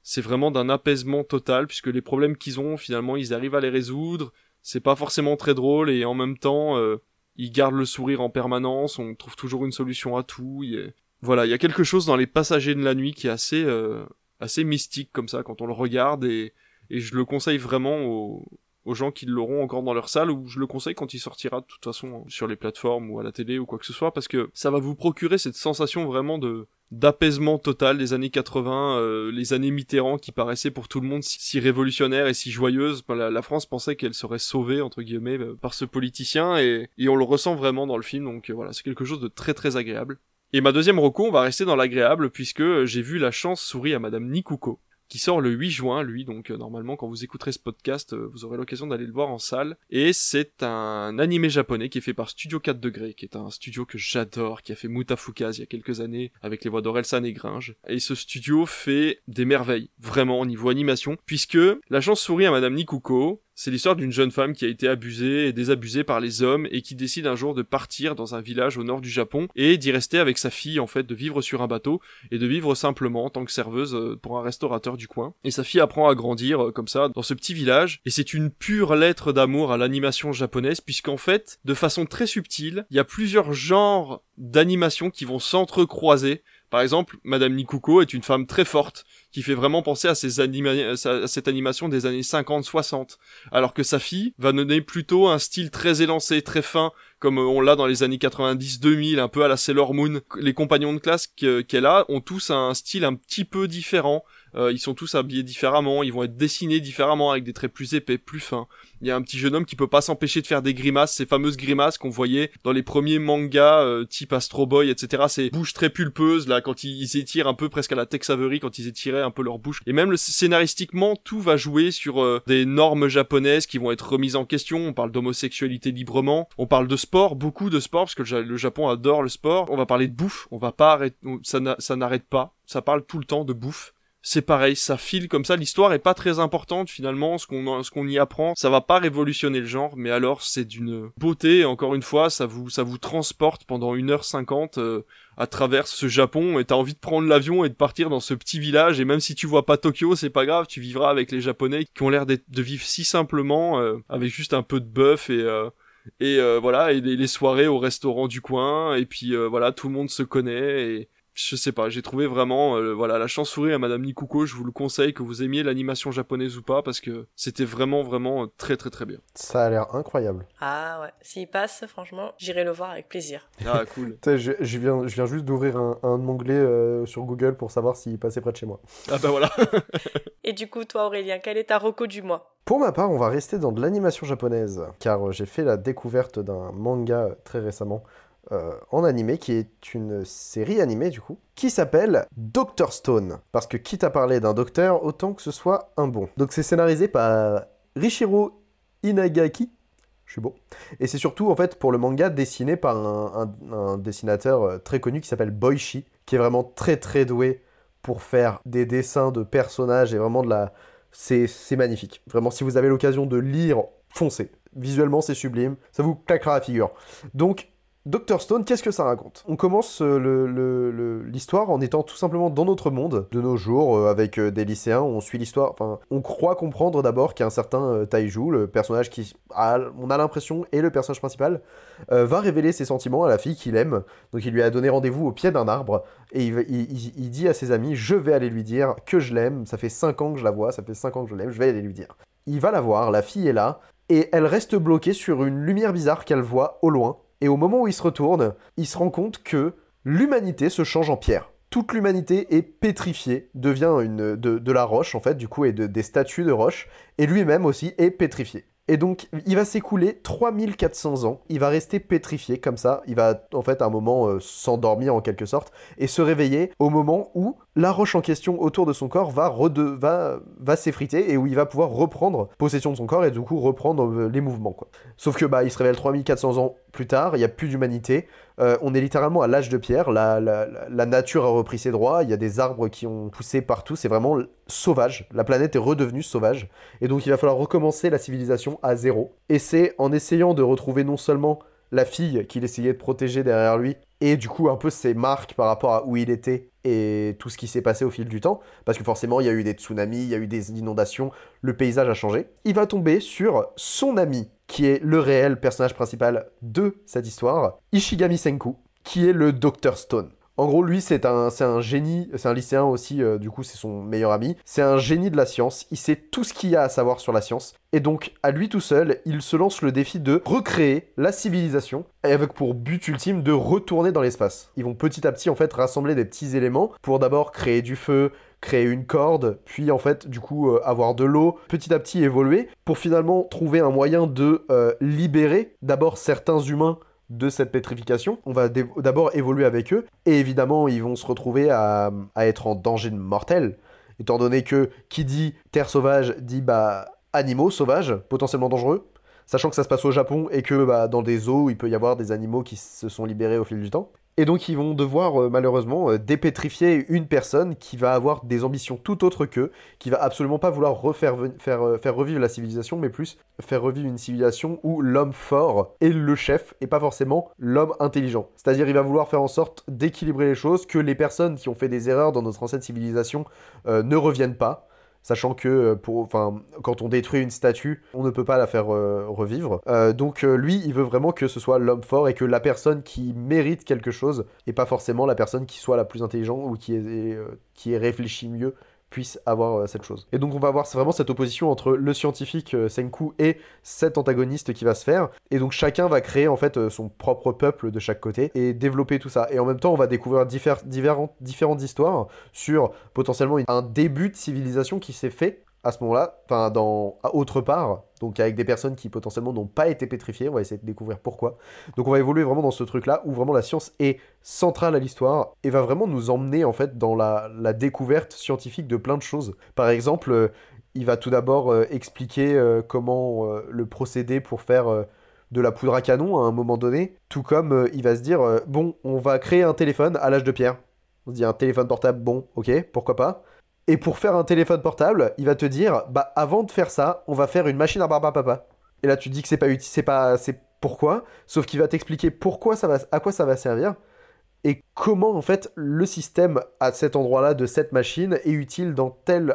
c'est vraiment d'un apaisement total, puisque les problèmes qu'ils ont, finalement, ils arrivent à les résoudre, c'est pas forcément très drôle, et en même temps, ils gardent le sourire en permanence, on trouve toujours une solution à tout, voilà, il y a quelque chose dans Les Passagers de la Nuit qui est assez mystique, comme ça, quand on le regarde, et je le conseille vraiment aux gens qui l'auront encore dans leur salle, ou je le conseille quand il sortira de toute façon sur les plateformes ou à la télé ou quoi que ce soit, parce que ça va vous procurer cette sensation vraiment d'apaisement total des années 80, les années Mitterrand qui paraissaient pour tout le monde si révolutionnaires et si joyeuses. La France pensait qu'elle serait sauvée entre guillemets par ce politicien, et on le ressent vraiment dans le film, donc voilà, c'est quelque chose de très très agréable. Et ma deuxième reco, on va rester dans l'agréable, puisque j'ai vu La Chance sourit à Madame Nikuko, qui sort le 8 juin, lui, donc normalement quand vous écouterez ce podcast, vous aurez l'occasion d'aller le voir en salle, et c'est un animé japonais qui est fait par Studio 4 Degrés, qui est un studio que j'adore, qui a fait Moutafukaz il y a quelques années, avec les voix d'Orelsan et Gringe, et ce studio fait des merveilles, vraiment, au niveau animation, puisque La Chance sourit à Madame Nikuko, C'est l'histoire d'une jeune femme qui a été abusée et désabusée par les hommes et qui décide un jour de partir dans un village au nord du Japon et d'y rester avec sa fille, en fait, de vivre sur un bateau et de vivre simplement en tant que serveuse pour un restaurateur du coin. Et sa fille apprend à grandir comme ça dans ce petit village et c'est une pure lettre d'amour à l'animation japonaise puisqu'en fait, de façon très subtile, il y a plusieurs genres d'animations qui vont s'entrecroiser. Par exemple, Madame Nikuko est une femme très forte, qui fait vraiment penser à cette animation des années 50-60, alors que sa fille va donner plutôt un style très élancé, très fin, comme on l'a dans les années 90-2000, un peu à la Sailor Moon. Les compagnons de classe qu'elle a ont tous un style un petit peu différent. Ils sont tous habillés différemment, ils vont être dessinés différemment avec des traits plus épais, plus fins. Il y a un petit jeune homme qui peut pas s'empêcher de faire des grimaces, ces fameuses grimaces qu'on voyait dans les premiers mangas type Astro Boy, etc. Ces bouches très pulpeuses là quand ils étirent un peu presque à la Tex Avery quand ils étiraient un peu leur bouche. Et même scénaristiquement, tout va jouer sur des normes japonaises qui vont être remises en question. On parle d'homosexualité librement, on parle de sport, beaucoup de sport parce que le Japon adore le sport. On va parler de bouffe, on va pas arrêter, ça n'arrête pas, ça parle tout le temps de bouffe. C'est pareil, ça file comme ça, l'histoire est pas très importante finalement, ce qu'on y apprend, ça va pas révolutionner le genre, mais alors c'est d'une beauté, encore une fois, ça vous transporte pendant 1h50 à travers ce Japon, et t'as envie de prendre l'avion et de partir dans ce petit village, et même si tu vois pas Tokyo, c'est pas grave, tu vivras avec les Japonais qui ont l'air de vivre si simplement, avec juste un peu de bœuf et voilà, et les soirées au restaurant du coin, et puis voilà, tout le monde se connaît, et... Je sais pas, j'ai trouvé vraiment, voilà, la chance-souris à Madame Nikuko, je vous le conseille, que vous aimiez l'animation japonaise ou pas, parce que c'était vraiment, vraiment très, très, très bien. Ça a l'air incroyable. Ah ouais, s'il passe, franchement, j'irai le voir avec plaisir. Ah, cool. je viens juste d'ouvrir un onglet sur Google pour savoir s'il passait près de chez moi. Ah bah voilà. Et du coup, toi Aurélien, quel est ta reco du mois ? Pour ma part, on va rester dans de l'animation japonaise, car j'ai fait la découverte d'un manga très récemment, en animé, qui est une série animée du coup, qui s'appelle Doctor Stone, parce que quitte à parler d'un docteur, autant que ce soit un bon. Donc c'est scénarisé par Richiro Inagaki, je suis bon, et c'est surtout en fait pour le manga dessiné par un dessinateur très connu qui s'appelle Boichi, qui est vraiment très très doué pour faire des dessins de personnages et vraiment c'est magnifique. Vraiment, si vous avez l'occasion de lire, foncez. Visuellement, c'est sublime, ça vous claquera la figure. Donc Doctor Stone, qu'est-ce que ça raconte ? On commence l'histoire en étant tout simplement dans notre monde, de nos jours, avec des lycéens, on suit l'histoire, enfin, on croit comprendre d'abord qu'un certain Taiju, le personnage on a l'impression, est le personnage principal, va révéler ses sentiments à la fille qu'il aime, donc il lui a donné rendez-vous au pied d'un arbre, et il dit à ses amis, je vais aller lui dire que je l'aime, ça fait 5 ans que je la vois, ça fait 5 ans que je l'aime, je vais aller lui dire. Il va la voir, la fille est là, et elle reste bloquée sur une lumière bizarre qu'elle voit au loin. Et au moment où il se retourne, il se rend compte que l'humanité se change en pierre. Toute l'humanité est pétrifiée, devient de la roche en fait, du coup, et des statues de roche. Et lui-même aussi est pétrifié. Et donc, il va s'écouler 3400 ans. Il va rester pétrifié comme ça. Il va en fait à un moment s'endormir en quelque sorte et se réveiller au moment où la roche en question autour de son corps va s'effriter et où il va pouvoir reprendre possession de son corps et du coup reprendre les mouvements, quoi. Sauf que il se révèle 3400 ans plus tard, il n'y a plus d'humanité, on est littéralement à l'âge de pierre, la nature a repris ses droits, il y a des arbres qui ont poussé partout, c'est vraiment sauvage, la planète est redevenue sauvage, et donc il va falloir recommencer la civilisation à zéro, et c'est en essayant de retrouver non seulement la fille qu'il essayait de protéger derrière lui, et du coup un peu ses marques par rapport à où il était, et tout ce qui s'est passé au fil du temps, parce que forcément il y a eu des tsunamis, il y a eu des inondations, le paysage a changé, il va tomber sur son ami, qui est le réel personnage principal de cette histoire, Ishigami Senku, qui est le Dr Stone. En gros, lui, c'est un génie, c'est un lycéen aussi, du coup, c'est son meilleur ami. C'est un génie de la science, il sait tout ce qu'il y a à savoir sur la science. Et donc, à lui tout seul, il se lance le défi de recréer la civilisation, avec pour but ultime de retourner dans l'espace. Ils vont petit à petit, en fait, rassembler des petits éléments pour d'abord créer du feu, créer une corde, puis en fait, du coup, avoir de l'eau, petit à petit évoluer, pour finalement trouver un moyen de libérer d'abord certains humains de cette pétrification. On va d'abord évoluer avec eux, et évidemment, ils vont se retrouver à être en danger mortel, étant donné que qui dit terre sauvage dit animaux sauvages, potentiellement dangereux, sachant que ça se passe au Japon et que dans des zoos, il peut y avoir des animaux qui se sont libérés au fil du temps. Et donc ils vont devoir malheureusement dépétrifier une personne qui va avoir des ambitions tout autres qu'eux, qui va absolument pas vouloir faire revivre la civilisation, mais plus faire revivre une civilisation où l'homme fort est le chef et pas forcément l'homme intelligent. C'est-à-dire il va vouloir faire en sorte d'équilibrer les choses, que les personnes qui ont fait des erreurs dans notre ancienne civilisation ne reviennent pas. Sachant que quand on détruit une statue, on ne peut pas la faire revivre. Donc lui, il veut vraiment que ce soit l'homme fort et que la personne qui mérite quelque chose, et pas forcément la personne qui soit la plus intelligente ou qui ait réfléchi mieux, puisse avoir cette chose. Et donc on va avoir vraiment cette opposition entre le scientifique Senku et cet antagoniste qui va se faire. Et donc chacun va créer en fait son propre peuple de chaque côté et développer tout ça. Et en même temps on va découvrir différentes histoires sur potentiellement un début de civilisation qui s'est fait à ce moment-là, autre part, donc avec des personnes qui potentiellement n'ont pas été pétrifiées. On va essayer de découvrir pourquoi. Donc on va évoluer vraiment dans ce truc-là où vraiment la science est centrale à l'histoire et va vraiment nous emmener en fait dans la découverte scientifique de plein de choses. Par exemple, il va tout d'abord expliquer comment le procédé pour faire de la poudre à canon à un moment donné, tout comme il va se dire on va créer un téléphone à l'âge de pierre. On se dit un téléphone portable, bon, ok, pourquoi pas. Et pour faire un téléphone portable, il va te dire, avant de faire ça, on va faire une machine à barbe à papa. Et là, tu te dis que c'est pas utile, c'est pourquoi. Sauf qu'il va t'expliquer à quoi ça va servir et comment en fait le système à cet endroit-là de cette machine est utile dans telle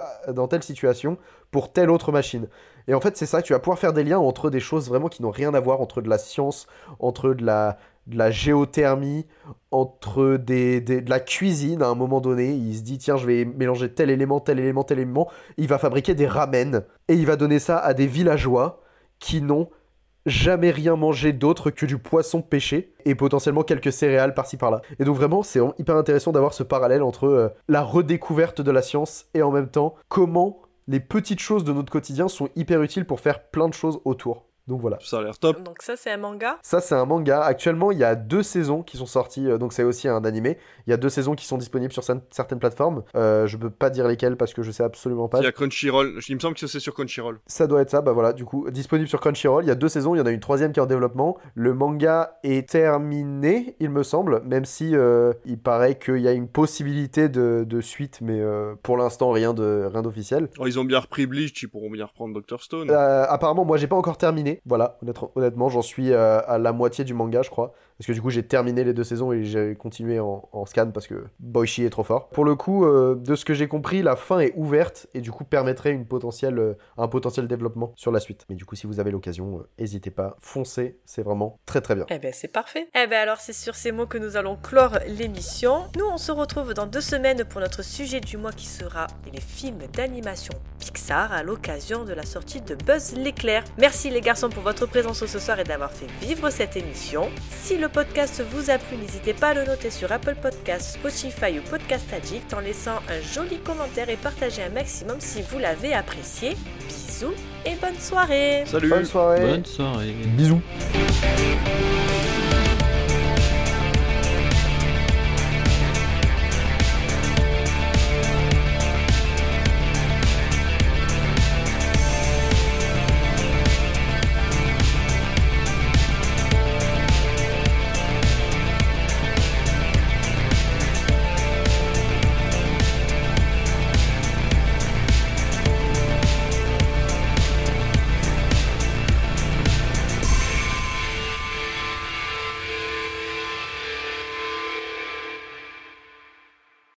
situation pour telle autre machine. Et en fait, c'est ça, tu vas pouvoir faire des liens entre des choses vraiment qui n'ont rien à voir, entre de la science, entre de la géothermie, entre de la cuisine. À un moment donné, il se dit, tiens, je vais mélanger tel élément, tel élément, tel élément. Il va fabriquer des ramen et il va donner ça à des villageois qui n'ont jamais rien mangé d'autre que du poisson pêché et potentiellement quelques céréales par-ci par-là. Et donc vraiment, c'est hyper intéressant d'avoir ce parallèle entre la redécouverte de la science et en même temps, comment les petites choses de notre quotidien sont hyper utiles pour faire plein de choses autour. Donc voilà. Ça a l'air top. Donc ça, c'est un manga ? Ça, c'est un manga. Actuellement, il y a 2 saisons qui sont sorties. Donc c'est aussi un animé. Il y a 2 saisons qui sont disponibles sur certaines plateformes. Je peux pas dire lesquelles parce que je sais absolument pas. Il y a Crunchyroll. Il me semble que c'est sur Crunchyroll. Ça doit être ça. Voilà. Du coup, disponible sur Crunchyroll. Il y a 2 saisons. Il y en a une 3e qui est en développement. Le manga est terminé, il me semble. Même si il paraît qu'il y a une possibilité de suite. Mais pour l'instant, rien d'officiel. Oh, ils ont bien repris Bleach. Ils pourront bien reprendre Doctor Stone. Apparemment, moi, j'ai pas encore terminé. Voilà, honnêtement, j'en suis à la moitié du manga, je crois. Parce que du coup, j'ai terminé les 2 saisons et j'ai continué en scan parce que Boichi est trop fort. Pour le coup, de ce que j'ai compris, la fin est ouverte et du coup permettrait un potentiel développement sur la suite. Mais du coup, si vous avez l'occasion, n'hésitez pas, foncez, c'est vraiment très très bien. Eh ben, c'est parfait. Eh ben, alors, c'est sur ces mots que nous allons clore l'émission. Nous, on se retrouve dans 2 semaines pour notre sujet du mois qui sera les films d'animation Pixar à l'occasion de la sortie de Buzz l'éclair. Merci les garçons pour votre présence ce soir et d'avoir fait vivre cette émission. Si le podcast vous a plu, n'hésitez pas à le noter sur Apple Podcasts, Spotify ou Podcast Addict en laissant un joli commentaire et partagez un maximum si vous l'avez apprécié. Bisous et bonne soirée. Salut. Bonne soirée. Bonne soirée. Bisous.